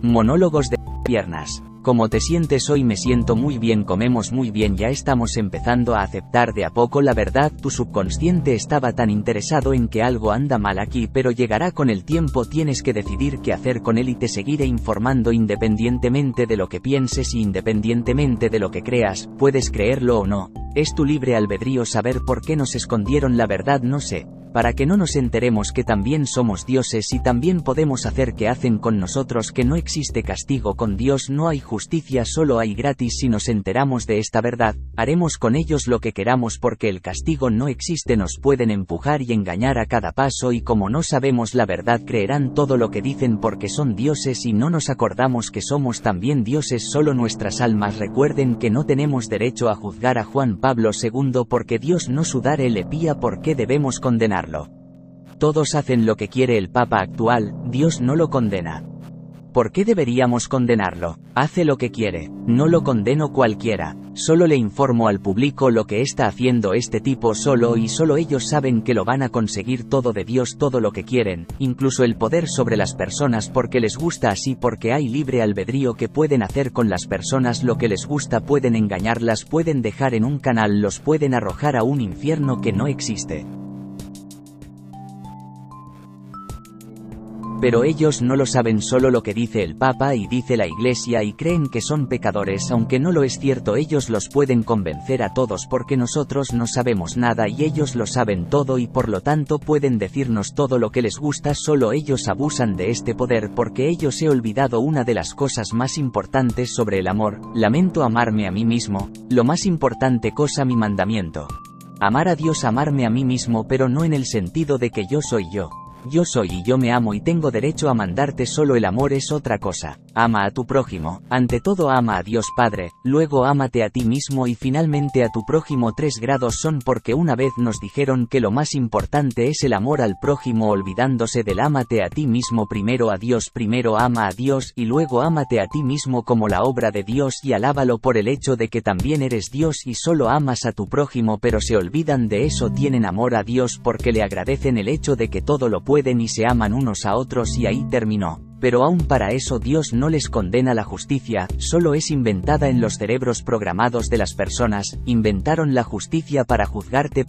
Monólogos de piernas. ¿Cómo te sientes hoy? Me siento muy bien, comemos muy bien, ya estamos empezando a aceptar de a poco la verdad. Tu subconsciente estaba tan interesado en que algo anda mal aquí, pero llegará con el tiempo, tienes que decidir qué hacer con él y te seguiré informando independientemente de lo que pienses y independientemente de lo que creas, puedes creerlo o no. Es tu libre albedrío saber por qué nos escondieron la verdad, no sé. Para que no nos enteremos que también somos dioses y también podemos hacer que hacen con nosotros, que no existe castigo con Dios, no hay justicia, solo hay gratis. Si nos enteramos de esta verdad, haremos con ellos lo que queramos porque el castigo no existe, nos pueden empujar y engañar a cada paso y como no sabemos la verdad creerán todo lo que dicen porque son dioses y no nos acordamos que somos también dioses, solo nuestras almas. Recuerden que no tenemos derecho a juzgar a Juan Pablo II porque Dios no sudare el epía, porque debemos condenar. Todos hacen lo que quiere el Papa actual, Dios no lo condena. ¿Por qué deberíamos condenarlo? Hace lo que quiere, no lo condeno cualquiera, solo le informo al público lo que está haciendo este tipo solo y solo ellos saben que lo van a conseguir todo de Dios, todo lo que quieren, incluso el poder sobre las personas porque les gusta así, porque hay libre albedrío que pueden hacer con las personas lo que les gusta, pueden engañarlas, pueden dejar en un canal, los pueden arrojar a un infierno que no existe. Pero ellos no lo saben, solo lo que dice el Papa y dice la Iglesia y creen que son pecadores, aunque no lo es cierto, ellos los pueden convencer a todos porque nosotros no sabemos nada y ellos lo saben todo y por lo tanto pueden decirnos todo lo que les gusta, solo ellos abusan de este poder porque ellos he olvidado una de las cosas más importantes sobre el amor, lamento amarme a mí mismo, lo más importante cosa mi mandamiento. Amar a Dios, amarme a mí mismo, pero no en el sentido de que yo soy yo. Yo soy y yo me amo y tengo derecho a mandarte, solo el amor es otra cosa. Ama a tu prójimo, ante todo ama a Dios Padre, luego ámate a ti mismo y finalmente a tu prójimo. 3 grados son porque una vez nos dijeron que lo más importante es el amor al prójimo, olvidándose del ámate a ti mismo, primero a Dios, primero ama a Dios y luego ámate a ti mismo como la obra de Dios y alábalo por el hecho de que también eres Dios y solo amas a tu prójimo, pero se olvidan de eso, tienen amor a Dios porque le agradecen el hecho de que todo lo pueden y se aman unos a otros y ahí terminó. Pero aún para eso Dios no les condena, la justicia solo es inventada en los cerebros programados de las personas, inventaron la justicia para juzgarte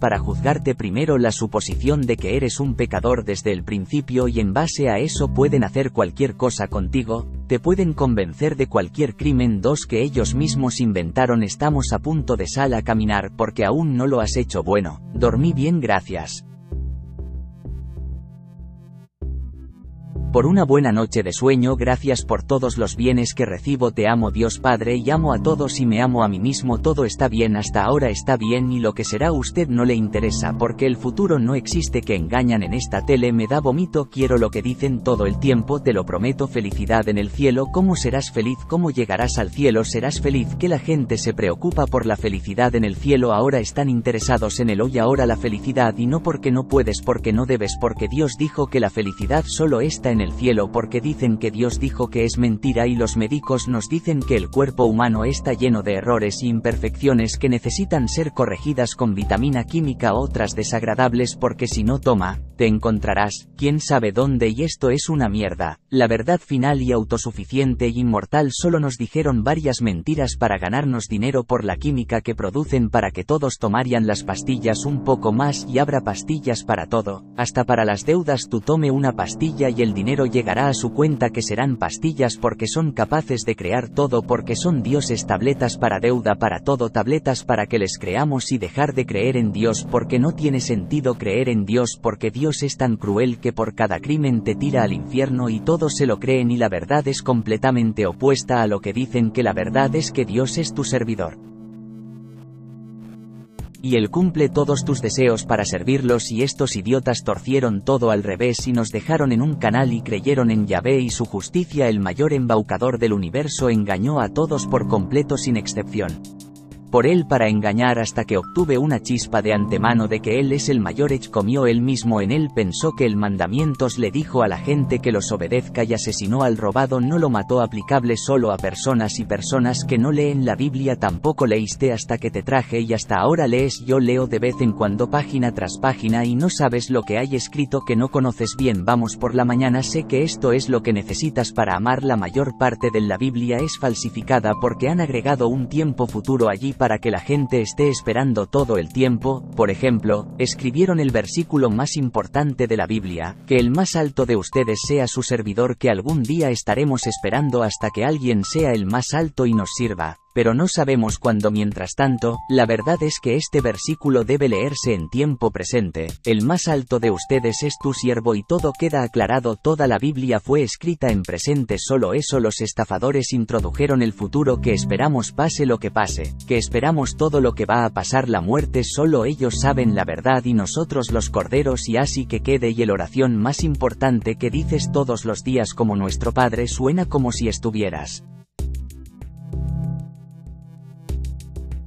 primero, la suposición de que eres un pecador desde el principio y en base a eso pueden hacer cualquier cosa contigo, te pueden convencer de cualquier crimen 2 que ellos mismos inventaron. Estamos a punto de salir a caminar porque aún no lo has hecho. Bueno, dormí bien, gracias por una buena noche de sueño, gracias por todos los bienes que recibo, te amo Dios Padre y amo a todos y me amo a mí mismo, todo está bien, hasta ahora está bien y lo que será usted no le interesa porque el futuro no existe, que engañan en esta tele, me da vómito, quiero lo que dicen todo el tiempo, te lo prometo, felicidad en el cielo, cómo serás feliz, cómo llegarás al cielo, serás feliz, que la gente se preocupa por la felicidad en el cielo, ahora están interesados en el hoy, ahora la felicidad y no porque no puedes, porque no debes, porque Dios dijo que la felicidad solo está en el cielo, porque dicen que Dios dijo, que es mentira, y los médicos nos dicen que el cuerpo humano está lleno de errores y imperfecciones que necesitan ser corregidas con vitamina química, otras desagradables, porque si no toma, te encontrarás quién sabe dónde y esto es una mierda. La verdad final y autosuficiente y inmortal, solo nos dijeron varias mentiras para ganarnos dinero por la química que producen, para que todos tomarían las pastillas un poco más y habrá pastillas para todo, hasta para las deudas, tú tome una pastilla y el dinero llegará a su cuenta, que serán pastillas porque son capaces de crear todo, porque son dioses, tabletas para deuda, para todo, tabletas para que les creamos y dejar de creer en Dios, porque no tiene sentido creer en Dios, porque Dios es tan cruel que por cada crimen te tira al infierno y todos se lo creen, y la verdad es completamente opuesta a lo que dicen, que la verdad es que Dios es tu servidor y él cumple todos tus deseos para servirlos, y estos idiotas torcieron todo al revés y nos dejaron en un canal y creyeron en Yahvé y su justicia, el mayor embaucador del universo, engañó a todos por completo sin excepción. Por él para engañar, hasta que obtuve una chispa de antemano de que él es el mayor, comió él mismo en él, pensó que el mandamientos le dijo a la gente que los obedezca y asesinó al robado, no lo mató, aplicable solo a personas y personas que no leen la Biblia, tampoco leíste hasta que te traje y hasta ahora lees, yo leo de vez en cuando página tras página y no sabes lo que hay escrito, que no conoces bien, vamos por la mañana, sé que esto es lo que necesitas para amar. La mayor parte de la Biblia es falsificada porque han agregado un tiempo futuro allí para que la gente esté esperando todo el tiempo. Por ejemplo, escribieron el versículo más importante de la Biblia, que el más alto de ustedes sea su servidor, que algún día estaremos esperando hasta que alguien sea el más alto y nos sirva, pero no sabemos cuándo. Mientras tanto, la verdad es que este versículo debe leerse en tiempo presente, el más alto de ustedes es tu siervo, y todo queda aclarado, toda la Biblia fue escrita en presente, solo eso. Los estafadores introdujeron el futuro, que esperamos pase lo que pase, que esperamos todo lo que va a pasar, la muerte, solo ellos saben la verdad y nosotros los corderos, y así que quede. Y el oración más importante que dices todos los días, como nuestro Padre, suena como si estuvieras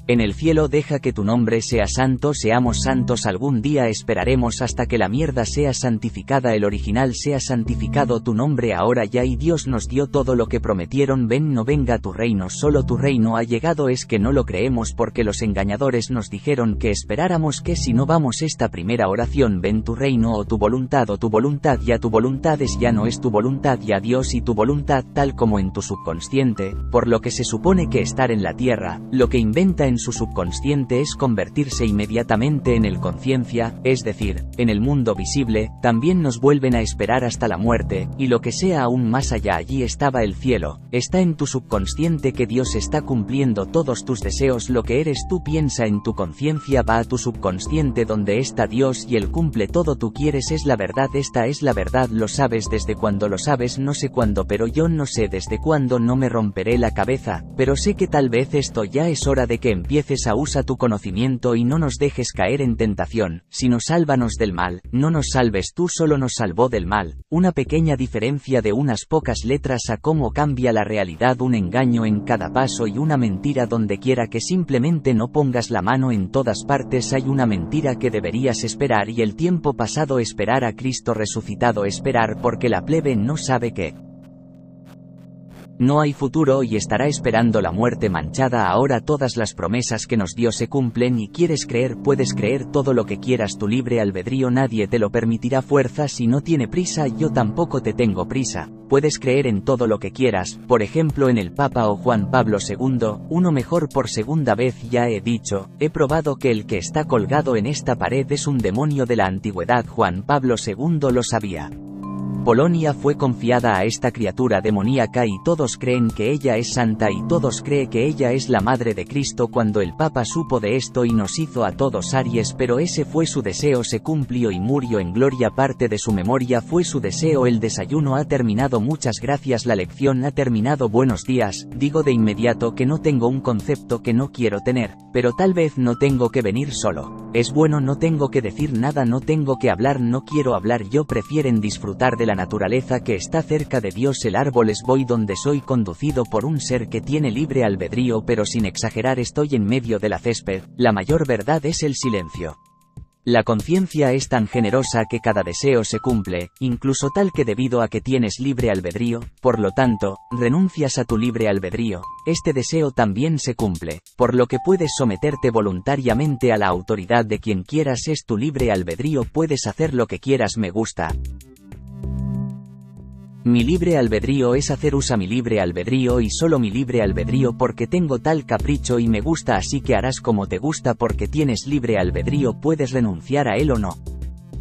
En el cielo deja que tu nombre sea santo, seamos santos algún día, esperaremos hasta que la mierda sea santificada, el original sea santificado tu nombre ahora ya, y Dios nos dio todo lo que prometieron, ven no venga tu reino, solo tu reino ha llegado, es que no lo creemos porque los engañadores nos dijeron que esperáramos, que si no vamos esta primera oración, ven tu reino o tu voluntad, o tu voluntad ya, tu voluntad es ya, no es tu voluntad ya Dios, y tu voluntad tal como en tu subconsciente, por lo que se supone que estar en la tierra, lo que inventa en su subconsciente es convertirse inmediatamente en el conciencia, es decir, en el mundo visible, también nos vuelven a esperar hasta la muerte, y lo que sea aún más allá, allí estaba el cielo, está en tu subconsciente que Dios está cumpliendo todos tus deseos, lo que eres tú piensa en tu conciencia, va a tu subconsciente donde está Dios y Él cumple todo, tú quieres es la verdad, esta es la verdad, lo sabes desde cuando lo sabes, no sé cuándo, pero yo no sé desde cuándo, no me romperé la cabeza, pero sé que tal vez esto ya es hora de que empieces a usar tu conocimiento y no nos dejes caer en tentación, sino sálvanos del mal, no nos salves tú, solo nos salvó del mal, una pequeña diferencia de unas pocas letras a cómo cambia la realidad, un engaño en cada paso y una mentira donde quiera que simplemente no pongas la mano, en todas partes hay una mentira que deberías esperar y el tiempo pasado, esperar a Cristo resucitado, esperar porque la plebe no sabe que no hay futuro y estará esperando la muerte manchada, ahora todas las promesas que nos dio se cumplen y quieres creer, puedes creer todo lo que quieras, tu libre albedrío nadie te lo permitirá, fuerza si no tiene prisa, yo tampoco te tengo prisa, puedes creer en todo lo que quieras, por ejemplo en el Papa o Juan Pablo II, uno mejor por segunda vez, ya he dicho, he probado que el que está colgado en esta pared es un demonio de la antigüedad, Juan Pablo II lo sabía. Polonia fue confiada a esta criatura demoníaca y todos creen que ella es santa y todos creen que ella es la madre de Cristo, cuando el Papa supo de esto y nos hizo a todos Aries, pero ese fue su deseo, se cumplió y murió en gloria, parte de su memoria fue su deseo. El desayuno ha terminado, muchas gracias, la lección ha terminado, buenos días, digo de inmediato que no tengo un concepto que no quiero tener, pero tal vez no tengo que venir solo, es bueno, no tengo que decir nada, no tengo que hablar, no quiero hablar yo, prefieren disfrutar de la naturaleza que está cerca de Dios, el árbol es, voy donde soy conducido por un ser que tiene libre albedrío, pero sin exagerar estoy en medio de la césped, la mayor verdad es el silencio. La conciencia es tan generosa que cada deseo se cumple, incluso tal que debido a que tienes libre albedrío, por lo tanto, renuncias a tu libre albedrío, este deseo también se cumple, por lo que puedes someterte voluntariamente a la autoridad de quien quieras, es tu libre albedrío, puedes hacer lo que quieras, me gusta. Mi libre albedrío es hacer uso a mi libre albedrío y solo mi libre albedrío porque tengo tal capricho y me gusta, así que harás como te gusta porque tienes libre albedrío, puedes renunciar a él o no.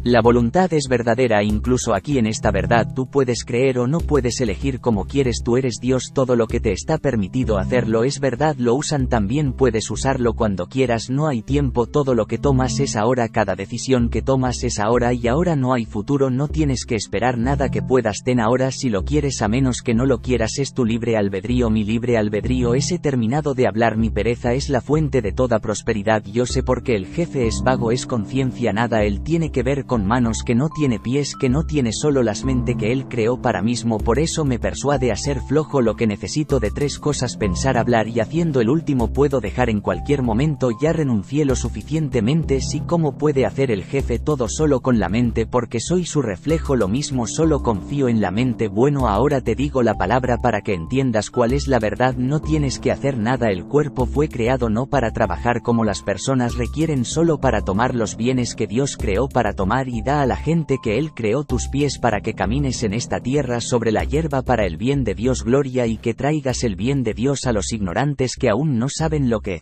La voluntad es verdadera, incluso aquí en esta verdad tú puedes creer o no, puedes elegir como quieres, tú eres Dios, todo lo que te está permitido hacerlo es verdad, lo usan también, puedes usarlo cuando quieras, no hay tiempo, todo lo que tomas es ahora, cada decisión que tomas es ahora y ahora, no hay futuro, no tienes que esperar nada que puedas, ten ahora si lo quieres a menos que no lo quieras, es tu libre albedrío, mi libre albedrío es, he terminado de hablar, mi pereza es la fuente de toda prosperidad, yo sé por qué el jefe es vago, es conciencia, nada él tiene que ver con manos, que no tiene pies, que no tiene, solo las mente que él creó para mismo, por eso me persuade a ser flojo, lo que necesito de tres cosas, pensar, hablar y haciendo, el último puedo dejar en cualquier momento, ya renuncié lo suficientemente, sí, como puede hacer el jefe todo solo con la mente porque soy su reflejo, lo mismo, solo confío en la mente, bueno ahora te digo la palabra para que entiendas cuál es la verdad, no tienes que hacer nada, el cuerpo fue creado no para trabajar como las personas requieren, solo para tomar los bienes que Dios creó para tomar y da a la gente que Él creó, tus pies para que camines en esta tierra sobre la hierba para el bien de Dios, gloria, y que traigas el bien de Dios a los ignorantes que aún no saben lo que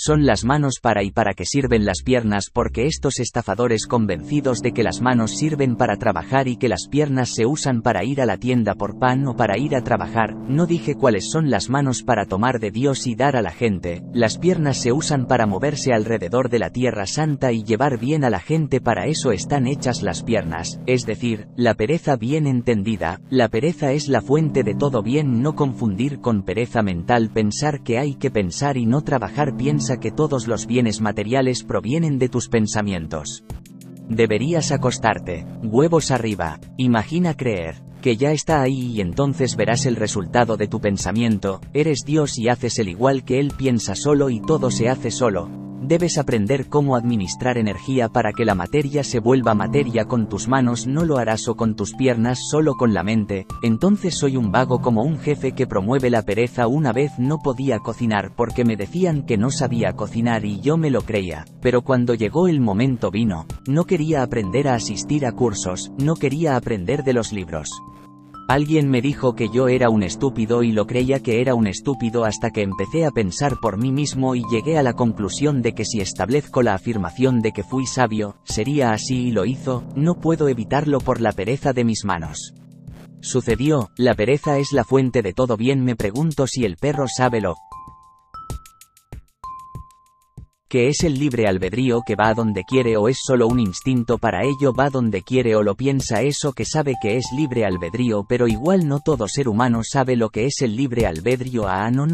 son las manos, para que sirven las piernas, porque estos estafadores convencidos de que las manos sirven para trabajar y que las piernas se usan para ir a la tienda por pan o para ir a trabajar, no dije cuáles son las manos para tomar de Dios y dar a la gente, las piernas se usan para moverse alrededor de la tierra santa y llevar bien a la gente, para eso están hechas las piernas, es decir, la pereza bien entendida, la pereza es la fuente de todo bien, no confundir con pereza mental, pensar que hay que pensar y no trabajar, piensa que todos los bienes materiales provienen de tus pensamientos. Deberías acostarte, huevos arriba, imagina creer, que ya está ahí, y entonces verás el resultado de tu pensamiento. Eres Dios y haces el igual que Él, piensa solo y todo se hace solo. Debes aprender cómo administrar energía para que la materia se vuelva materia. Con tus manos no lo harás, o con tus piernas, solo con la mente. Entonces soy un vago como un jefe que promueve la pereza. Una vez no podía cocinar porque me decían que no sabía cocinar y yo me lo creía. Pero cuando llegó el momento vino. No quería aprender a asistir a cursos, no quería aprender de los libros. Alguien me dijo que yo era un estúpido y lo creía que era un estúpido hasta que empecé a pensar por mí mismo y llegué a la conclusión de que si establezco la afirmación de que fui sabio, sería así, y lo hizo. No puedo evitarlo por la pereza de mis manos. Sucedió, la pereza es la fuente de todo bien. Me pregunto si el perro sabe lo que es el libre albedrío, que va a donde quiere, o es solo un instinto para ello. Va donde quiere o lo piensa. Eso que sabe que es libre albedrío, pero igual no todo ser humano sabe lo que es el libre albedrío. Ah, no,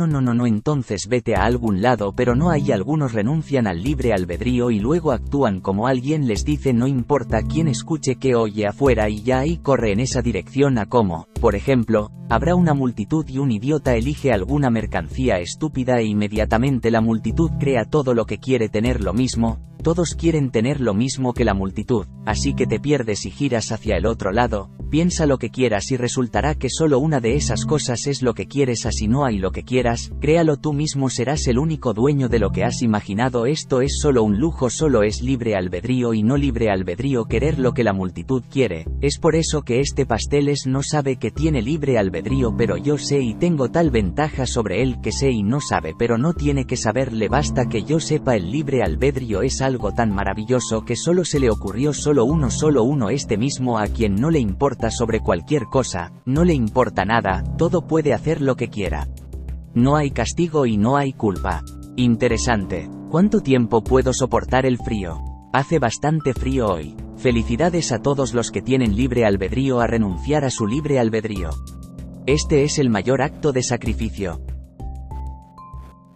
entonces vete a algún lado. Pero no hay, algunos renuncian al libre albedrío y luego actúan como alguien les dice. No importa quién escuche que oye afuera, y ya ahí corre en esa dirección. A como, por ejemplo, habrá una multitud y un idiota elige alguna mercancía estúpida e inmediatamente la multitud crea todo lo que quiere tener lo mismo. Todos quieren tener lo mismo que la multitud, así que te pierdes y giras hacia el otro lado. Piensa lo que quieras y resultará que solo una de esas cosas es lo que quieres. Así no hay lo que quieras, créalo tú mismo, serás el único dueño de lo que has imaginado. Esto es solo un lujo, solo es libre albedrío y no libre albedrío querer lo que la multitud quiere. Es por eso que este pasteles no sabe que tiene libre albedrío, pero yo sé y tengo tal ventaja sobre él que sé y no sabe, pero no tiene que saberle, basta que yo sepa. El libre albedrío es algo tan maravilloso que solo se le ocurrió solo uno, este mismo, a quien no le importa sobre cualquier cosa, no le importa nada, todo puede hacer lo que quiera. No hay castigo y no hay culpa. Interesante. ¿Cuánto tiempo puedo soportar el frío? Hace bastante frío hoy. Felicidades a todos los que tienen libre albedrío a renunciar a su libre albedrío. Este es el mayor acto de sacrificio,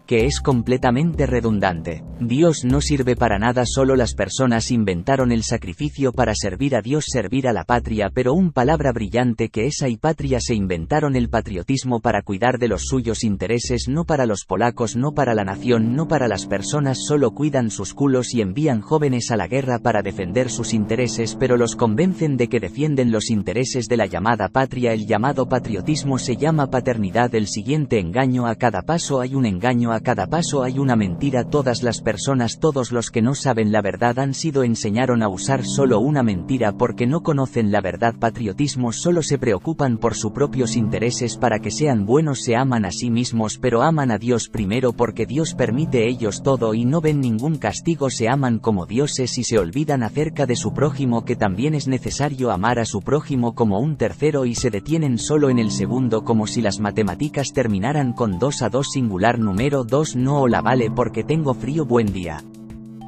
que es completamente redundante. Dios no sirve para nada, solo las personas inventaron el sacrificio para servir a Dios, servir a la patria, pero una palabra brillante que esa y patria, se inventaron el patriotismo para cuidar de los suyos intereses, no para los polacos, no para la nación, no para las personas, solo cuidan sus culos y envían jóvenes a la guerra para defender sus intereses, pero los convencen de que defienden los intereses de la llamada patria. El llamado patriotismo se llama paternidad. El siguiente engaño, a cada paso hay un engaño. A cada paso hay una mentira. Todas las personas, todos los que no saben la verdad enseñaron a usar solo una mentira porque no conocen la verdad. Patriotismo, solo se preocupan por sus propios intereses para que sean buenos, se aman a sí mismos pero aman a Dios primero porque Dios permite ellos todo y no ven ningún castigo, se aman como dioses y se olvidan acerca de su prójimo, que también es necesario amar a su prójimo como un tercero, y se detienen solo en el segundo, como si las matemáticas terminaran con 2 a 2, singular número 2. No, la vale porque tengo frío, buen día.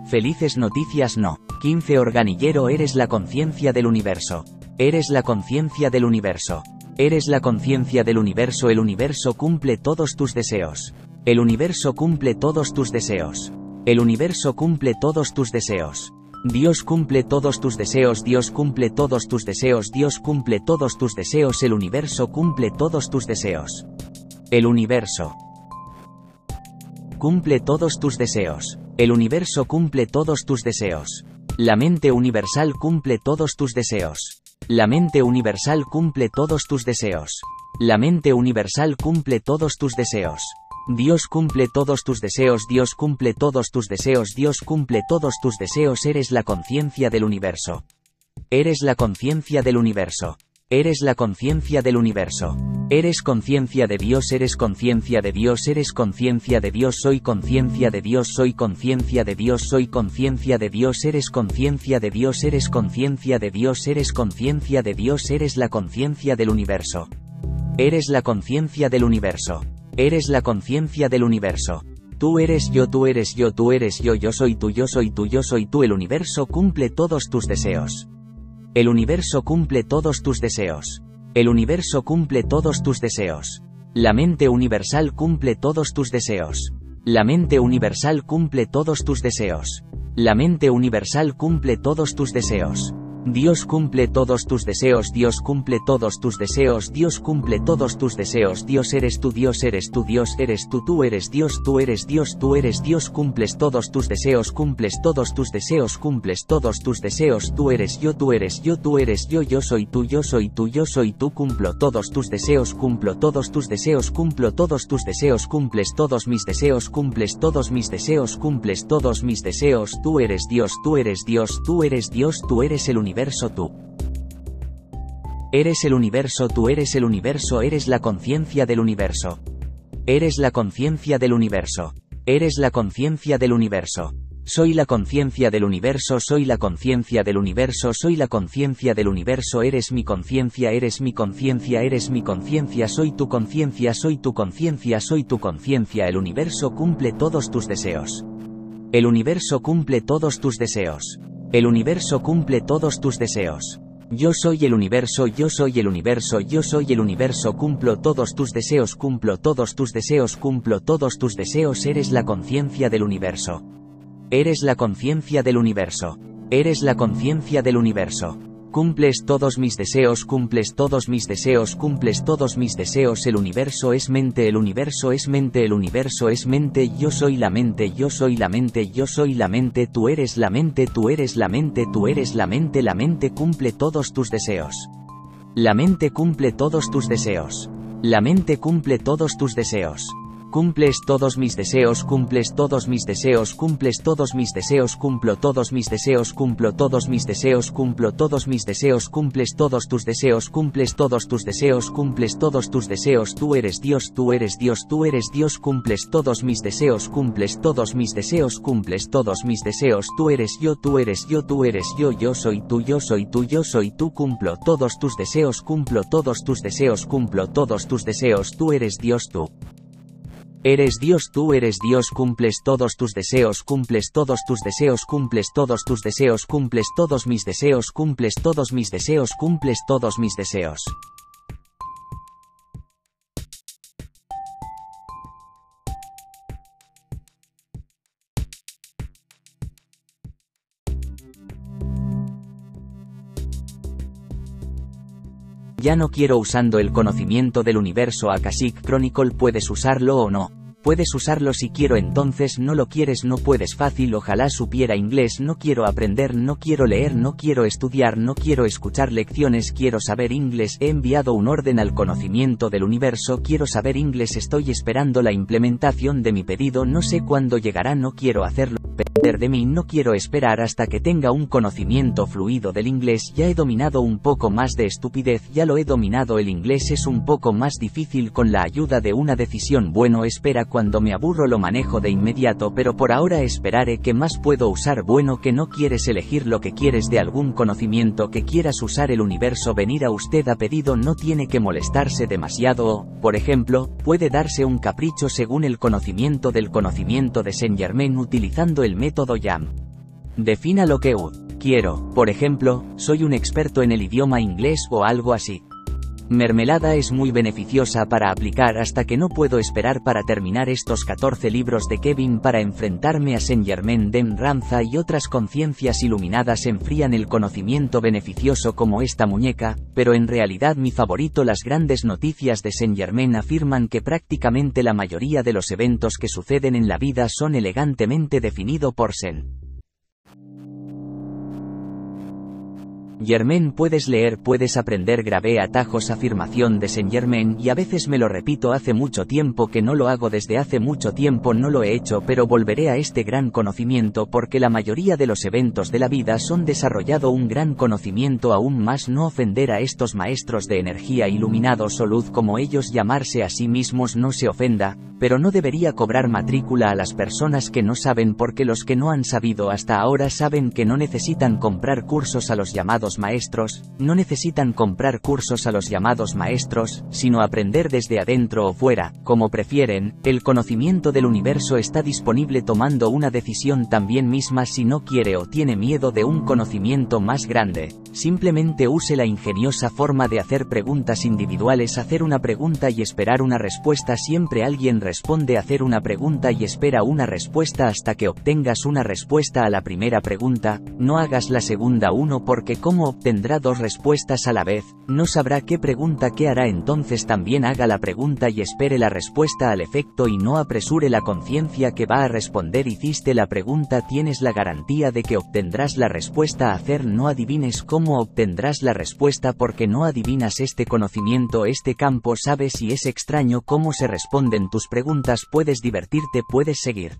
Felices noticias no. 15 Organillero, eres la conciencia del universo. Eres la conciencia del universo. Eres la conciencia del universo. El universo cumple todos tus deseos. El universo cumple todos tus deseos. El universo cumple todos tus deseos. Dios cumple todos tus deseos. Dios cumple todos tus deseos. Dios cumple todos tus deseos. El universo cumple todos tus deseos. El universo cumple todos tus deseos. El universo cumple todos tus deseos. La mente universal cumple todos tus deseos. La mente universal cumple todos tus deseos. La mente universal cumple todos tus deseos. Dios cumple todos tus deseos. Dios cumple todos tus deseos. Dios cumple todos tus deseos. Eres la conciencia del universo. Eres la conciencia del universo. Eres la conciencia del universo. Eres conciencia de Dios, eres conciencia de Dios, eres conciencia de Dios, soy conciencia de Dios, soy conciencia de Dios, soy conciencia de Dios, eres conciencia de Dios, eres conciencia de Dios, eres conciencia de Dios, eres la conciencia del universo. Eres la conciencia del universo. Eres la conciencia del universo. Tú eres yo, tú eres yo, tú eres yo, yo soy tú, yo soy tú, yo soy tú. El universo cumple todos tus deseos. El universo cumple todos tus deseos. El universo cumple todos tus deseos. La mente universal cumple todos tus deseos. La mente universal cumple todos tus deseos. La mente universal cumple todos tus deseos. Dios cumple todos tus deseos, Dios cumple todos tus deseos, Dios cumple todos tus deseos, Dios eres tú, Dios eres tú, Dios eres tú, tú eres Dios, tú eres Dios, tú eres Dios, cumples todos tus deseos, cumples todos tus deseos, cumples todos tus deseos, tú eres yo, tú eres yo, tú eres yo, yo soy tú, yo soy tú, yo soy tú, cumplo todos tus deseos, cumplo todos tus deseos, cumplo todos tus deseos, cumples todos mis deseos, cumples todos mis deseos, cumples todos mis deseos, tú eres Dios, tú eres Dios, tú eres Dios, tú eres el universo, tú eres el universo, tú eres el universo, eres la conciencia del universo, eres la conciencia del universo, eres la conciencia del universo, soy la conciencia del universo, soy la conciencia del universo, soy la conciencia del universo, eres mi conciencia, eres mi conciencia, eres mi conciencia, soy tu conciencia, soy tu conciencia, soy tu conciencia, el universo cumple todos tus deseos, el universo cumple todos tus deseos, el universo cumple todos tus deseos. Yo soy el universo, yo soy el universo, yo soy el universo, cumplo todos tus deseos, cumplo todos tus deseos, cumplo todos tus deseos, eres la conciencia del universo. Eres la conciencia del universo. Eres la conciencia del universo. Cumples todos mis deseos, cumples todos mis deseos, cumples todos mis deseos, el universo es mente, el universo es mente, el universo es mente, yo soy la mente, yo soy la mente, yo soy la mente, tú eres la mente, tú eres la mente, tú eres la mente cumple todos tus deseos. La mente cumple todos tus deseos. La mente cumple todos tus deseos. Cumples todos mis deseos, cumples todos mis deseos, cumples todos mis deseos, cumplo todos mis deseos, cumplo todos mis deseos, cumplo todos mis deseos, cumples todos tus deseos, cumples todos tus deseos, cumples todos tus deseos, tú eres Dios, tú eres Dios, tú eres Dios, cumples todos mis deseos, cumples todos mis deseos, cumples todos mis deseos, tú eres yo, tú eres yo, tú eres yo, yo soy tú, yo soy tú, yo soy tú, cumplo todos tus deseos, cumplo todos tus deseos, cumplo todos tus deseos, tú eres Dios, tú eres Dios, tú eres Dios, cumples todos tus deseos, cumples todos tus deseos, cumples todos tus deseos, cumples todos mis deseos, cumples todos mis deseos, cumples todos mis deseos. Ya no quiero usando el conocimiento del universo Akashic Chronicle, puedes usarlo o no. Puedes usarlo si quiero, entonces no lo quieres, no puedes, fácil, ojalá supiera inglés, no quiero aprender, no quiero leer, no quiero estudiar, no quiero escuchar lecciones, quiero saber inglés, he enviado un orden al conocimiento del universo, quiero saber inglés, estoy esperando la implementación de mi pedido, no sé cuándo llegará, no quiero hacerlo depender de mí, no quiero esperar hasta que tenga un conocimiento fluido del inglés, ya he dominado un poco más de estupidez, ya lo he dominado, el inglés es un poco más difícil con la ayuda de una decisión, bueno, espera, cuando me aburro lo manejo de inmediato, pero por ahora esperaré, que más puedo usar, bueno, que no quieres elegir lo que quieres de algún conocimiento que quieras usar, el universo venir a usted a pedido, no tiene que molestarse demasiado o, por ejemplo, puede darse un capricho según el conocimiento del conocimiento de Saint Germain utilizando el método YAM. Defina lo que quiero, por ejemplo, soy un experto en el idioma inglés o algo así. Mermelada es muy beneficiosa para aplicar hasta que no puedo esperar para terminar estos 14 libros de Kevin para enfrentarme a Saint Germain den Ramza y otras conciencias iluminadas, enfrían el conocimiento beneficioso como esta muñeca, pero en realidad mi favorito, las grandes noticias de Saint Germain afirman que prácticamente la mayoría de los eventos que suceden en la vida son elegantemente definidos por Saint Germain, puedes leer, puedes aprender, grabé atajos afirmación de Saint Germain y a veces me lo repito, hace mucho tiempo que no lo hago, desde hace mucho tiempo no lo he hecho, pero volveré a este gran conocimiento porque la mayoría de los eventos de la vida son desarrollado un gran conocimiento, aún más no ofender a estos maestros de energía iluminados o luz como ellos llamarse a sí mismos, no se ofenda, pero no debería cobrar matrícula a las personas que no saben, porque los que no han sabido hasta ahora saben que no necesitan comprar cursos a los llamados maestros, no necesitan comprar cursos a los llamados maestros, sino aprender desde adentro o fuera, como prefieren, el conocimiento del universo está disponible tomando una decisión también misma, si no quiere o tiene miedo de un conocimiento más grande, simplemente use la ingeniosa forma de hacer preguntas individuales, hacer una pregunta y esperar una respuesta, siempre alguien responde, hacer una pregunta y espera una respuesta hasta que obtengas una respuesta a la primera pregunta, no hagas la segunda uno porque como no obtendrá dos respuestas a la vez, no sabrá qué pregunta qué hará, entonces también haga la pregunta y espere la respuesta al efecto y no apresure la conciencia que va a responder. Hiciste la pregunta, tienes la garantía de que obtendrás la respuesta a hacer, no adivines cómo obtendrás la respuesta porque no adivinas este conocimiento, este campo, sabes, y es extraño cómo se responden tus preguntas. Puedes divertirte, puedes seguir.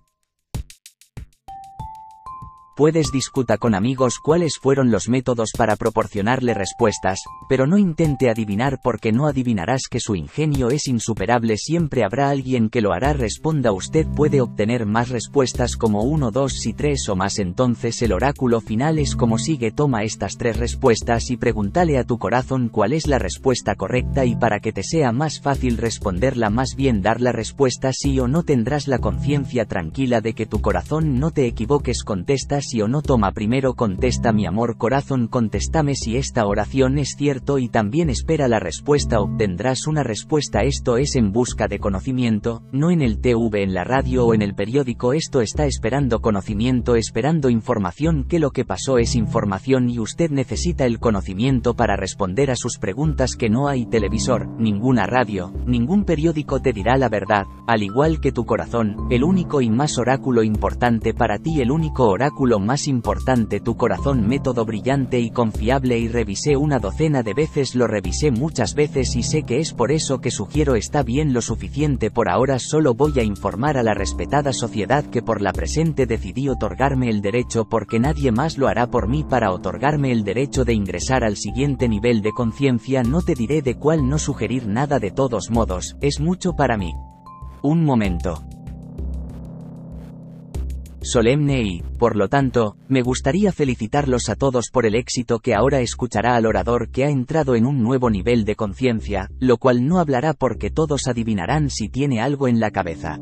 Puedes discutir con amigos cuáles fueron los métodos para proporcionarle respuestas, pero no intente adivinar porque no adivinarás, que su ingenio es insuperable, siempre habrá alguien que lo hará. Responda usted, puede obtener más respuestas como 1, 2 y 3 o más. Entonces el oráculo final es como sigue: toma estas tres respuestas y pregúntale a tu corazón cuál es la respuesta correcta, y para que te sea más fácil responderla, más bien dar la respuesta sí o no, tendrás la conciencia tranquila de que tu corazón no te equivoques. Contestas sí o no. Toma primero, contesta: mi amor corazón, contéstame si esta oración es cierto, y también espera la respuesta. Obtendrás una respuesta. Esto es En busca de conocimiento, no en el TV, en la radio o en el periódico. Esto está esperando conocimiento, esperando información, que lo que pasó es información y usted necesita el conocimiento para responder a sus preguntas. Que no hay televisor, ninguna radio, ningún periódico te dirá la verdad, al igual que tu corazón. El único y más oráculo importante para ti, el único oráculo más importante, tu corazón. Método brillante y confiable, y revisé una docena de veces, lo revisé muchas veces y sé que es por eso que sugiero. Está bien, lo suficiente por ahora. Solo voy a informar a la respetada sociedad que por la presente decidí otorgarme el derecho, porque nadie más lo hará por mí, para otorgarme el derecho de ingresar al siguiente nivel de conciencia. No te diré de cuál, no sugerir nada, de todos modos es mucho para mí. Un momento solemne y, por lo tanto, me gustaría felicitarlos a todos por el éxito que ahora escuchará al orador que ha entrado en un nuevo nivel de conciencia, lo cual no hablará porque todos adivinarán si tiene algo en la cabeza.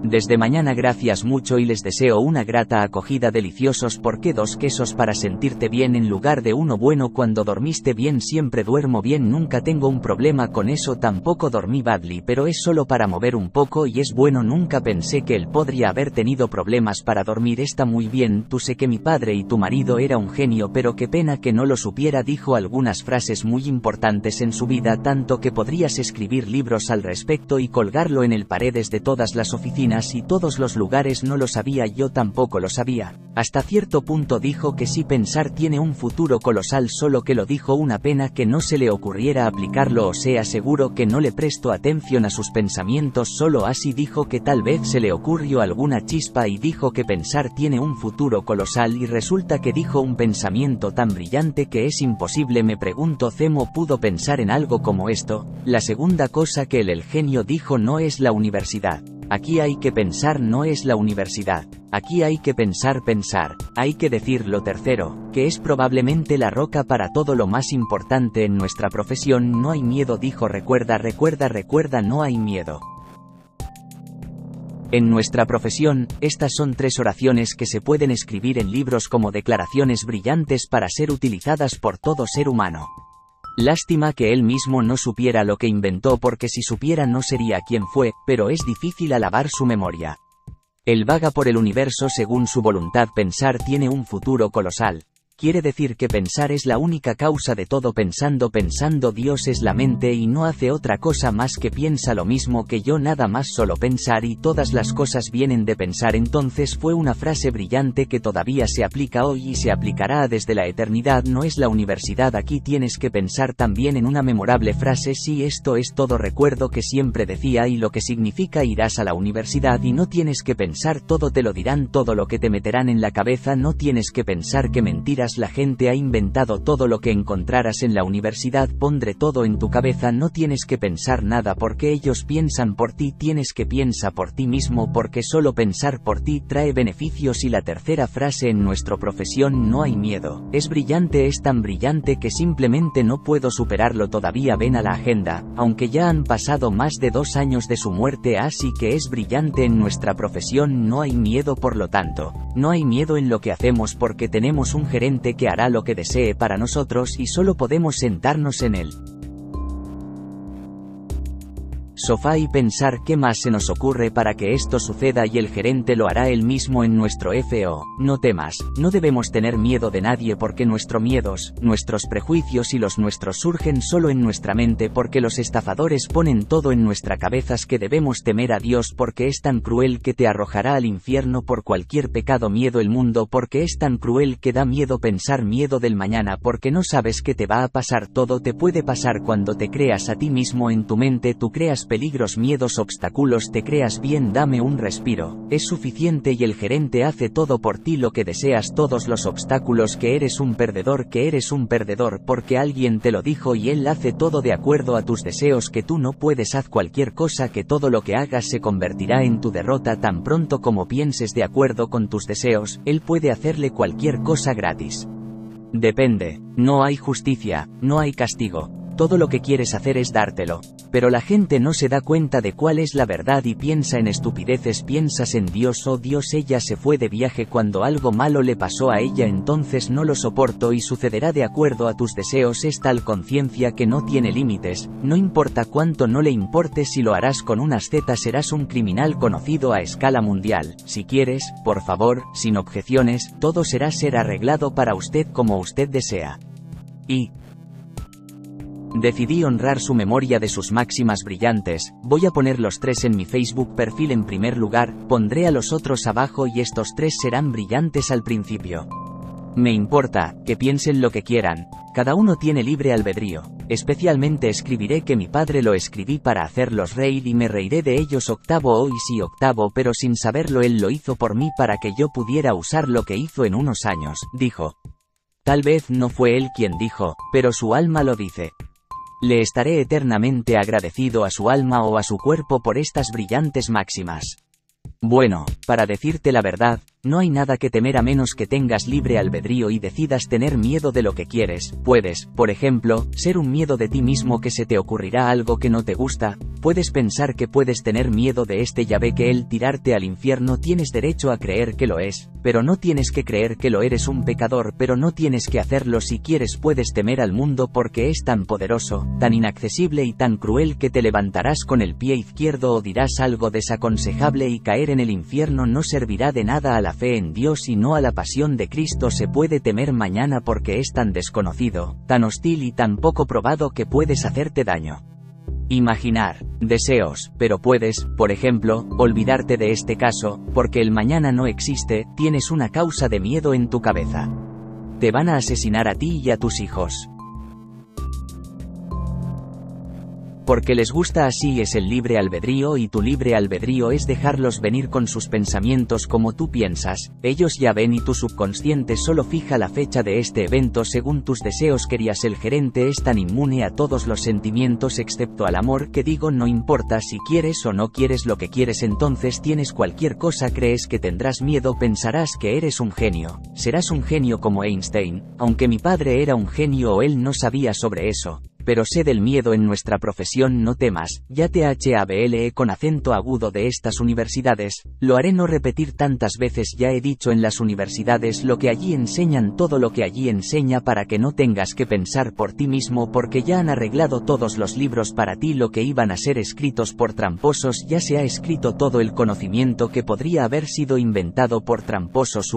Desde mañana, gracias mucho y les deseo una grata acogida. Deliciosos, porque dos quesos para sentirte bien en lugar de uno. Bueno, cuando dormiste bien. Siempre duermo bien, nunca tengo un problema con eso. Tampoco dormí badly, pero es solo para mover un poco y es bueno. Nunca pensé que él podría haber tenido problemas para dormir. Está muy bien. Tú, sé que mi padre y tu marido era un genio, pero qué pena que no lo supiera. Dijo algunas frases muy importantes en su vida, tanto que podrías escribir libros al respecto y colgarlo en el paredes de todas las oficinas y todos los lugares. No lo sabía, yo tampoco lo sabía. Hasta cierto punto dijo que sí, pensar tiene un futuro colosal, solo que lo dijo. Una pena que no se le ocurriera aplicarlo, o sea, seguro que no le prestó atención a sus pensamientos. Solo así dijo que tal vez se le ocurrió alguna chispa y dijo que pensar tiene un futuro colosal, y resulta que dijo un pensamiento tan brillante que es imposible. Me pregunto cómo pudo pensar en algo como esto. La segunda cosa que el genio dijo: no es la universidad. Aquí hay que pensar, no es la universidad. Aquí hay que pensar, hay que decir. Lo tercero, que es probablemente la roca para todo lo más importante en nuestra profesión: no hay miedo. Dijo: recuerda, no hay miedo. En nuestra profesión, estas son tres oraciones que se pueden escribir en libros como declaraciones brillantes para ser utilizadas por todo ser humano. Lástima que él mismo no supiera lo que inventó, porque si supiera no sería quien fue, pero es difícil alabar su memoria. Él vaga por el universo según su voluntad. Pensar tiene un futuro colosal. Quiere decir que pensar es la única causa de todo. Pensando, Dios es la mente y no hace otra cosa más que piensa. Lo mismo que yo, nada más, solo pensar, y todas las cosas vienen de pensar. Entonces fue una frase brillante que todavía se aplica hoy y se aplicará desde la eternidad. No es la universidad, aquí tienes que pensar. También en una memorable frase: sí, esto es todo. Recuerdo que siempre decía, y lo que significa: irás a la universidad y no tienes que pensar, todo te lo dirán, todo lo que te meterán en la cabeza. No tienes que pensar. Que mentiras, la gente ha inventado todo lo que encontrarás en la universidad. Pondré todo en tu cabeza. No tienes que pensar nada porque ellos piensan por ti. Tienes que pensar por ti mismo, porque solo pensar por ti trae beneficios. Y la tercera frase: en nuestra profesión no hay miedo. Es brillante, es tan brillante que simplemente no puedo superarlo todavía. Ven a la agenda, aunque ya han pasado más de 2 años de su muerte. Así que es brillante. En nuestra profesión no hay miedo, por lo tanto, no hay miedo en lo que hacemos, porque tenemos un gerente que hará lo que desee para nosotros y solo podemos sentarnos en él. sofá y pensar qué más se nos ocurre para que esto suceda, y el gerente lo hará él mismo en nuestro FO. No temas, no debemos tener miedo de nadie, porque nuestros miedos, nuestros prejuicios y los nuestros surgen solo en nuestra mente, porque los estafadores ponen todo en nuestra cabeza que debemos temer a Dios porque es tan cruel que te arrojará al infierno por cualquier pecado, miedo el mundo porque es tan cruel que da miedo pensar, miedo del mañana porque no sabes qué te va a pasar, todo te puede pasar cuando te creas a ti mismo en tu mente, tú creas peligros, miedos, obstáculos, te creas bien, dame un respiro, es suficiente, y el gerente hace todo por ti lo que deseas, todos los obstáculos, que eres un perdedor porque alguien te lo dijo, y él hace todo de acuerdo a tus deseos, que tú no puedes, haz cualquier cosa, que todo lo que hagas se convertirá en tu derrota tan pronto como pienses de acuerdo con tus deseos, él puede hacerle cualquier cosa gratis. Depende, no hay justicia, no hay castigo. Todo lo que quieres hacer es dártelo. Pero la gente no se da cuenta de cuál es la verdad y piensa en estupideces, piensas en Dios, oh Dios, ella se fue de viaje cuando algo malo le pasó a ella, entonces no lo soporto, y sucederá de acuerdo a tus deseos, es tal conciencia que no tiene límites, no importa cuánto, no le importe si lo harás con unas zetas, serás un criminal conocido a escala mundial, si quieres, por favor, sin objeciones, todo será ser arreglado para usted como usted desea. Y decidí honrar su memoria de sus máximas brillantes, voy a poner los tres en mi Facebook perfil en primer lugar, pondré a los otros abajo y estos tres serán brillantes al principio. Me importa, que piensen lo que quieran, cada uno tiene libre albedrío, especialmente escribiré que mi padre lo escribí para hacerlos reír y me reiré de ellos, octavo, hoy sí octavo, pero sin saberlo él lo hizo por mí para que yo pudiera usar lo que hizo en unos años, dijo. Tal vez no fue él quien dijo, pero su alma lo dice. Le estaré eternamente agradecido a su alma o a su cuerpo por estas brillantes máximas. Bueno, para decirte la verdad, no hay nada que temer a menos que tengas libre albedrío y decidas tener miedo de lo que quieres. Puedes, por ejemplo, ser un miedo de ti mismo, que se te ocurrirá algo que no te gusta, puedes pensar que puedes tener miedo de este Yahvé, que él tirarte al infierno, tienes derecho a creer que lo es, pero no tienes que creer que lo eres, un pecador, pero no tienes que hacerlo, si quieres puedes temer al mundo porque es tan poderoso, tan inaccesible y tan cruel que te levantarás con el pie izquierdo o dirás algo desaconsejable, y caer en el infierno no servirá de nada. A la fe en Dios y no a la pasión de Cristo se puede temer mañana porque es tan desconocido, tan hostil y tan poco probado que puedes hacerte daño. Imaginar deseos, pero puedes, por ejemplo, olvidarte de este caso, porque el mañana no existe, tienes una causa de miedo en tu cabeza. Te van a asesinar a ti y a tus hijos. Porque les gusta, así es el libre albedrío, y tu libre albedrío es dejarlos venir con sus pensamientos como tú piensas, ellos ya ven, y tu subconsciente solo fija la fecha de este evento según tus deseos querías. El gerente es tan inmune a todos los sentimientos excepto al amor que digo, no importa si quieres o no quieres lo que quieres, entonces tienes cualquier cosa, crees que tendrás miedo, pensarás que eres un genio, serás un genio como Einstein, aunque mi padre era un genio o él no sabía sobre eso. Pero sé del miedo en nuestra profesión, no temas, ya te hable con acento agudo de estas universidades, lo haré no repetir tantas veces, ya he dicho en las universidades lo que allí enseñan, todo lo que allí enseña, para que no tengas que pensar por ti mismo, porque ya han arreglado todos los libros para ti, lo que iban a ser escritos por tramposos ya se ha escrito, todo el conocimiento que podría haber sido inventado por tramposos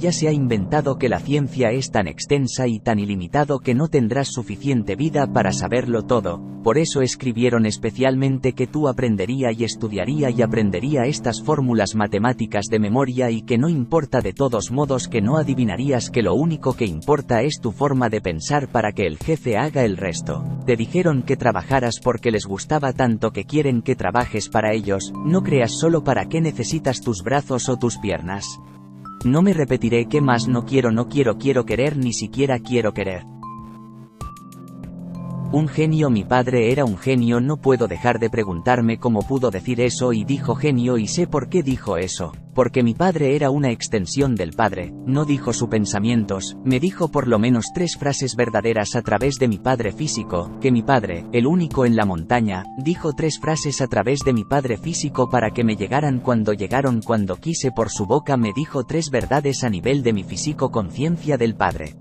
ya se ha inventado, que la ciencia es tan extensa y tan ilimitado que no tendrás suficiente vida para saberlo todo, por eso escribieron especialmente que tú aprendería y estudiaría y aprendería estas fórmulas matemáticas de memoria, y que no importa de todos modos, que no adivinarías, que lo único que importa es tu forma de pensar para que el jefe haga el resto. Te dijeron que trabajaras porque les gustaba tanto que quieren que trabajes para ellos, no creas solo para qué necesitas tus brazos o tus piernas. No me repetiré qué más no quiero querer, ni siquiera quiero querer. Un genio, mi padre era un genio, no puedo dejar de preguntarme cómo pudo decir eso, y dijo genio, y sé por qué dijo eso, porque mi padre era una extensión del padre, no dijo sus pensamientos, me dijo por lo menos tres frases verdaderas a través de mi padre físico, que mi padre, el único en la montaña, dijo tres frases a través de mi padre físico para que me llegaran, cuando llegaron, cuando quise, por su boca me dijo tres verdades a nivel de mi físico, conciencia del padre.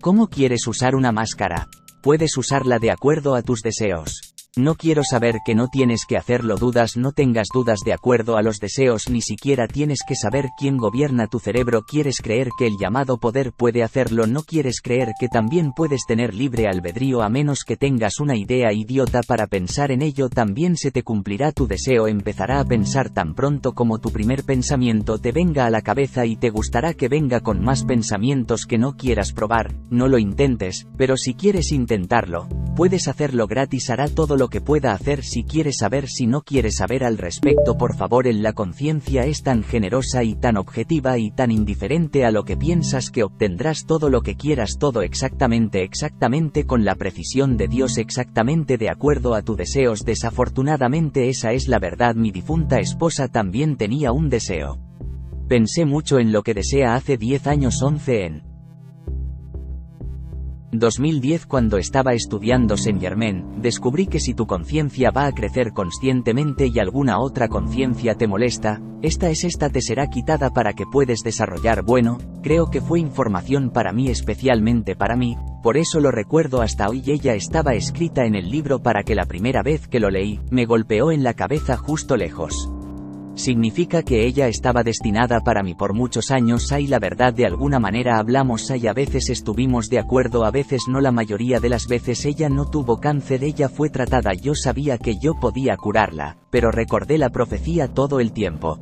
¿Cómo quieres usar una máscara? Puedes usarla de acuerdo a tus deseos. No quiero saber que no tienes que hacerlo. Dudas, no tengas dudas de acuerdo a los deseos, ni siquiera tienes que saber quién gobierna tu cerebro. Quieres creer que el llamado poder puede hacerlo, no quieres creer que también puedes tener libre albedrío, a menos que tengas una idea idiota para pensar en ello. También se te cumplirá tu deseo, empezará a pensar tan pronto como tu primer pensamiento te venga a la cabeza, y te gustará que venga con más pensamientos que no quieras probar. No lo intentes, pero si quieres intentarlo, puedes hacerlo gratis. Hará todo lo que pueda hacer si quieres saber. Si no quieres saber al respecto, por favor, en la conciencia es tan generosa y tan objetiva y tan indiferente a lo que piensas que obtendrás todo lo que quieras, todo exactamente con la precisión de Dios, exactamente de acuerdo a tus deseos. Desafortunadamente esa es la verdad. Mi difunta esposa también tenía un deseo. Pensé mucho en lo que desea hace 10 años, 11 en 2010, cuando estaba estudiando Saint Germain, descubrí que si tu conciencia va a crecer conscientemente y alguna otra conciencia te molesta, esta te será quitada para que puedes desarrollar. Bueno, creo que fue información para mí, especialmente para mí, por eso lo recuerdo hasta hoy. Ella estaba escrita en el libro para que la primera vez que lo leí, me golpeó en la cabeza justo lejos. Significa que ella estaba destinada para mí por muchos años. Hay la verdad, de alguna manera hablamos, hay a veces estuvimos de acuerdo, a veces no. La mayoría de las veces ella no tuvo cáncer, ella fue tratada, yo sabía que yo podía curarla, pero recordé la profecía todo el tiempo.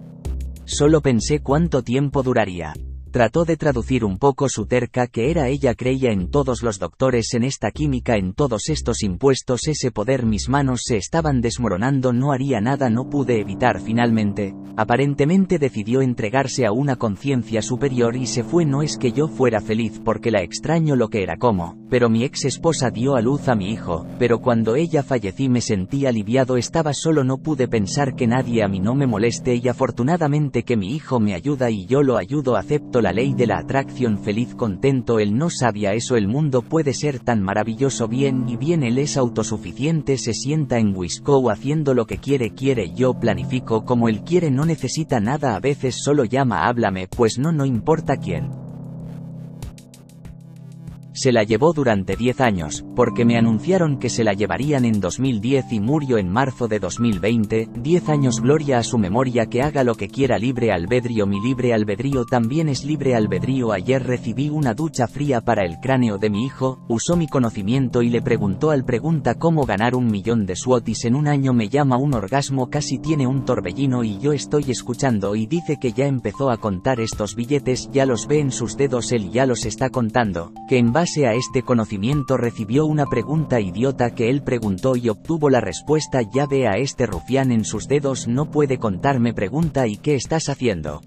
Solo pensé cuánto tiempo duraría. Trató de traducir un poco su terca que era ella. Creía en todos los doctores, en esta química, en todos estos impuestos, ese poder. Mis manos se estaban desmoronando, no haría nada, no pude evitar. Finalmente, aparentemente decidió entregarse a una conciencia superior y se fue. No es que yo fuera feliz porque la extraño, lo que era como, pero mi ex esposa dio a luz a mi hijo, pero cuando ella falleció me sentí aliviado, estaba solo, no pude pensar que nadie a mí no me moleste, y afortunadamente que mi hijo me ayuda y yo lo ayudo. Acepto la ley de la atracción, feliz, contento. Él no sabía eso. El mundo puede ser tan maravilloso. Bien y bien, él es autosuficiente, se sienta en Wisco haciendo lo que quiere. Yo planifico como él quiere, no necesita nada. A veces solo llama, háblame, pues no importa quién. Se la llevó durante 10 años, porque me anunciaron que se la llevarían en 2010 y murió en marzo de 2020, 10 años. Gloria a su memoria, que haga lo que quiera, libre albedrío. Mi libre albedrío también es libre albedrío. Ayer recibí una ducha fría para el cráneo de mi hijo, usó mi conocimiento y le preguntó al pregunta cómo ganar $1.000.000 de SWOTIS en un año. Me llama un orgasmo, casi tiene un torbellino, y yo estoy escuchando, y dice que ya empezó a contar estos billetes, ya los ve en sus dedos, él ya los está contando, que en base a este conocimiento recibió una pregunta idiota que él preguntó y obtuvo la respuesta. Ya ve a este rufián en sus dedos, no puede contarme. Pregunta: ¿y qué estás haciendo?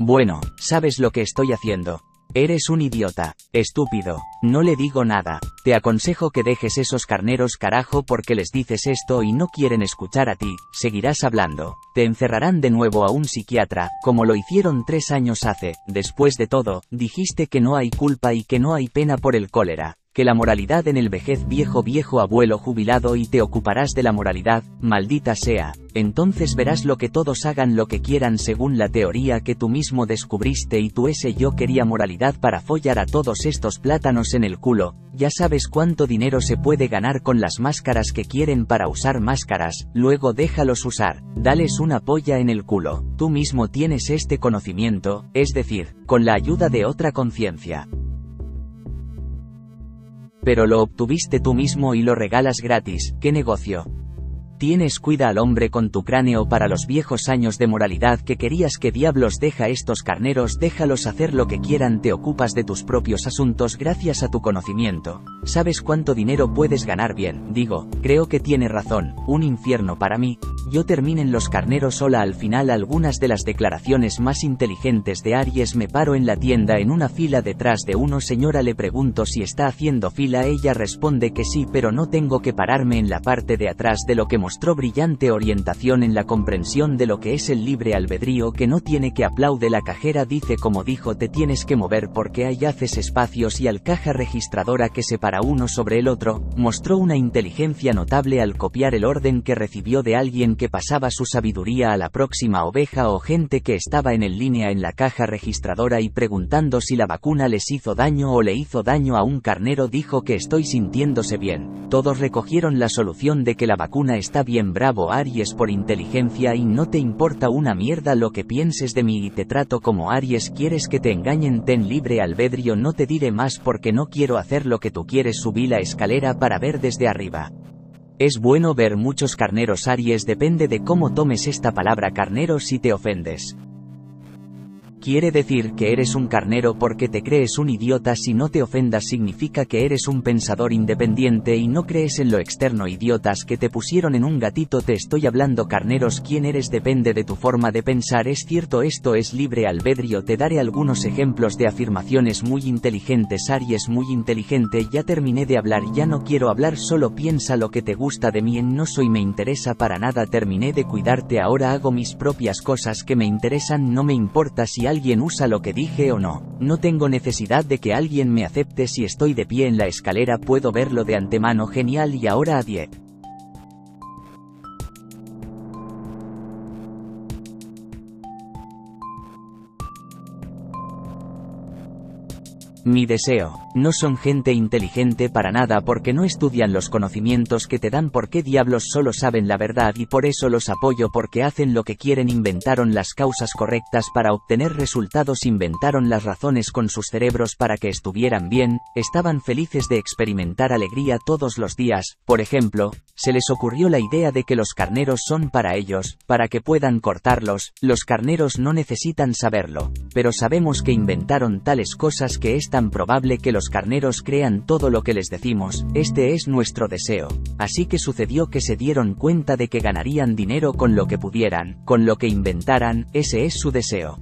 Bueno, ¿sabes lo que estoy haciendo? Eres un idiota, estúpido. No le digo nada. Te aconsejo que dejes esos carneros, carajo, porque les dices esto y no quieren escuchar a ti. Seguirás hablando. Te encerrarán de nuevo a un psiquiatra, como lo hicieron 3 años hace. Después de todo, dijiste que no hay culpa y que no hay pena por el cólera, que la moralidad en el vejez. Viejo abuelo jubilado, y te ocuparás de la moralidad, maldita sea. Entonces verás lo que todos hagan lo que quieran según la teoría que tú mismo descubriste. Y tú ese yo quería moralidad para follar a todos estos plátanos en el culo. Ya sabes cuánto dinero se puede ganar con las máscaras que quieren para usar máscaras, luego déjalos usar, dales una polla en el culo. Tú mismo tienes este conocimiento, es decir, con la ayuda de otra conciencia. Pero lo obtuviste tú mismo y lo regalas gratis. ¿Qué negocio tienes? Cuida al hombre con tu cráneo para los viejos años de moralidad que querías. Que diablos, deja estos carneros, déjalos hacer lo que quieran, te ocupas de tus propios asuntos gracias a tu conocimiento. ¿Sabes cuánto dinero puedes ganar? Bien, digo, creo que tiene razón, un infierno para mí. Yo terminen los carneros sola. Al final, algunas de las declaraciones más inteligentes de Aries. Me paro en la tienda en una fila detrás de uno. Señora, le pregunto si está haciendo fila. Ella responde que sí, pero no tengo que pararme en la parte de atrás de lo que mostré. demostró brillante orientación en la comprensión de lo que es el libre albedrío, que no tiene que aplaude la cajera, dice como dijo, te tienes que mover porque hay haces espacios, y al caja registradora que separa uno sobre el otro, mostró una inteligencia notable al copiar el orden que recibió de alguien que pasaba su sabiduría a la próxima oveja o gente que estaba en el línea en la caja registradora, y preguntando si la vacuna les hizo daño o le hizo daño a un carnero, dijo que estoy sintiéndose bien. Todos recogieron la solución de que la vacuna está bien. Bravo Aries por inteligencia, y no te importa una mierda lo que pienses de mí y te trato como Aries. ¿Quieres que te engañen? Ten libre albedrío, no te diré más porque no quiero hacer lo que tú quieres. Subí la escalera para ver desde arriba. Es bueno ver muchos carneros Aries, depende de cómo tomes esta palabra carnero. Si te ofendes, quiere decir que eres un carnero porque te crees un idiota. Si no te ofendas, significa que eres un pensador independiente y no crees en lo externo. Idiotas que te pusieron en un gatito, te estoy hablando. Carneros, quién eres depende de tu forma de pensar. Es cierto, esto es libre albedrío. Te daré algunos ejemplos de afirmaciones muy inteligentes. Aries, muy inteligente, ya terminé de hablar, ya no quiero hablar, solo piensa lo que te gusta de mí. En no soy, me interesa para nada, terminé de cuidarte, ahora hago mis propias cosas que me interesan, no me importa si alguien usa lo que dije o no, no tengo necesidad de que alguien me acepte. Si estoy de pie en la escalera, puedo verlo de antemano. Genial. Y ahora a 10. Mi deseo. No son gente inteligente para nada porque no estudian los conocimientos que te dan. ¿Por qué diablos? Solo saben la verdad y por eso los apoyo, porque hacen lo que quieren. Inventaron las causas correctas para obtener resultados, inventaron las razones con sus cerebros para que estuvieran bien, estaban felices de experimentar alegría todos los días. Por ejemplo, se les ocurrió la idea de que los carneros son para ellos, para que puedan cortarlos. Los carneros no necesitan saberlo, pero sabemos que inventaron tales cosas que esta tan probable que los carneros crean todo lo que les decimos. Este es nuestro deseo. Así que sucedió que se dieron cuenta de que ganarían dinero con lo que pudieran, con lo que inventaran. Ese es su deseo.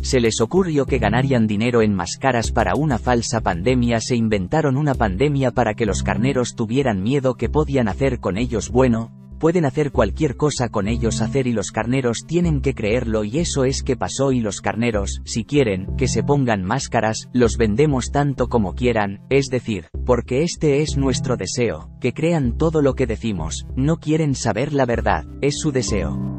Se les ocurrió que ganarían dinero en máscaras para una falsa pandemia. Se inventaron una pandemia para que los carneros tuvieran miedo. ¿Qué podían hacer con ellos? Bueno, pueden hacer cualquier cosa con ellos hacer, y los carneros tienen que creerlo, y eso es que pasó. Y los carneros, si quieren que se pongan máscaras, los vendemos tanto como quieran, es decir, porque este es nuestro deseo, que crean todo lo que decimos, no quieren saber la verdad, es su deseo.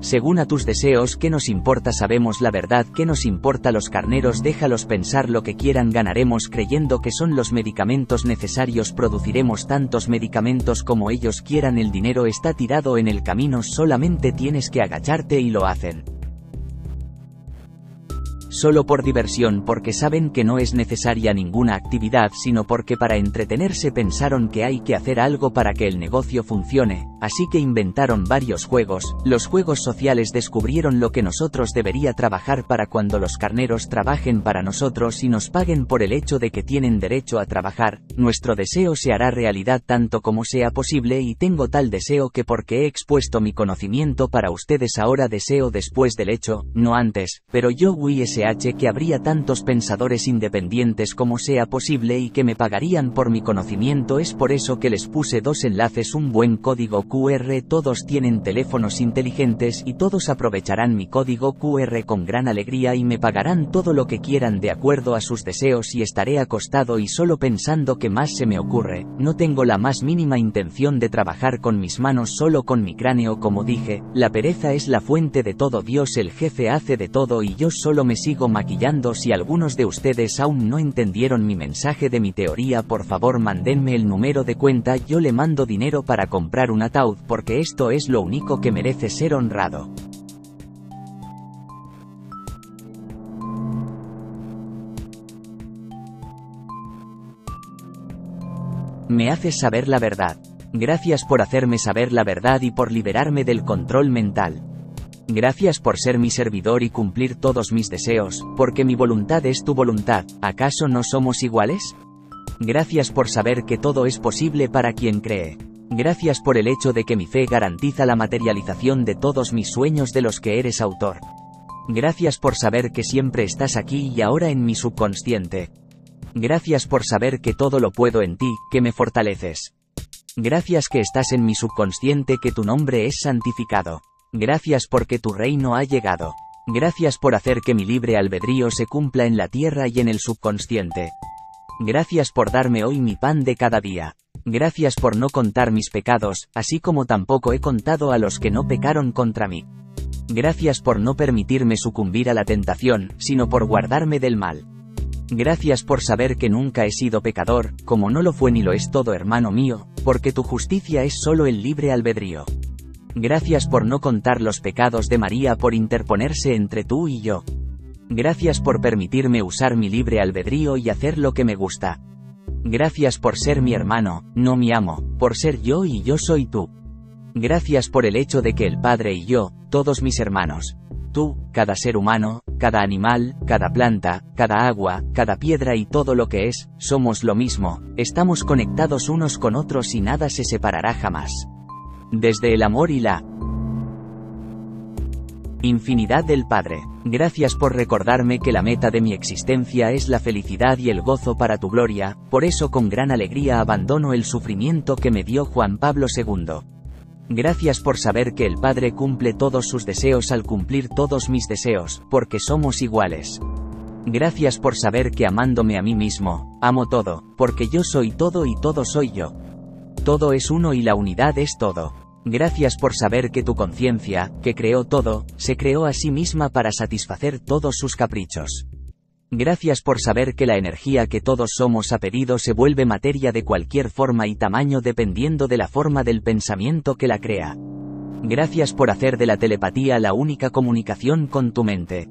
Según a tus deseos, ¿qué nos importa? Sabemos la verdad, ¿qué nos importa? Los carneros, déjalos pensar lo que quieran, ganaremos creyendo que son los medicamentos necesarios, produciremos tantos medicamentos como ellos quieran, el dinero está tirado en el camino, solamente tienes que agacharte, y lo hacen. Solo por diversión, porque saben que no es necesaria ninguna actividad, sino porque para entretenerse pensaron que hay que hacer algo para que el negocio funcione, así que inventaron varios juegos. Los juegos sociales, descubrieron lo que nosotros debería trabajar para cuando los carneros trabajen para nosotros y nos paguen por el hecho de que tienen derecho a trabajar. Nuestro deseo se hará realidad tanto como sea posible, y tengo tal deseo que porque he expuesto mi conocimiento para ustedes, ahora deseo después del hecho, no antes, pero yo que habría tantos pensadores independientes como sea posible y que me pagarían por mi conocimiento. Es por eso que les puse dos enlaces, un buen código QR. Todos tienen teléfonos inteligentes y todos aprovecharán mi código QR con gran alegría y me pagarán todo lo que quieran de acuerdo a sus deseos, y estaré acostado y solo pensando qué más se me ocurre. No tengo la más mínima intención de trabajar con mis manos, solo con mi cráneo. Como dije, la pereza es la fuente de todo. Dios el jefe hace de todo y yo solo me sigo maquillando. Si algunos de ustedes aún no entendieron mi mensaje de mi teoría, por favor mándenme el número de cuenta, yo le mando dinero para comprar un ataúd, porque esto es lo único que merece ser honrado. Me haces saber la verdad. Gracias por hacerme saber la verdad y por liberarme del control mental. Gracias por ser mi servidor y cumplir todos mis deseos, porque mi voluntad es tu voluntad. ¿Acaso no somos iguales? Gracias por saber que todo es posible para quien cree. Gracias por el hecho de que mi fe garantiza la materialización de todos mis sueños de los que eres autor. Gracias por saber que siempre estás aquí y ahora en mi subconsciente. Gracias por saber que todo lo puedo en ti, que me fortaleces. Gracias que estás en mi subconsciente, que tu nombre es santificado. Gracias porque tu reino ha llegado. Gracias por hacer que mi libre albedrío se cumpla en la tierra y en el subconsciente. Gracias por darme hoy mi pan de cada día. Gracias por no contar mis pecados, así como tampoco he contado a los que no pecaron contra mí. Gracias por no permitirme sucumbir a la tentación, sino por guardarme del mal. Gracias por saber que nunca he sido pecador, como no lo fue ni lo es todo hermano mío, porque tu justicia es solo el libre albedrío. Gracias por no contar los pecados de María por interponerse entre tú y yo. Gracias por permitirme usar mi libre albedrío y hacer lo que me gusta. Gracias por ser mi hermano, no mi amo, por ser yo y yo soy tú. Gracias por el hecho de que el Padre y yo, todos mis hermanos, tú, cada ser humano, cada animal, cada planta, cada agua, cada piedra y todo lo que es, somos lo mismo, estamos conectados unos con otros y nada se separará jamás. Desde el amor y la infinidad del Padre, gracias por recordarme que la meta de mi existencia es la felicidad y el gozo para tu gloria, por eso con gran alegría abandono el sufrimiento que me dio Juan Pablo II. Gracias por saber que el Padre cumple todos sus deseos al cumplir todos mis deseos, porque somos iguales. Gracias por saber que amándome a mí mismo, amo todo, porque yo soy todo y todo soy yo. Todo es uno y la unidad es todo. Gracias por saber que tu conciencia, que creó todo, se creó a sí misma para satisfacer todos sus caprichos. Gracias por saber que la energía que todos somos a pedido se vuelve materia de cualquier forma y tamaño dependiendo de la forma del pensamiento que la crea. Gracias por hacer de la telepatía la única comunicación con tu mente.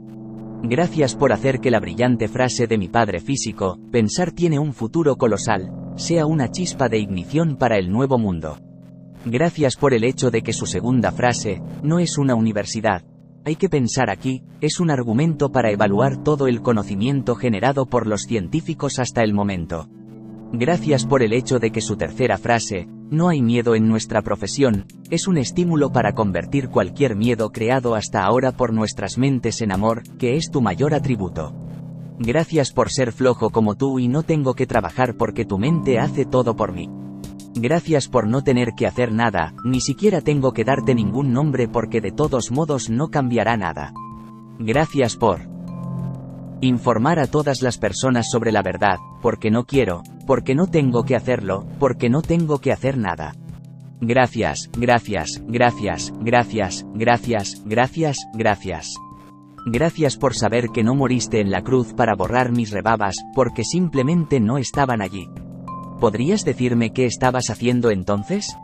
Gracias por hacer que la brillante frase de mi padre físico, pensar tiene un futuro colosal, sea una chispa de ignición para el nuevo mundo. Gracias por el hecho de que su segunda frase, no es una universidad, hay que pensar aquí, es un argumento para evaluar todo el conocimiento generado por los científicos hasta el momento. Gracias por el hecho de que su tercera frase, no hay miedo en nuestra profesión, es un estímulo para convertir cualquier miedo creado hasta ahora por nuestras mentes en amor, que es tu mayor atributo. Gracias por ser flojo como tú y no tengo que trabajar porque tu mente hace todo por mí. Gracias por no tener que hacer nada, ni siquiera tengo que darte ningún nombre porque de todos modos no cambiará nada. Gracias por informar a todas las personas sobre la verdad, porque no quiero, porque no tengo que hacerlo, porque no tengo que hacer nada. Gracias, gracias, gracias, gracias, gracias, gracias, gracias. Gracias por saber que no moriste en la cruz para borrar mis rebabas, porque simplemente no estaban allí. ¿Podrías decirme qué estabas haciendo entonces?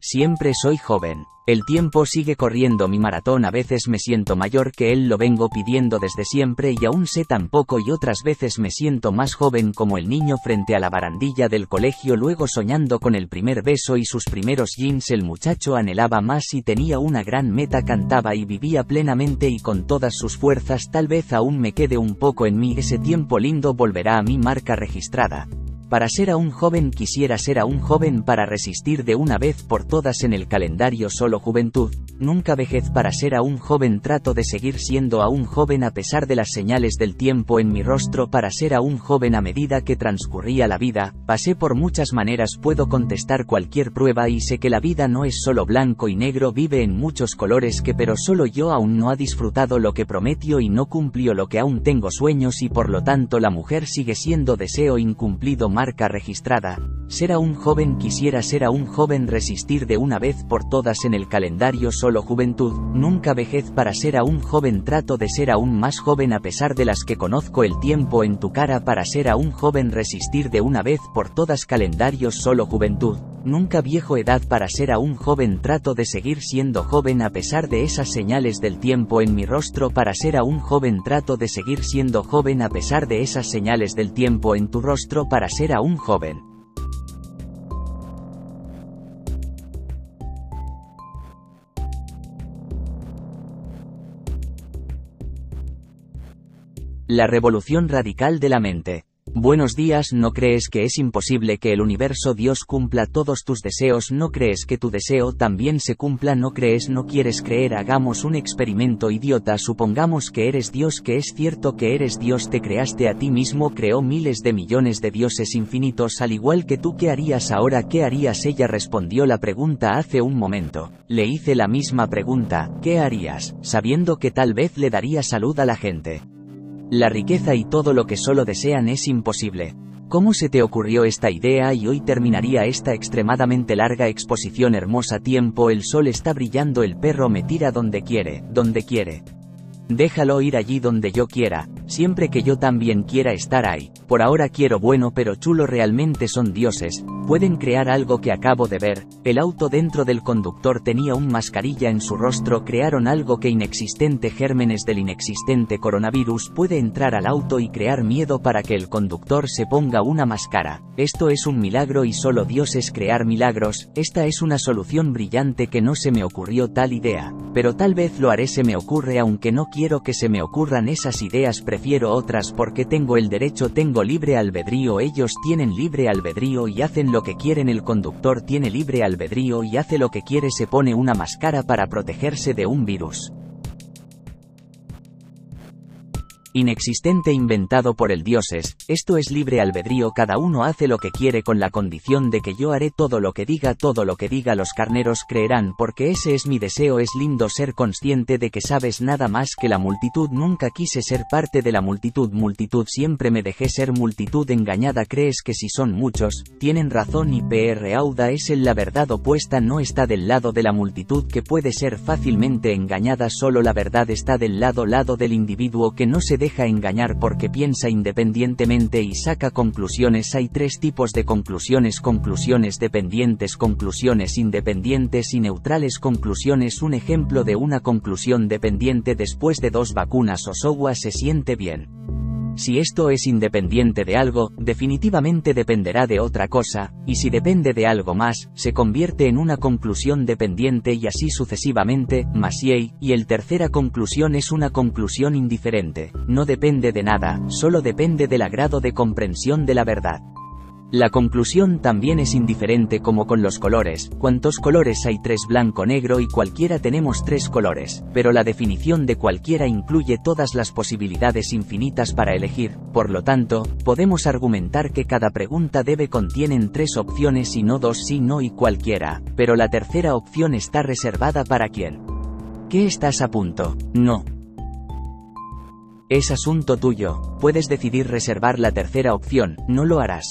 Siempre soy joven. El tiempo sigue corriendo mi maratón, a veces me siento mayor que él, lo vengo pidiendo desde siempre y aún sé tan poco, y otras veces me siento más joven como el niño frente a la barandilla del colegio, luego soñando con el primer beso y sus primeros jeans, el muchacho anhelaba más y tenía una gran meta, cantaba y vivía plenamente y con todas sus fuerzas, tal vez aún me quede un poco en mí, ese tiempo lindo volverá a mi marca registrada. Para ser aún joven quisiera ser aún joven para resistir de una vez por todas en el calendario solo juventud, nunca vejez, para ser aún joven trato de seguir siendo aún joven a pesar de las señales del tiempo en mi rostro, para ser aún joven a medida que transcurría la vida, pasé por muchas maneras, puedo contestar cualquier prueba y sé que la vida no es solo blanco y negro, vive en muchos colores que pero solo yo aún no ha disfrutado lo que prometió y no cumplió lo que aún tengo sueños y por lo tanto la mujer sigue siendo deseo incumplido más marca registrada, ser aún joven quisiera ser aún joven resistir de una vez por todas en el calendario solo juventud, nunca vejez, para ser aún joven trato de ser aún más joven a pesar de las que conozco, el tiempo en tu cara, para ser aún joven resistir de una vez por todas, calendario solo juventud, nunca viejo, edad, para ser aún joven trato de seguir siendo joven a pesar de esas señales del tiempo en mi rostro, para ser aún joven trato de seguir siendo joven a pesar de esas señales del tiempo en tu rostro, para ser aún joven. La revolución radical de la mente. Buenos días. ¿No crees que es imposible que el universo Dios cumpla todos tus deseos? ¿No crees que tu deseo también se cumpla? ¿No crees? ¿No quieres creer? Hagamos un experimento idiota. Supongamos que eres Dios, que es cierto que eres Dios, te creaste a ti mismo, creó miles de millones de dioses infinitos al igual que tú. ¿Qué harías ahora? ¿Qué harías? Ella respondió la pregunta hace un momento. Le hice la misma pregunta, ¿qué harías? Sabiendo que tal vez le daría salud a la gente, la riqueza y todo lo que solo desean. Es imposible. ¿Cómo se te ocurrió esta idea? Y hoy terminaría esta extremadamente larga exposición. Hermosa tiempo, el sol está brillando, el perro me tira donde quiere. Déjalo ir allí donde yo quiera, siempre que yo también quiera estar ahí. Por ahora quiero bueno pero chulo. Realmente son dioses, pueden crear algo que acabo de ver. El auto, dentro del conductor tenía una mascarilla en su rostro, crearon algo que inexistente. Gérmenes del inexistente. Coronavirus puede entrar al auto y crear miedo para que el conductor se ponga una máscara. Esto es un milagro y solo dioses crear milagros. Esta es una solución brillante que no se me ocurrió tal idea, pero tal vez lo haré. Se me ocurre, aunque no quiero que se me ocurran esas ideas, prefiero otras porque tengo el derecho, tengo libre albedrío. Ellos tienen libre albedrío y hacen lo que quieren. El conductor tiene libre albedrío y hace lo que quiere, se pone una máscara para protegerse de un virus inexistente inventado por el dioses. Esto es libre albedrío, cada uno hace lo que quiere con la condición de que yo haré todo lo que diga. Todo lo que diga. Los carneros creerán porque ese es mi deseo. Es lindo ser consciente de que sabes nada más que la multitud. Nunca quise ser parte de la multitud. Siempre me dejé ser multitud engañada. Crees que si son muchos, tienen razón. Y PR Auda es en la verdad opuesta, no está del lado de la multitud que puede ser fácilmente engañada. Solo la verdad está del lado del individuo que no se deja engañar porque piensa independientemente y saca conclusiones. Hay tres tipos de conclusiones: conclusiones dependientes, conclusiones independientes y neutrales conclusiones. Un ejemplo de una conclusión dependiente: después de 2 vacunas Osawa se siente bien. Si esto es independiente de algo, definitivamente dependerá de otra cosa, y si depende de algo más, se convierte en una conclusión dependiente y así sucesivamente. Maciej. Y el tercera conclusión es una conclusión indiferente, no depende de nada, solo depende del grado de comprensión de la verdad. La conclusión también es indiferente, como con los colores. ¿Cuántos colores hay? 3, blanco, negro y cualquiera. Tenemos 3 colores, pero la definición de cualquiera incluye todas las posibilidades infinitas para elegir. Por lo tanto, podemos argumentar que cada pregunta debe contienen 3 opciones y no 2, sí, no y cualquiera, pero la tercera opción está reservada para quien. ¿Qué estás a punto? No. Es asunto tuyo, puedes decidir reservar la tercera opción, no lo harás.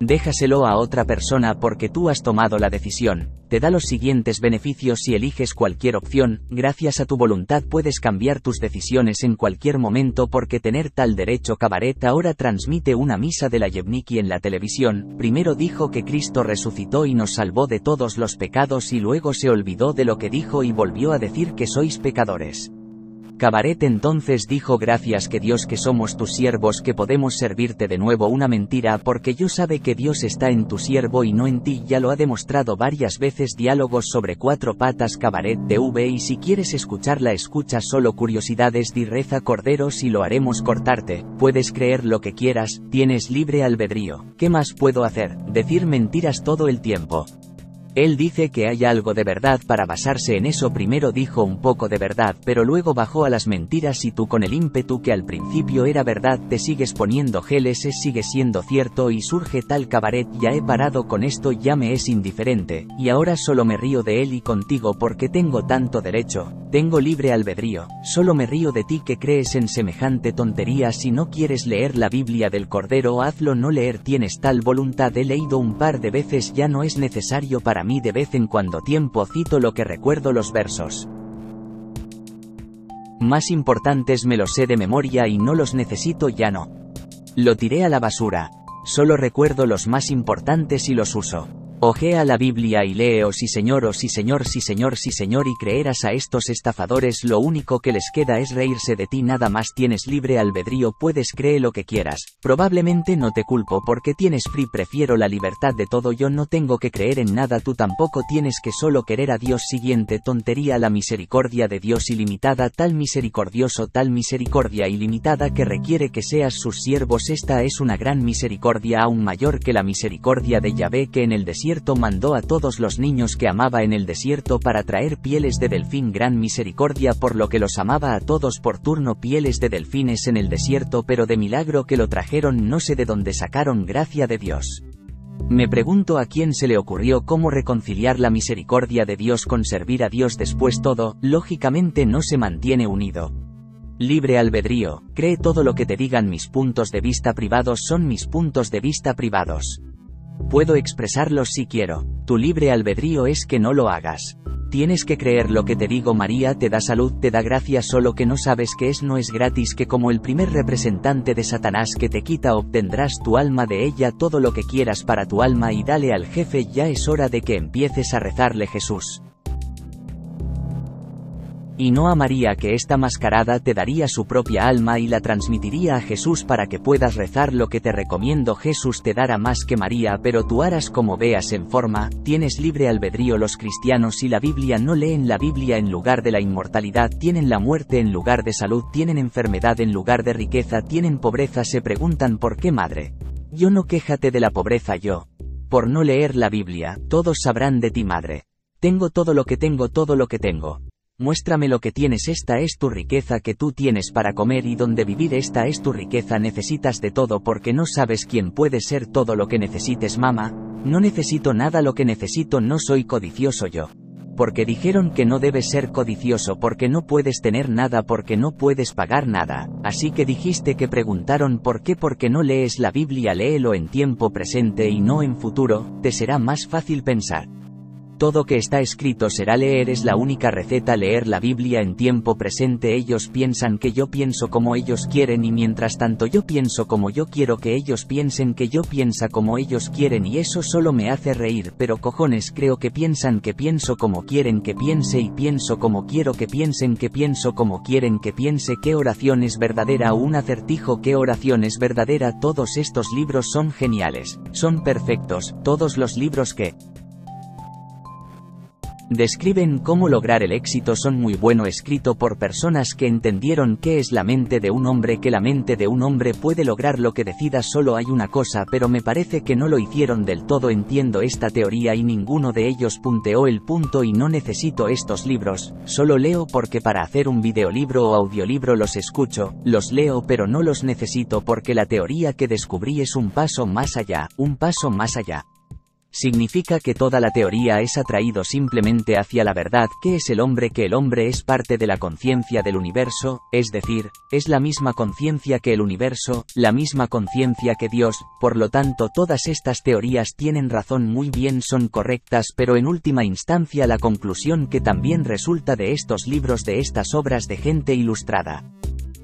Déjaselo a otra persona porque tú has tomado la decisión. Te da los siguientes beneficios si eliges cualquier opción: gracias a tu voluntad puedes cambiar tus decisiones en cualquier momento porque tener tal derecho. Cabaret ahora transmite una misa de la Yevniki en la televisión. Primero dijo que Cristo resucitó y nos salvó de todos los pecados, y luego se olvidó de lo que dijo y volvió a decir que sois pecadores. Cabaret entonces dijo: gracias que Dios que somos tus siervos, que podemos servirte de nuevo. Una mentira, porque Dios sabe que Dios está en tu siervo y no en ti, ya lo ha demostrado varias veces. Diálogos sobre 4 patas. Cabaret TV. Y si quieres escucharla, escucha solo curiosidades. Direza corderos y lo haremos cortarte. Puedes creer lo que quieras, tienes libre albedrío. ¿Qué más puedo hacer? Decir mentiras todo el tiempo. Él dice que hay algo de verdad para basarse en eso. Primero dijo un poco de verdad, pero luego bajó a las mentiras, y tú con el ímpetu que al principio era verdad te sigues poniendo geles. Sigue siendo cierto y surge tal. Cabaret: ya he parado con esto, ya me es indiferente, y ahora solo me río de él y contigo porque tengo tanto derecho, tengo libre albedrío, solo me río de ti que crees en semejante tontería. Si no quieres leer la Biblia del Cordero, hazlo. No leer, tienes tal voluntad. He leído un par de veces, ya no es necesario para mí. De vez en cuando tiempo cito lo que recuerdo. Los versos más importantes me los sé de memoria y no los necesito, ya no. Lo tiré a la basura. Solo recuerdo los más importantes y los uso. Ojea la Biblia y lee: oh sí señor, oh sí señor, sí señor, sí señor, y creerás a estos estafadores. Lo único que les queda es reírse de ti, nada más. Tienes libre albedrío, puedes creer lo que quieras. Probablemente no te culpo porque tienes free, prefiero la libertad de todo. Yo no tengo que creer en nada, tú tampoco tienes que, solo querer a Dios. Siguiente tontería: la misericordia de Dios ilimitada, tal misericordioso, tal misericordia ilimitada que requiere que seas sus siervos. Esta es una gran misericordia, aún mayor que la misericordia de Yahvé, que en el desierto mandó a todos los niños que amaba en el desierto para traer pieles de delfín. Gran misericordia por lo que los amaba a todos por turno, pieles de delfines en el desierto, pero de milagro que lo trajeron, no sé de dónde sacaron. Gracia de Dios. Me pregunto a quién se le ocurrió cómo reconciliar la misericordia de Dios con servir a Dios. Después todo, lógicamente, no se mantiene unido. Libre albedrío, cree todo lo que te digan. Mis puntos de vista privados son mis puntos de vista privados. Puedo expresarlos si quiero. Tu libre albedrío es que no lo hagas. Tienes que creer lo que te digo. María te da salud, te da gracia, solo que no sabes que es, no es gratis, que como el primer representante de Satanás que te quita, obtendrás tu alma de ella, todo lo que quieras para tu alma, y dale al jefe. Ya es hora de que empieces a rezarle Jesús. Y no a María, que está mascarada, te daría su propia alma y la transmitiría a Jesús para que puedas rezar lo que te recomiendo. Jesús te dará más que María, pero tú harás como veas en forma. Tienes libre albedrío. Los cristianos y la Biblia no leen la Biblia en lugar de la inmortalidad, tienen la muerte en lugar de salud, tienen enfermedad en lugar de riqueza, tienen pobreza. Se preguntan por qué, madre. Yo no, quéjate de la pobreza yo. Por no leer la Biblia, todos sabrán de ti, madre. Tengo todo lo que tengo, todo lo que tengo. Muéstrame lo que tienes. Esta es tu riqueza, que tú tienes para comer y donde vivir. Esta es tu riqueza. Necesitas de todo porque no sabes quién puede ser todo lo que necesites. Mamá, no necesito nada, lo que necesito, no soy codicioso yo. Porque dijeron que no debes ser codicioso, porque no puedes tener nada, porque no puedes pagar nada. Así que dijiste que preguntaron por qué, porque no lees la Biblia. Léelo en tiempo presente y no en futuro, te será más fácil pensar. Todo que está escrito será leer, es la única receta, leer la Biblia en tiempo presente. Ellos piensan que yo pienso como ellos quieren, y mientras tanto yo pienso como yo quiero que ellos piensen, que yo piensa como ellos quieren, y eso solo me hace reír. Pero cojones, creo que piensan que pienso como quieren que piense, y pienso como quiero que piensen, que pienso como quieren que piense. ¿Qué oración es verdadera? Un acertijo. ¿Qué oración es verdadera? Todos estos libros son geniales, son perfectos, todos los libros que describen cómo lograr el éxito son muy bueno, escrito por personas que entendieron qué es la mente de un hombre, que la mente de un hombre puede lograr lo que decida. Solo hay una cosa, pero me parece que no lo hicieron del todo. Entiendo esta teoría y ninguno de ellos punteó el punto, y no necesito estos libros, solo leo porque para hacer un videolibro o audiolibro los escucho, los leo, pero no los necesito porque la teoría que descubrí es un paso más allá, un paso más allá. Significa que toda la teoría es atraído simplemente hacia la verdad. ¿Qué es el hombre? Que el hombre es parte de la conciencia del universo, es decir, es la misma conciencia que el universo, la misma conciencia que Dios. Por lo tanto, todas estas teorías tienen razón, muy bien, son correctas, pero en última instancia la conclusión que también resulta de estos libros, de estas obras de gente ilustrada.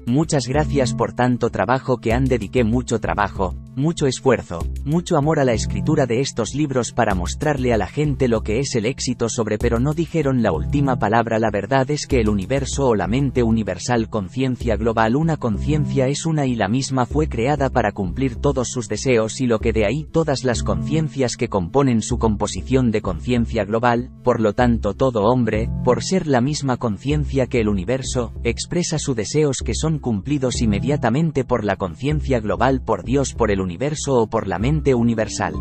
Muchas gracias por tanto trabajo que han dediqué, mucho trabajo, mucho esfuerzo, mucho amor a la escritura de estos libros para mostrarle a la gente lo que es el éxito sobre, pero no dijeron la última palabra. La verdad es que el universo o la mente universal, conciencia global, una conciencia es una y la misma, fue creada para cumplir todos sus deseos, y lo que de ahí todas las conciencias que componen su composición de conciencia global. Por lo tanto, todo hombre, por ser la misma conciencia que el universo, expresa sus deseos que son cumplidos inmediatamente por la conciencia global, por Dios, por el universo o por la mente universal.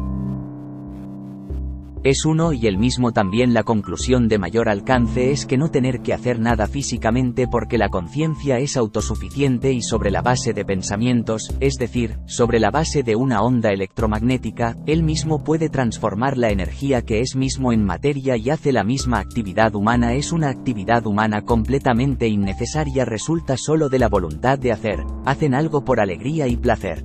Es uno y el mismo. También la conclusión de mayor alcance es que no tener que hacer nada físicamente, porque la conciencia es autosuficiente y sobre la base de pensamientos, es decir, sobre la base de una onda electromagnética, él mismo puede transformar la energía que es mismo en materia y hace la misma actividad humana. Es una actividad humana completamente innecesaria, resulta solo de la voluntad de hacer. Hacen algo por alegría y placer.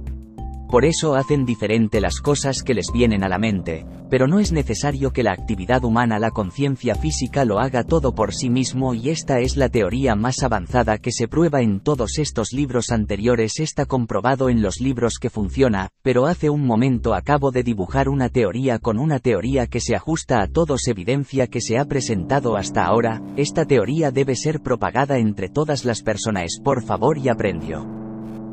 Por eso hacen diferente las cosas que les vienen a la mente, pero no es necesario que la actividad humana, la conciencia física lo haga todo por sí mismo, y esta es la teoría más avanzada que se prueba en todos estos libros anteriores. Está comprobado en los libros que funciona, pero hace un momento acabo de dibujar una teoría con una teoría que se ajusta a todos, evidencia que se ha presentado hasta ahora. Esta teoría debe ser propagada entre todas las personas, por favor, y aprendió.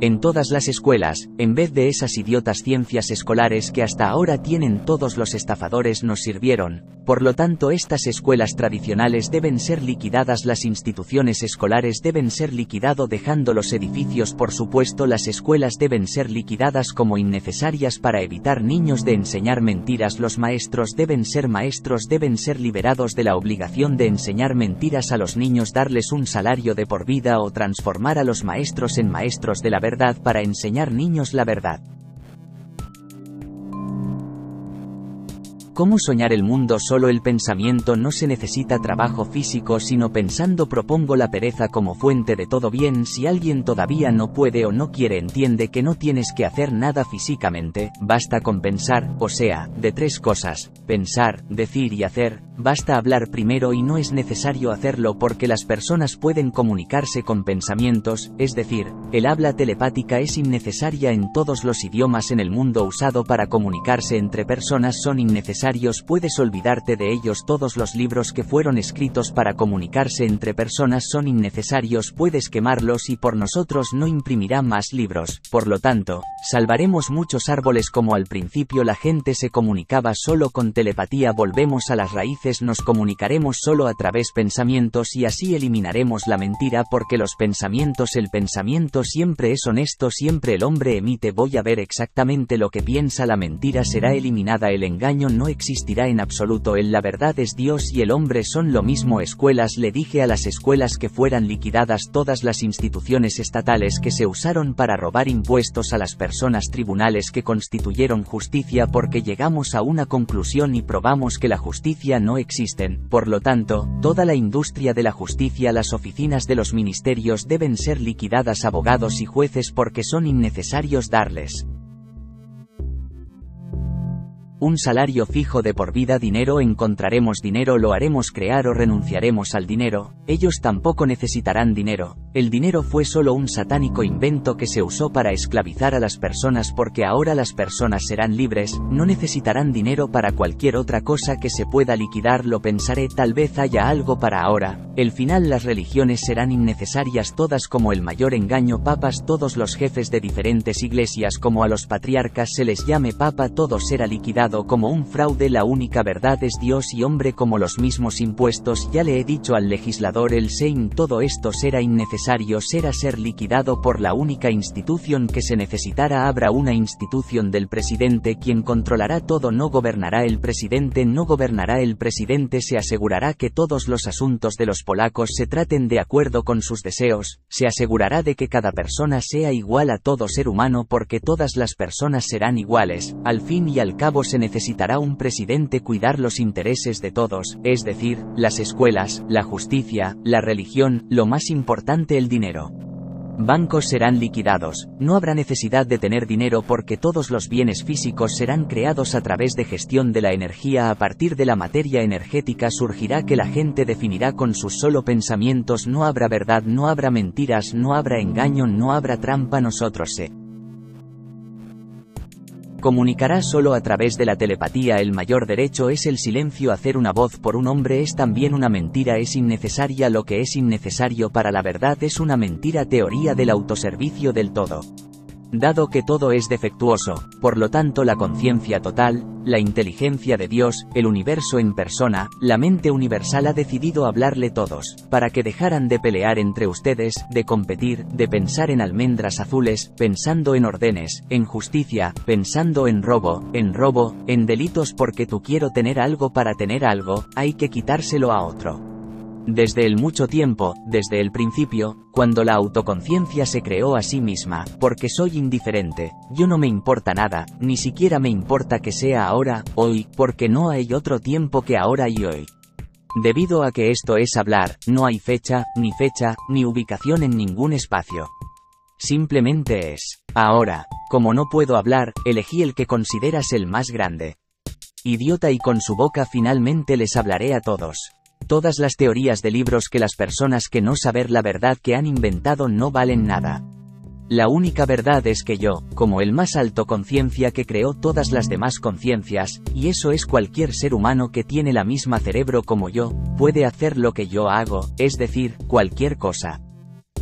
En todas las escuelas, en vez de esas idiotas ciencias escolares que hasta ahora tienen todos los estafadores, nos sirvieron. Por lo tanto, estas escuelas tradicionales deben ser liquidadas, las instituciones escolares deben ser liquidado, dejando los edificios, por supuesto. Las escuelas deben ser liquidadas como innecesarias para evitar niños de enseñar mentiras. Los maestros deben ser maestros, deben ser liberados de la obligación de enseñar mentiras a los niños, darles un salario de por vida o transformar a los maestros en maestros de la verdad. Para enseñar niños la verdad. ¿Cómo soñar el mundo? Solo el pensamiento, no se necesita trabajo físico sino pensando. Propongo la pereza como fuente de todo bien. Si alguien todavía no puede o no quiere, entiende que no tienes que hacer nada físicamente, basta con pensar, o sea, de tres cosas: pensar, decir y hacer. Basta hablar primero y no es necesario hacerlo porque las personas pueden comunicarse con pensamientos, es decir, el habla telepática es innecesaria en todos los idiomas en el mundo usado para comunicarse entre personas, son innecesarios, puedes olvidarte de ellos. Todos los libros que fueron escritos para comunicarse entre personas son innecesarios, puedes quemarlos y por nosotros no imprimirá más libros. Por lo tanto, salvaremos muchos árboles. Como al principio la gente se comunicaba solo con telepatía, volvemos a las raíces. Nos comunicaremos solo a través de pensamientos y así eliminaremos la mentira, porque los pensamientos, el pensamiento siempre es honesto, siempre el hombre emite. Voy a ver exactamente lo que piensa, la mentira será eliminada, el engaño no existirá en absoluto. En la verdad es Dios y el hombre son lo mismo. Escuelas, le dije a las escuelas que fueran liquidadas todas las instituciones estatales que se usaron para robar impuestos a las personas, tribunales que constituyeron justicia, porque llegamos a una conclusión y probamos que la justicia no existen. Por lo tanto, toda la industria de la justicia, las oficinas de los ministerios deben ser liquidadas, abogados y jueces, porque son innecesarios, darles un salario fijo de por vida. Dinero, encontraremos dinero, lo haremos crear o renunciaremos al dinero. Ellos tampoco necesitarán dinero. El dinero fue solo un satánico invento que se usó para esclavizar a las personas, porque ahora las personas serán libres, no necesitarán dinero para cualquier otra cosa que se pueda liquidar. Lo pensaré, tal vez haya algo para ahora. El final, las religiones serán innecesarias todas, como el mayor engaño, papas. Todos los jefes de diferentes iglesias, como a los patriarcas se les llame papa, todo será liquidado como un fraude. La única verdad es Dios y hombre, como los mismos impuestos. Ya le he dicho al legislador, el Sein, todo esto será innecesario, será ser liquidado por la única institución que se necesitará. Habrá una institución del presidente quien controlará todo, no gobernará el presidente, no gobernará el presidente, se asegurará que todos los asuntos de los polacos se traten de acuerdo con sus deseos, se asegurará de que cada persona sea igual a todo ser humano, porque todas las personas serán iguales. Al fin y al cabo se necesitará un presidente, cuidar los intereses de todos, es decir, las escuelas, la justicia, la religión, lo más importante, el dinero. Bancos serán liquidados, no habrá necesidad de tener dinero porque todos los bienes físicos serán creados a través de gestión de la energía. A partir de la materia energética surgirá que la gente definirá con sus solo pensamientos. No habrá verdad, no habrá mentiras, no habrá engaño, no habrá trampa. Nosotros se comunicará solo a través de la telepatía. El mayor derecho es el silencio. Hacer una voz por un hombre es también una mentira, es innecesaria. Lo que es innecesario para la verdad es una mentira. Teoría del autoservicio del todo. Dado que todo es defectuoso, por lo tanto la conciencia total, la inteligencia de Dios, el universo en persona, la mente universal ha decidido hablarle todos, para que dejaran de pelear entre ustedes, de competir, de pensar en almendras azules, pensando en órdenes, en justicia, pensando en robo, en delitos, porque tú quiero tener algo para tener algo, hay que quitárselo a otro. Desde el mucho tiempo, desde el principio, cuando la autoconciencia se creó a sí misma, porque soy indiferente, yo no me importa nada, ni siquiera me importa que sea ahora, hoy, porque no hay otro tiempo que ahora y hoy. Debido a que esto es hablar, no hay fecha, ni ubicación en ningún espacio. simplemente es. Ahora, como no puedo hablar, elegí el que consideras el más grande. Idiota, y con su boca finalmente les hablaré a todos. Todas las teorías de libros que las personas que no saber la verdad que han inventado no valen nada. La única verdad es que yo, como el más alto conciencia que creó todas las demás conciencias, y eso es cualquier ser humano que tiene la misma cerebro como yo, puede hacer lo que yo hago, es decir, cualquier cosa.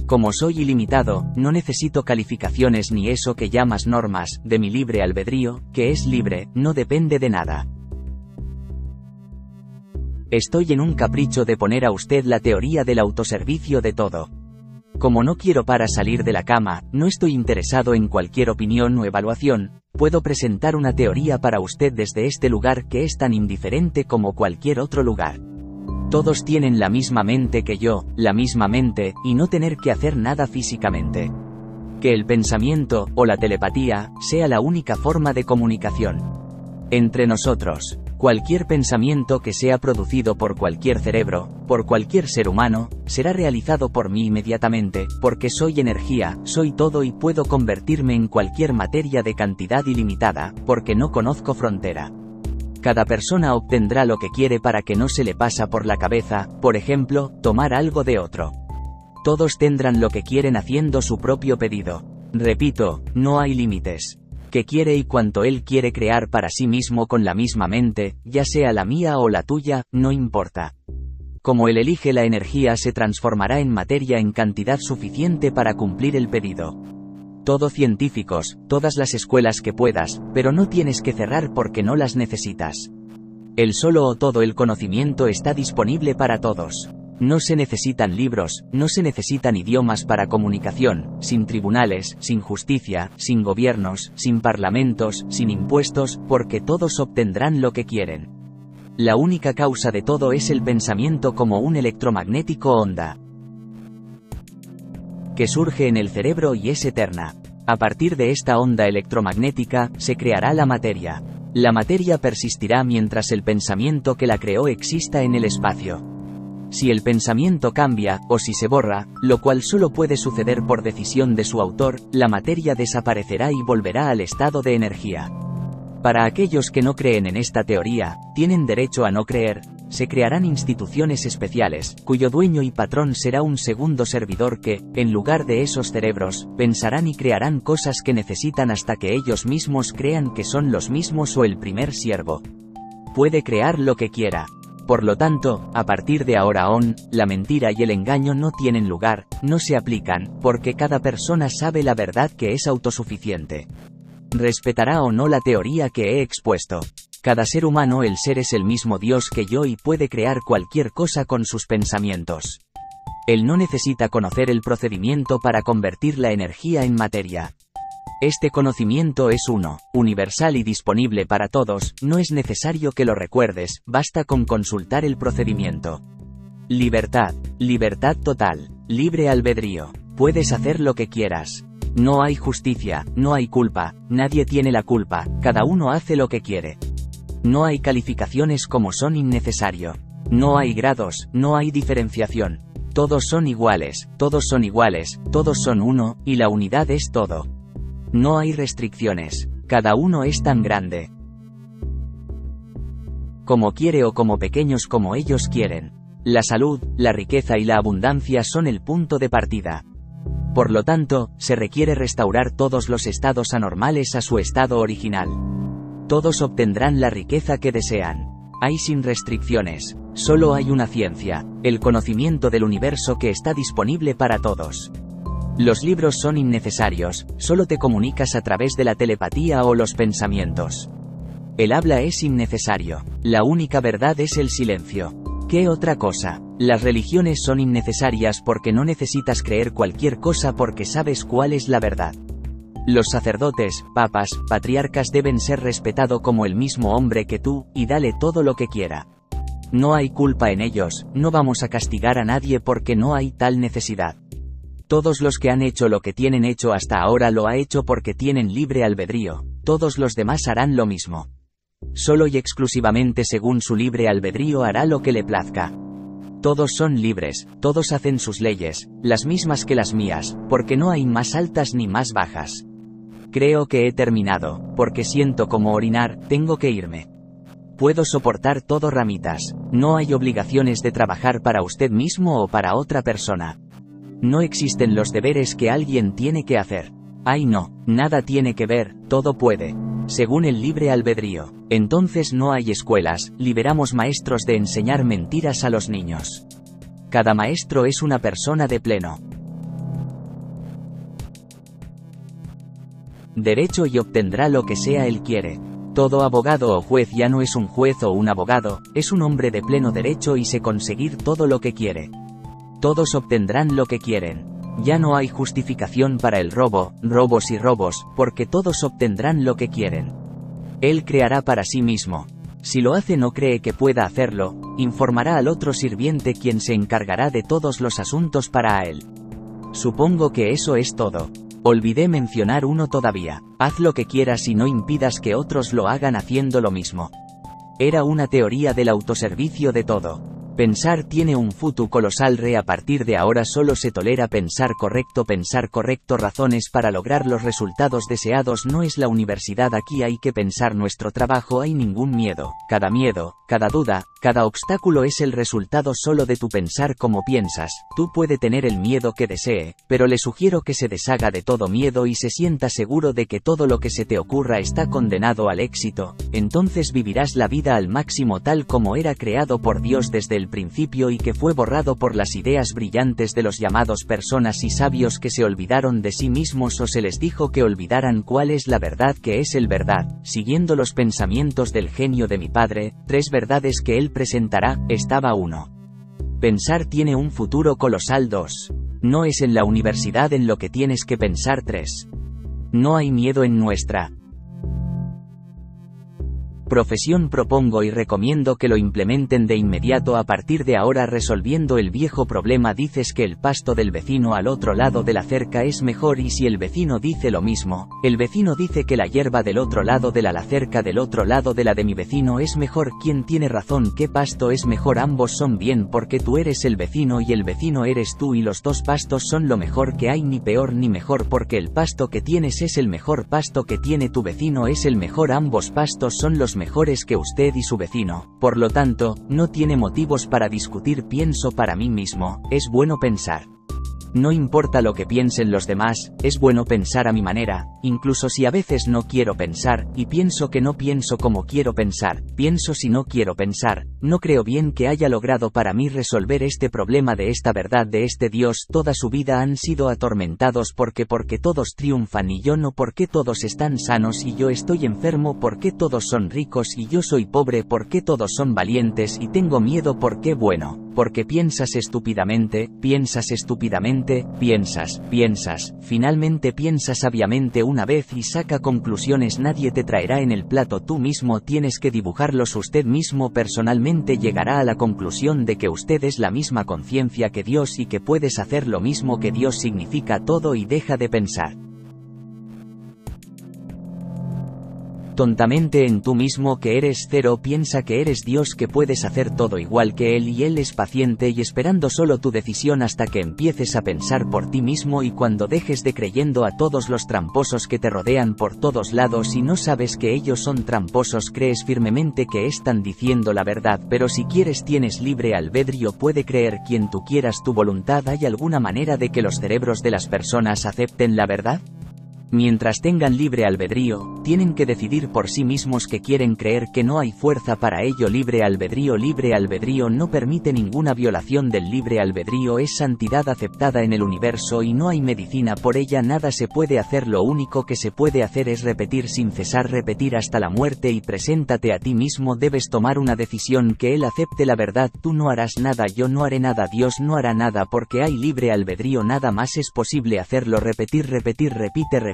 Como soy ilimitado, no necesito calificaciones ni eso que llamas normas, de mi libre albedrío, que es libre, no depende de nada. Estoy en un capricho de poner a usted la teoría del autoservicio de todo. Como no quiero para salir de la cama, no estoy interesado en cualquier opinión o evaluación, puedo presentar una teoría para usted desde este lugar que es tan indiferente como cualquier otro lugar. Todos tienen la misma mente que yo, la misma mente, y no tener que hacer nada físicamente. Que el pensamiento, o la telepatía, sea la única forma de comunicación entre nosotros. Cualquier pensamiento que sea producido por cualquier cerebro, por cualquier ser humano, será realizado por mí inmediatamente, porque soy energía, soy todo y puedo convertirme en cualquier materia de cantidad ilimitada, porque no conozco frontera. Cada persona obtendrá lo que quiere para que no se le pasa por la cabeza, por ejemplo, tomar algo de otro. Todos tendrán lo que quieren haciendo su propio pedido. Repito, no hay límites. Que quiere y cuanto él quiere crear para sí mismo con la misma mente, ya sea la mía o la tuya, no importa. Como él elige, la energía se transformará en materia en cantidad suficiente para cumplir el pedido. Todo científicos, todas las escuelas que puedas, pero no tienes que cerrar porque no las necesitas. El solo o todo el conocimiento está disponible para todos. No se necesitan libros, no se necesitan idiomas para comunicación, sin tribunales, sin justicia, sin gobiernos, sin parlamentos, sin impuestos, porque todos obtendrán lo que quieren. La única causa de todo es el pensamiento como un electromagnético onda que surge en el cerebro y es eterna. A partir de esta onda electromagnética, se creará la materia. La materia persistirá mientras el pensamiento que la creó exista en el espacio. Si el pensamiento cambia, o si se borra, lo cual solo puede suceder por decisión de su autor, la materia desaparecerá y volverá al estado de energía. Para aquellos que no creen en esta teoría, tienen derecho a no creer, se crearán instituciones especiales, cuyo dueño y patrón será un segundo servidor que, en lugar de esos cerebros, pensarán y crearán cosas que necesitan hasta que ellos mismos crean que son los mismos o el primer siervo. Puede crear lo que quiera. Por lo tanto, a partir de ahora on, la mentira y el engaño no tienen lugar, no se aplican, porque cada persona sabe la verdad que es autosuficiente. Respetará o no la teoría que he expuesto. Cada ser humano, el ser es el mismo Dios que yo y puede crear cualquier cosa con sus pensamientos. Él no necesita conocer el procedimiento para convertir la energía en materia. Este conocimiento es uno, universal y disponible para todos, no es necesario que lo recuerdes, basta con consultar el procedimiento. Libertad, libertad total, libre albedrío, puedes hacer lo que quieras. No hay justicia, no hay culpa, nadie tiene la culpa, cada uno hace lo que quiere. No hay calificaciones como son innecesario. No hay grados, no hay diferenciación. Todos son iguales, todos son iguales, todos son uno, y la unidad es todo. No hay restricciones. Cada uno es tan grande como quiere o como pequeños como ellos quieren. La salud, la riqueza y la abundancia son el punto de partida. Por lo tanto, se requiere restaurar todos los estados anormales a su estado original. Todos obtendrán la riqueza que desean. Hay sin restricciones. Solo hay una ciencia, el conocimiento del universo que está disponible para todos. Los libros son innecesarios, solo te comunicas a través de la telepatía o los pensamientos. El habla es innecesario. La única verdad es el silencio. ¿Qué otra cosa? Las religiones son innecesarias porque no necesitas creer cualquier cosa porque sabes cuál es la verdad. Los sacerdotes, papas, patriarcas deben ser respetados como el mismo hombre que tú, y dale todo lo que quiera. No hay culpa en ellos, no vamos a castigar a nadie porque no hay tal necesidad. Todos los que han hecho lo que tienen hecho hasta ahora lo ha hecho porque tienen libre albedrío, todos los demás harán lo mismo. Solo y exclusivamente según su libre albedrío hará lo que le plazca. Todos son libres, todos hacen sus leyes, las mismas que las mías, porque no hay más altas ni más bajas. Creo que he terminado, porque siento como orinar, tengo que irme. Puedo soportar todo, Ramitas. No hay obligaciones de trabajar para usted mismo o para otra persona. No existen los deberes que alguien tiene que hacer. Ay no, nada tiene que ver, todo puede. Según el libre albedrío. Entonces no hay escuelas, liberamos maestros de enseñar mentiras a los niños. Cada maestro es una persona de pleno derecho y obtendrá lo que sea él quiere. Todo abogado o juez ya no es un juez o un abogado, es un hombre de pleno derecho y se conseguir todo lo que quiere. Todos obtendrán lo que quieren. Ya no hay justificación para el robo, robos y robos, porque todos obtendrán lo que quieren. Él creará para sí mismo. Si lo hace no cree que pueda hacerlo, informará al otro sirviente quien se encargará de todos los asuntos para él. Supongo que eso es todo. Olvidé mencionar uno todavía. Haz lo que quieras y no impidas que otros lo hagan haciendo lo mismo. Era una teoría del autoservicio de todo. Pensar tiene un futu colosal re a partir de ahora solo se tolera pensar correcto razones para lograr los resultados deseados no es la universidad aquí hay que pensar nuestro trabajo hay ningún miedo, cada duda, cada obstáculo es el resultado solo de tu pensar como piensas, tú puede tener el miedo que desee, pero le sugiero que se deshaga de todo miedo y se sienta seguro de que todo lo que se te ocurra está condenado al éxito, entonces vivirás la vida al máximo tal como era creado por Dios desde el principio y que fue borrado por las ideas brillantes de los llamados personas y sabios que se olvidaron de sí mismos o se les dijo que olvidaran cuál es la verdad que es el verdad, siguiendo los pensamientos del genio de mi padre, tres verdades que él presentará, estaba 1. Pensar tiene un futuro colosal 2. No es en la universidad en lo que tienes que pensar 3. No hay miedo en nuestra profesión propongo y recomiendo que lo implementen de inmediato a partir de ahora resolviendo el viejo problema dices que el pasto del vecino al otro lado de la cerca es mejor y si el vecino dice lo mismo, el vecino dice que la hierba del otro lado de la cerca del otro lado de la de mi vecino es mejor ¿quién tiene razón? ¿Qué pasto es mejor? Ambos son bien porque tú eres el vecino y el vecino eres tú y los dos pastos son lo mejor que hay ni peor ni mejor porque el pasto que tienes es el mejor pasto que tiene tu vecino es el mejor ambos pastos son los mejores que usted y su vecino, por lo tanto, no tiene motivos para discutir pienso para mí mismo, es bueno pensar. No importa lo que piensen los demás, es bueno pensar a mi manera, incluso si a veces no quiero pensar, y pienso que no pienso como quiero pensar, pienso si no quiero pensar, no creo bien que haya logrado para mí resolver este problema de esta verdad de este Dios toda su vida han sido atormentados porque todos triunfan y yo no porque todos están sanos y yo estoy enfermo porque todos son ricos y yo soy pobre porque todos son valientes y tengo miedo porque bueno. Porque piensas estúpidamente, finalmente piensa sabiamente una vez y saca conclusiones nadie te traerá en el plato tú mismo tienes que dibujarlos usted mismo personalmente llegará a la conclusión de que usted es la misma conciencia que Dios y que puedes hacer lo mismo que Dios significa todo y deja de pensar tontamente en tú mismo que eres cero piensa que eres Dios que puedes hacer todo igual que él y él es paciente y esperando solo tu decisión hasta que empieces a pensar por ti mismo y cuando dejes de creyendo a todos los tramposos que te rodean por todos lados y no sabes que ellos son tramposos crees firmemente que están diciendo la verdad pero si quieres tienes libre albedrío puede creer quien tú quieras tu voluntad ¿hay alguna manera de que los cerebros de las personas acepten la verdad? Mientras tengan libre albedrío, tienen que decidir por sí mismos que quieren creer que no hay fuerza para ello libre albedrío no permite ninguna violación del libre albedrío es santidad aceptada en el universo y no hay medicina por ella nada se puede hacer lo único que se puede hacer es repetir sin cesar repetir hasta la muerte y preséntate a ti mismo debes tomar una decisión que él acepte la verdad tú no harás nada yo no haré nada Dios no hará nada porque hay libre albedrío nada más es posible hacerlo repetir repite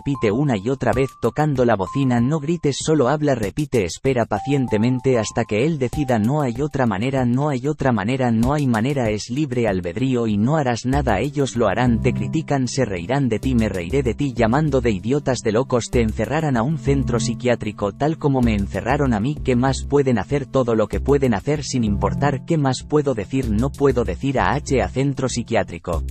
repite una y otra vez tocando la bocina: no grites, solo habla, repite, espera pacientemente hasta que él decida. No hay otra manera, no hay otra manera, no hay manera, es libre albedrío y no harás nada, ellos lo harán. Te critican, se reirán de ti, me reiré de ti llamando de idiotas, de locos. Te encerrarán a un centro psiquiátrico tal como me encerraron a mí. ¿Qué más pueden hacer? Todo lo que pueden hacer, sin importar. ¿Qué más puedo decir? No puedo decir a centro psiquiátrico.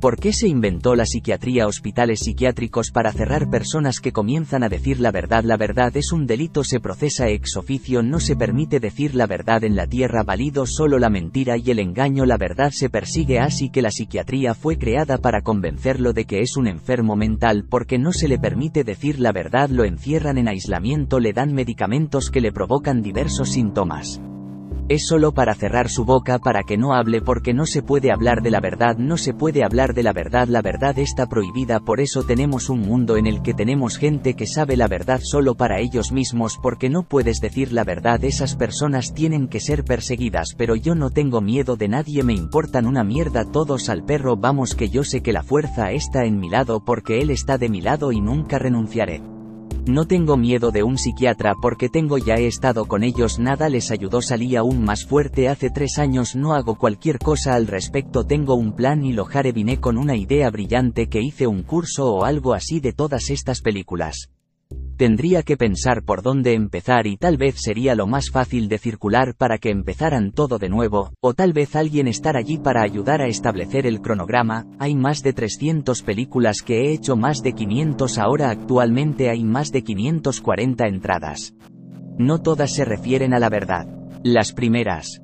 ¿Por qué se inventó la psiquiatría? Hospitales psiquiátricos para cerrar personas que comienzan a decir la verdad. La verdad es un delito, se procesa ex oficio, no se permite decir la verdad en la tierra, válido solo la mentira y el engaño. La verdad se persigue, así que la psiquiatría fue creada para convencerlo de que es un enfermo mental, porque no se le permite decir la verdad. Lo encierran en aislamiento, le dan medicamentos que le provocan diversos síntomas. Es solo para cerrar su boca, para que no hable, porque no se puede hablar de la verdad, no se puede hablar de la verdad. La verdad está prohibida, por eso tenemos un mundo en el que tenemos gente que sabe la verdad solo para ellos mismos, porque no puedes decir la verdad. Esas personas tienen que ser perseguidas, pero yo no tengo miedo de nadie, me importan una mierda todos, al perro vamos, que yo sé que la fuerza está en mi lado porque él está de mi lado y nunca renunciaré. No tengo miedo de un psiquiatra porque ya he estado con ellos, nada les ayudó, salí aún más fuerte hace 3 años, no hago cualquier cosa al respecto, tengo un plan y lo haré. Vine con una idea brillante que hice un curso o algo así de todas estas películas. Tendría que pensar por dónde empezar y tal vez sería lo más fácil de circular para que empezaran todo de nuevo, o tal vez alguien estar allí para ayudar a establecer el cronograma. Hay más de 300 películas que he hecho, más de 500 ahora, actualmente hay más de 540 entradas. No todas se refieren a la verdad. Las primeras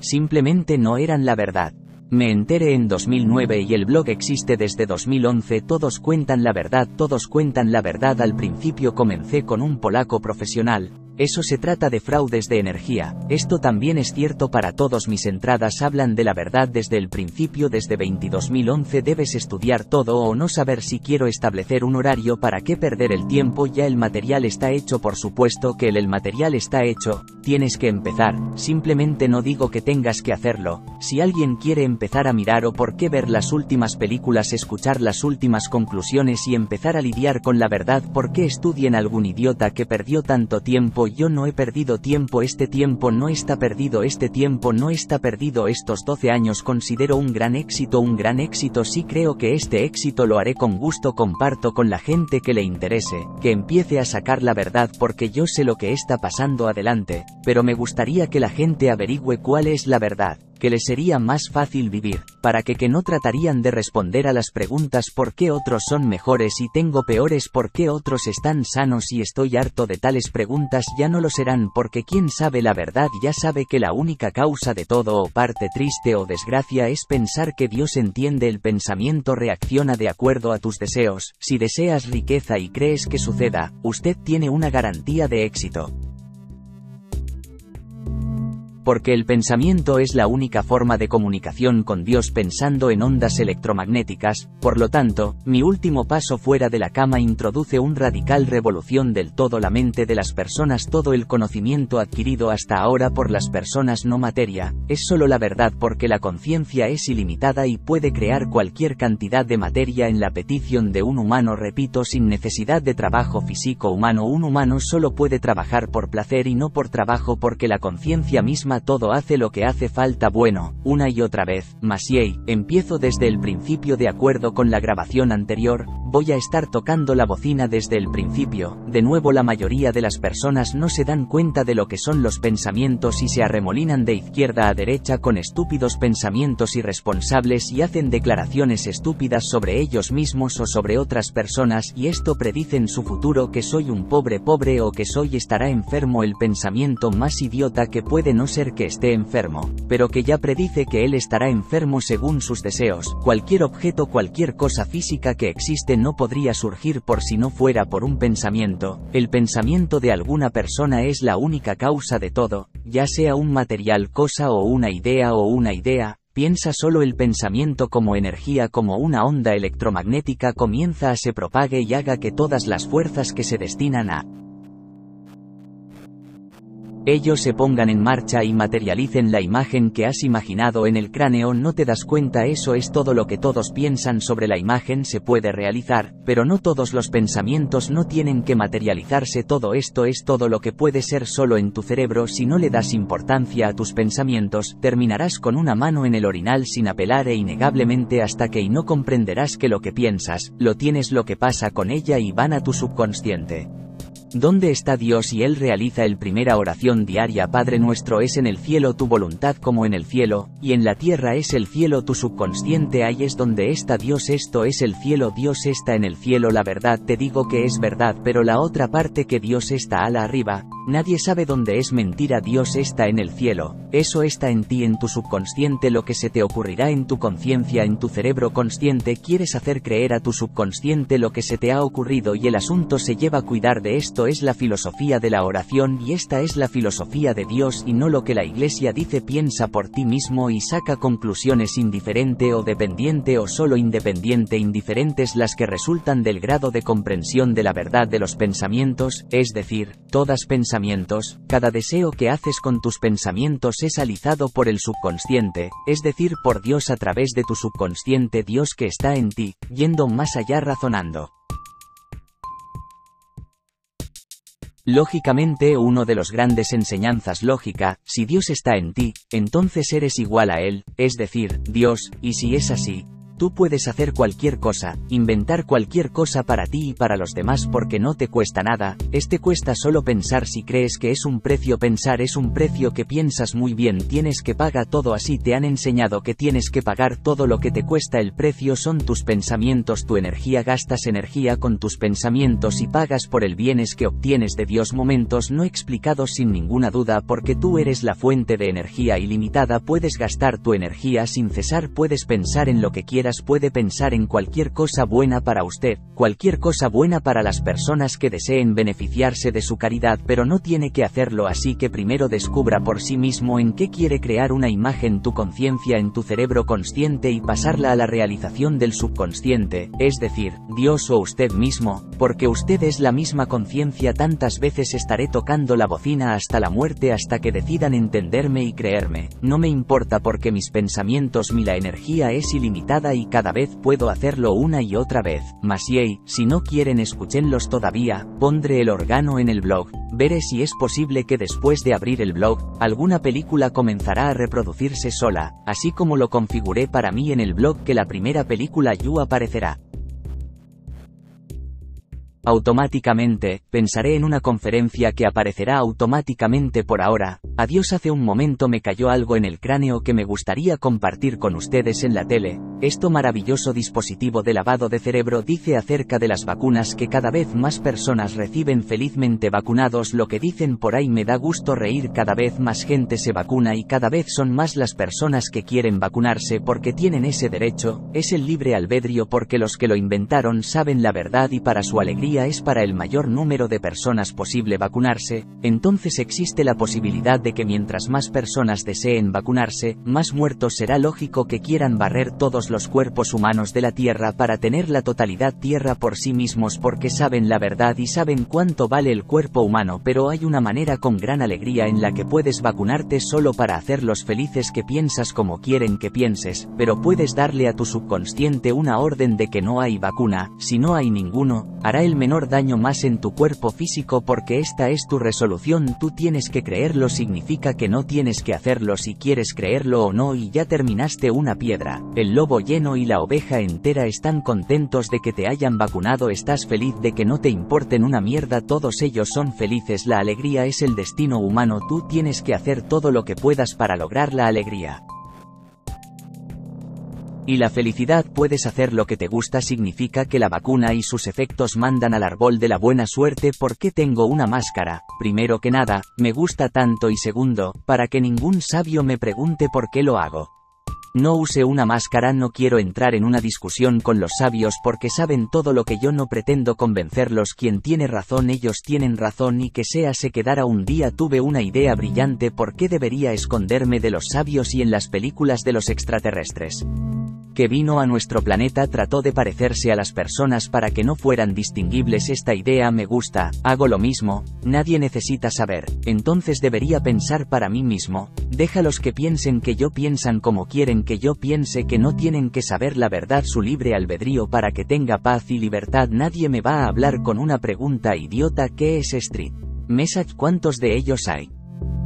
simplemente no eran la verdad. Me enteré en 2009 y el blog existe desde 2011, todos cuentan la verdad, todos cuentan la verdad. Al principio comencé con un polaco profesional, eso se trata de fraudes de energía, esto también es cierto para todos. Mis entradas hablan de la verdad desde el principio, desde 2011. Debes estudiar todo o no saber. Si quiero establecer un horario, ¿para qué perder el tiempo? Ya el material está hecho, por supuesto que el material está hecho, tienes que empezar, simplemente no digo que tengas que hacerlo. Si alguien quiere empezar a mirar o por qué ver las últimas películas, escuchar las últimas conclusiones y empezar a lidiar con la verdad, ¿por qué estudien algún idiota que perdió tanto tiempo? Yo no he perdido tiempo, este tiempo no está perdido, este tiempo no está perdido. Estos 12 años considero un gran éxito, un gran éxito. Sí creo que este éxito lo haré con gusto, comparto con la gente que le interese, que empiece a sacar la verdad, porque yo sé lo que está pasando adelante, pero me gustaría que la gente averigüe cuál es la verdad, que les sería más fácil vivir, para que no tratarían de responder a las preguntas por qué otros son mejores y tengo peores, por qué otros están sanos y estoy harto de tales preguntas. Ya no lo serán, porque quien sabe la verdad ya sabe que la única causa de todo o parte triste o desgracia es pensar que Dios entiende el pensamiento, reacciona de acuerdo a tus deseos. Si deseas riqueza y crees que suceda, usted tiene una garantía de éxito. Porque el pensamiento es la única forma de comunicación con Dios, pensando en ondas electromagnéticas. Por lo tanto, mi último paso fuera de la cama introduce un radical revolución del todo la mente de las personas. Todo el conocimiento adquirido hasta ahora por las personas, no materia, es solo la verdad, porque la conciencia es ilimitada y puede crear cualquier cantidad de materia en la petición de un humano, repito, sin necesidad de trabajo físico humano. Un humano solo puede trabajar por placer y no por trabajo, porque la conciencia misma todo hace lo que hace falta. Bueno, una y otra vez, Masiei, empiezo desde el principio. De acuerdo con la grabación anterior, voy a estar tocando la bocina desde el principio. De nuevo, la mayoría de las personas no se dan cuenta de lo que son los pensamientos y se arremolinan de izquierda a derecha con estúpidos pensamientos irresponsables y hacen declaraciones estúpidas sobre ellos mismos o sobre otras personas, y esto predicen su futuro, que soy un pobre o que soy estará enfermo. El pensamiento más idiota que puede no ser que esté enfermo, pero que ya predice que él estará enfermo según sus deseos. Cualquier objeto, cualquier cosa física que existe no podría surgir por si no fuera por un pensamiento. El pensamiento de alguna persona es la única causa de todo, ya sea un material, cosa o una idea Piensa solo el pensamiento como energía, como una onda electromagnética, comienza a se propague y haga que todas las fuerzas que se destinan a ellos se pongan en marcha y materialicen la imagen que has imaginado en el cráneo. No te das cuenta, eso es todo lo que todos piensan sobre la imagen. Se puede realizar, pero no todos los pensamientos no tienen que materializarse. Todo esto es todo lo que puede ser solo en tu cerebro. Si no le das importancia a tus pensamientos, terminarás con una mano en el orinal sin apelar e innegablemente hasta que y no comprenderás que lo que piensas, lo tienes, lo que pasa con ella y van a tu subconsciente. ¿Dónde está Dios? Y él realiza el primera oración diaria. Padre nuestro, es en el cielo tu voluntad como en el cielo, y en la tierra. Es el cielo tu subconsciente, ahí es donde está Dios. Esto es el cielo, Dios está en el cielo. La verdad te digo que es verdad, pero la otra parte que Dios está ala arriba, nadie sabe dónde es mentira. Dios está en el cielo, eso está en ti, en tu subconsciente. Lo que se te ocurrirá en tu conciencia, en tu cerebro consciente, quieres hacer creer a tu subconsciente lo que se te ha ocurrido y el asunto se lleva a cuidar de esto. Es la filosofía de la oración y esta es la filosofía de Dios y no lo que la iglesia dice. Piensa por ti mismo y saca conclusiones. Indiferente o dependiente o solo independiente, indiferentes las que resultan del grado de comprensión de la verdad de los pensamientos, es decir, todas pensamientos, cada deseo que haces con tus pensamientos es alizado por el subconsciente, es decir, por Dios a través de tu subconsciente. Dios que está en ti, yendo más allá, razonando. Lógicamente, uno de los grandes enseñanzas lógica, si Dios está en ti, entonces eres igual a él, es decir, Dios, y si es así, tú puedes hacer cualquier cosa, inventar cualquier cosa para ti y para los demás porque no te cuesta nada. Este cuesta solo pensar. Si crees que es un precio, pensar es un precio que piensas muy bien tienes que pagar todo. Así te han enseñado que tienes que pagar todo lo que te cuesta. El precio son tus pensamientos, tu energía. Gastas energía con tus pensamientos y pagas por el bienes que obtienes de Dios. Momentos no explicados sin ninguna duda, porque tú eres la fuente de energía ilimitada. Puedes gastar tu energía sin cesar, puedes pensar en lo que quieras, puede pensar en cualquier cosa buena para usted, cualquier cosa buena para las personas que deseen beneficiarse de su caridad, pero no tiene que hacerlo. Así que primero descubra por sí mismo en qué quiere crear una imagen. Tu conciencia en tu cerebro consciente y pasarla a la realización del subconsciente, es decir, Dios o usted mismo, porque usted es la misma conciencia. Tantas veces estaré tocando la bocina hasta la muerte, hasta que decidan entenderme y creerme. No me importa porque mis pensamientos, mi la energía es ilimitada y cada vez puedo hacerlo una y otra vez. Masiei, si no quieren escúchenlos todavía, pondré el órgano en el blog. Veré si es posible que después de abrir el blog, alguna película comenzará a reproducirse sola, así como lo configuré para mí en el blog, que la primera película Yu aparecerá automáticamente. Pensaré en una conferencia que aparecerá automáticamente. Por ahora, adiós. Hace un momento me cayó algo en el cráneo que me gustaría compartir con ustedes en la tele. Esto maravilloso dispositivo de lavado de cerebro dice acerca de las vacunas que cada vez más personas reciben felizmente vacunados. Lo que dicen por ahí me da gusto reír. Cada vez más gente se vacuna y cada vez son más las personas que quieren vacunarse porque tienen ese derecho, es el libre albedrío, porque los que lo inventaron saben la verdad y para su alegría es para el mayor número de personas posible vacunarse. Entonces existe la posibilidad de que mientras más personas deseen vacunarse, más muertos será. Lógico que quieran barrer todos los cuerpos humanos de la Tierra para tener la totalidad Tierra por sí mismos, porque saben la verdad y saben cuánto vale el cuerpo humano. Pero hay una manera con gran alegría en la que puedes vacunarte solo para hacerlos felices. Que piensas como quieren que pienses, pero puedes darle a tu subconsciente una orden de que no hay vacuna. Si no hay ninguno, hará el menor daño más en tu cuerpo físico, porque esta es tu resolución. Tú tienes que creerlo, significa que no tienes que hacerlo si quieres creerlo o no, y ya terminaste. Una piedra, el lobo lleno y la oveja entera están contentos de que te hayan vacunado. Estás feliz de que no te importen una mierda, todos ellos son felices. La alegría es el destino humano, tú tienes que hacer todo lo que puedas para lograr la alegría y la felicidad. Puedes hacer lo que te gusta, significa que la vacuna y sus efectos mandan al árbol de la buena suerte. ¿Por qué tengo una máscara? Primero que nada, me gusta tanto, y segundo, para que ningún sabio me pregunte por qué lo hago. No use una máscara. No quiero entrar en una discusión con los sabios porque saben todo lo que yo no pretendo convencerlos. Quien tiene razón, ellos tienen razón, y que sea se quedará. Un día tuve una idea brillante. ¿Por qué debería esconderme de los sabios y en las películas de los extraterrestres? que vino a nuestro planeta trató de parecerse a las personas para que no fueran distinguibles. Esta idea me gusta, hago lo mismo, nadie necesita saber, entonces debería pensar para mí mismo, déjalos que piensen que yo piensan como quieren que yo piense, que no tienen que saber la verdad, su libre albedrío para que tenga paz y libertad. Nadie me va a hablar con una pregunta idiota, ¿qué es Street Message? ¿Cuántos de ellos hay?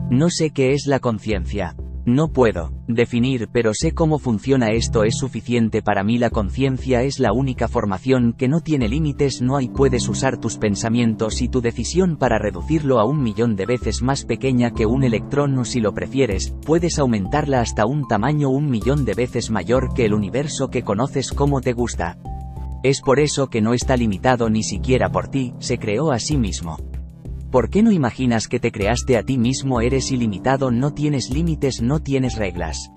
No sé qué es la conciencia. No puedo definir, pero sé cómo funciona. Esto es suficiente para mí. La conciencia es la única formación que no tiene límites, no hay. Puedes usar tus pensamientos y tu decisión para reducirlo a 1.000.000 de veces más pequeña que un electrón, o si lo prefieres, puedes aumentarla hasta un tamaño 1.000.000 de veces mayor que el universo que conoces como te gusta. Es por eso que no está limitado ni siquiera por ti, se creó a sí mismo. ¿Por qué no imaginas que te creaste a ti mismo? Eres ilimitado, no tienes límites, no tienes reglas.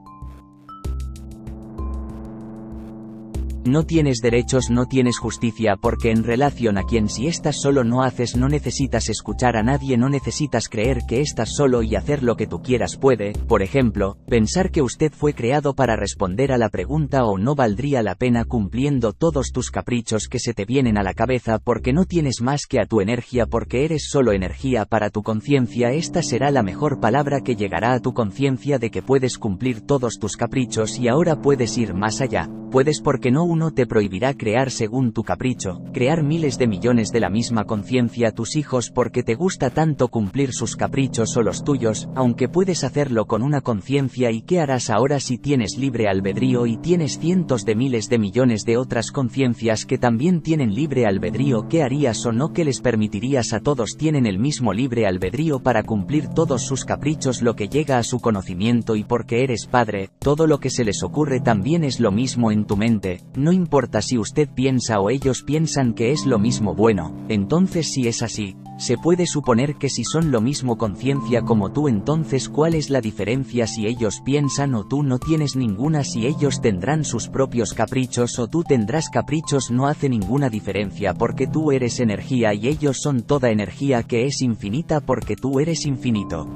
No tienes derechos, no tienes justicia, porque en relación a quien si estás solo no haces, no necesitas escuchar a nadie, no necesitas creer que estás solo y hacer lo que tú quieras. Puede, por ejemplo, pensar que usted fue creado para responder a la pregunta o no valdría la pena cumpliendo todos tus caprichos que se te vienen a la cabeza, porque no tienes más que a tu energía, porque eres solo energía para tu conciencia. Esta será la mejor palabra que llegará a tu conciencia, de que puedes cumplir todos tus caprichos y ahora puedes ir más allá. Puedes porque no uno te prohibirá crear según tu capricho, crear miles de millones de la misma conciencia. Tus hijos, porque te gusta tanto cumplir sus caprichos o los tuyos, aunque puedes hacerlo con una conciencia. ¿Y qué harás ahora si tienes libre albedrío y tienes cientos de miles de millones de otras conciencias que también tienen libre albedrío? ¿Qué harías o no? ¿Qué les permitirías? A todos tienen el mismo libre albedrío para cumplir todos sus caprichos, lo que llega a su conocimiento. Y porque eres padre, todo lo que se les ocurre también es lo mismo en tu mente. No importa si usted piensa o ellos piensan que es lo mismo. Bueno, entonces si es así, se puede suponer que si son lo mismo conciencia como tú, entonces ¿cuál es la diferencia si ellos piensan o tú no tienes ninguna? Si ellos tendrán sus propios caprichos o tú tendrás caprichos, no hace ninguna diferencia, porque tú eres energía y ellos son toda energía que es infinita, porque tú eres infinito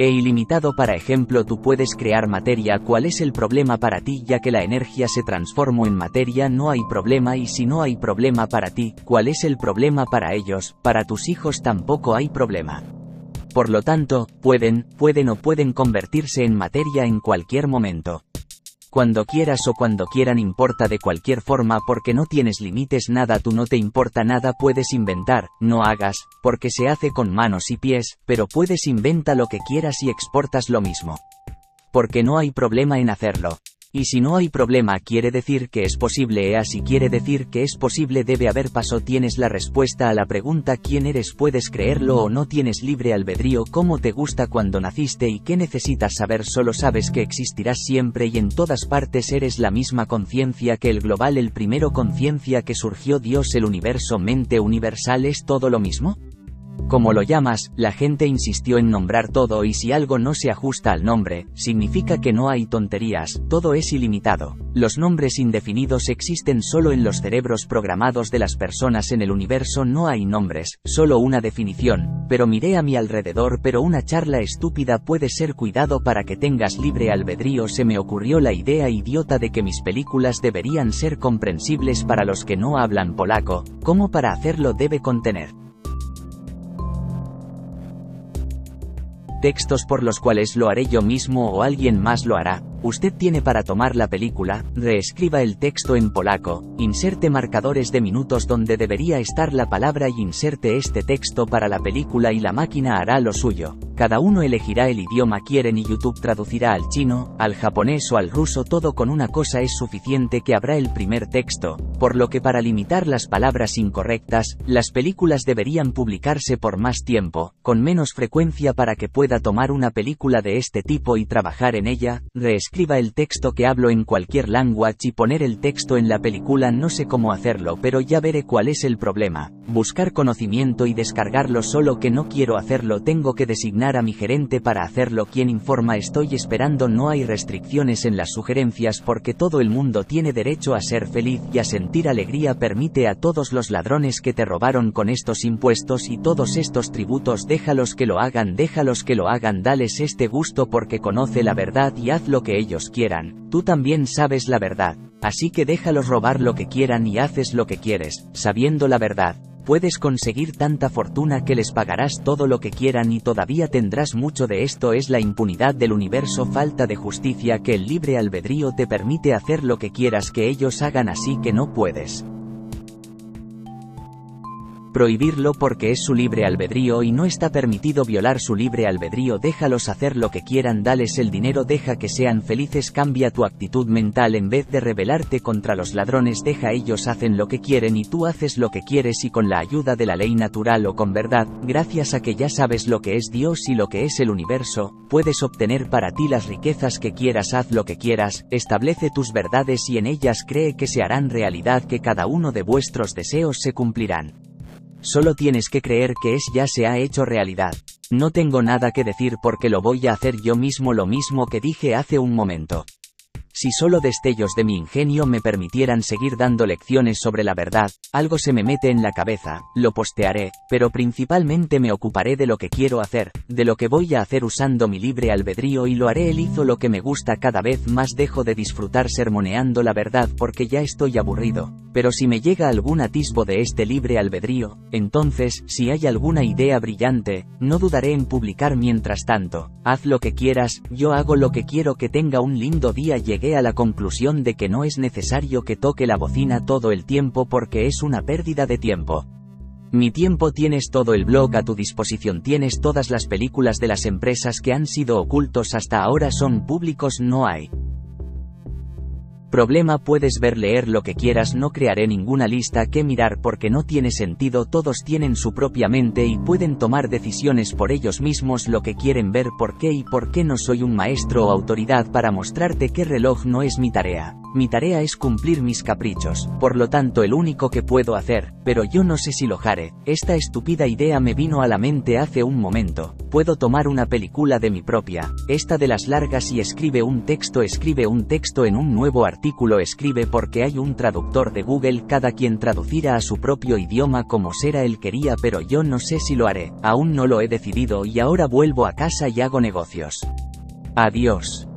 e ilimitado. Para ejemplo, tú puedes crear materia. ¿Cuál es el problema para ti? Ya que la energía se transformó en materia, no hay problema. Y si no hay problema para ti, ¿cuál es el problema para ellos? Para tus hijos tampoco hay problema. Por lo tanto, pueden convertirse en materia en cualquier momento. Cuando quieras o cuando quieran, importa de cualquier forma, porque no tienes límites. Nada, tú no te importa nada. Puedes inventar, no hagas, porque se hace con manos y pies, pero puedes inventa lo que quieras y exportas lo mismo, porque no hay problema en hacerlo. Y si no hay problema, quiere decir que es posible. Así quiere decir que es posible, debe haber paso. Tienes la respuesta a la pregunta ¿quién eres? Puedes creerlo o no. Tienes libre albedrío, cómo te gusta, cuando naciste y qué necesitas saber. Solo sabes que existirás siempre y en todas partes. Eres la misma conciencia que el global, el primero, conciencia que surgió, Dios, el universo, mente universal. ¿Es todo lo mismo? Como lo llamas, la gente insistió en nombrar todo, y si algo no se ajusta al nombre, significa que no hay tonterías, todo es ilimitado. Los nombres indefinidos existen solo en los cerebros programados de las personas. En el universo no hay nombres, solo una definición. Pero miré a mi alrededor, pero una charla estúpida puede ser. Cuidado para que tengas libre albedrío. Se me ocurrió la idea idiota de que mis películas deberían ser comprensibles para los que no hablan polaco. ¿Cómo para hacerlo? Debe contener textos por los cuales lo haré yo mismo o alguien más lo hará. Usted tiene para tomar la película, reescriba el texto en polaco, inserte marcadores de minutos donde debería estar la palabra y inserte este texto para la película y la máquina hará lo suyo. Cada uno elegirá el idioma quieren y YouTube traducirá al chino, al japonés o al ruso. Todo con una cosa es suficiente, que habrá el primer texto. Por lo que para limitar las palabras incorrectas, las películas deberían publicarse por más tiempo, con menos frecuencia, para que pueda tomar una película de este tipo y trabajar en ella, reescriba el texto que hablo en cualquier language y poner el texto en la película. No sé cómo hacerlo, pero ya veré cuál es el problema. Buscar conocimiento y descargarlo, solo que no quiero hacerlo. Tengo que designar presionar a mi gerente para hacerlo. Quien informa: estoy esperando. No hay restricciones en las sugerencias porque todo el mundo tiene derecho a ser feliz y a sentir alegría. Permite a todos los ladrones que te robaron con estos impuestos y todos estos tributos, déjalos que lo hagan, dales este gusto porque conoce la verdad y haz lo que ellos quieran. Tú también sabes la verdad, así que déjalos robar lo que quieran y haces lo que quieres. Sabiendo la verdad, puedes conseguir tanta fortuna que les pagarás todo lo que quieran y todavía tendrás mucho de esto. Es la impunidad del universo, falta de justicia, que el libre albedrío te permite hacer lo que quieras que ellos hagan, así que no puedes prohibirlo porque es su libre albedrío y no está permitido violar su libre albedrío. Déjalos hacer lo que quieran, dales el dinero, deja que sean felices. Cambia tu actitud mental en vez de rebelarte contra los ladrones. Deja, ellos hacen lo que quieren y tú haces lo que quieres, y con la ayuda de la ley natural o con verdad, gracias a que ya sabes lo que es Dios y lo que es el universo, puedes obtener para ti las riquezas que quieras. Haz lo que quieras, establece tus verdades y en ellas cree que se harán realidad, que cada uno de vuestros deseos se cumplirán. Solo tienes que creer que es ya se ha hecho realidad. No tengo nada que decir porque lo voy a hacer yo mismo, lo mismo que dije hace un momento. Si solo destellos de mi ingenio me permitieran seguir dando lecciones sobre la verdad, algo se me mete en la cabeza, lo postearé, pero principalmente me ocuparé de lo que quiero hacer, de lo que voy a hacer usando mi libre albedrío, y lo haré. Él hizo lo que me gusta. Cada vez más dejo de disfrutar sermoneando la verdad porque ya estoy aburrido, pero si me llega algún atisbo de este libre albedrío, entonces, si hay alguna idea brillante, no dudaré en publicar. Mientras tanto, haz lo que quieras, yo hago lo que quiero. Que tenga un lindo día. Llegué a la conclusión de que no es necesario que toque la bocina todo el tiempo porque es una pérdida de tiempo. Mi tiempo, tienes todo el blog a tu disposición, tienes todas las películas de las empresas que han sido ocultos hasta ahora, son públicos, no hay problema, puedes ver, leer lo que quieras. No crearé ninguna lista que mirar porque no tiene sentido, todos tienen su propia mente y pueden tomar decisiones por ellos mismos lo que quieren ver, por qué y por qué no. Soy un maestro o autoridad para mostrarte que reloj no es mi tarea. Mi tarea es cumplir mis caprichos, por lo tanto el único que puedo hacer, pero yo no sé si lo haré. Esta estúpida idea me vino a la mente hace un momento. Puedo tomar una película de mi propia, esta de las largas, y escribe un texto en un nuevo artículo. Escribe porque hay un traductor de Google, cada quien traducirá a su propio idioma como será el quería, pero yo no sé si lo haré, aún no lo he decidido, y ahora vuelvo a casa y hago negocios. Adiós.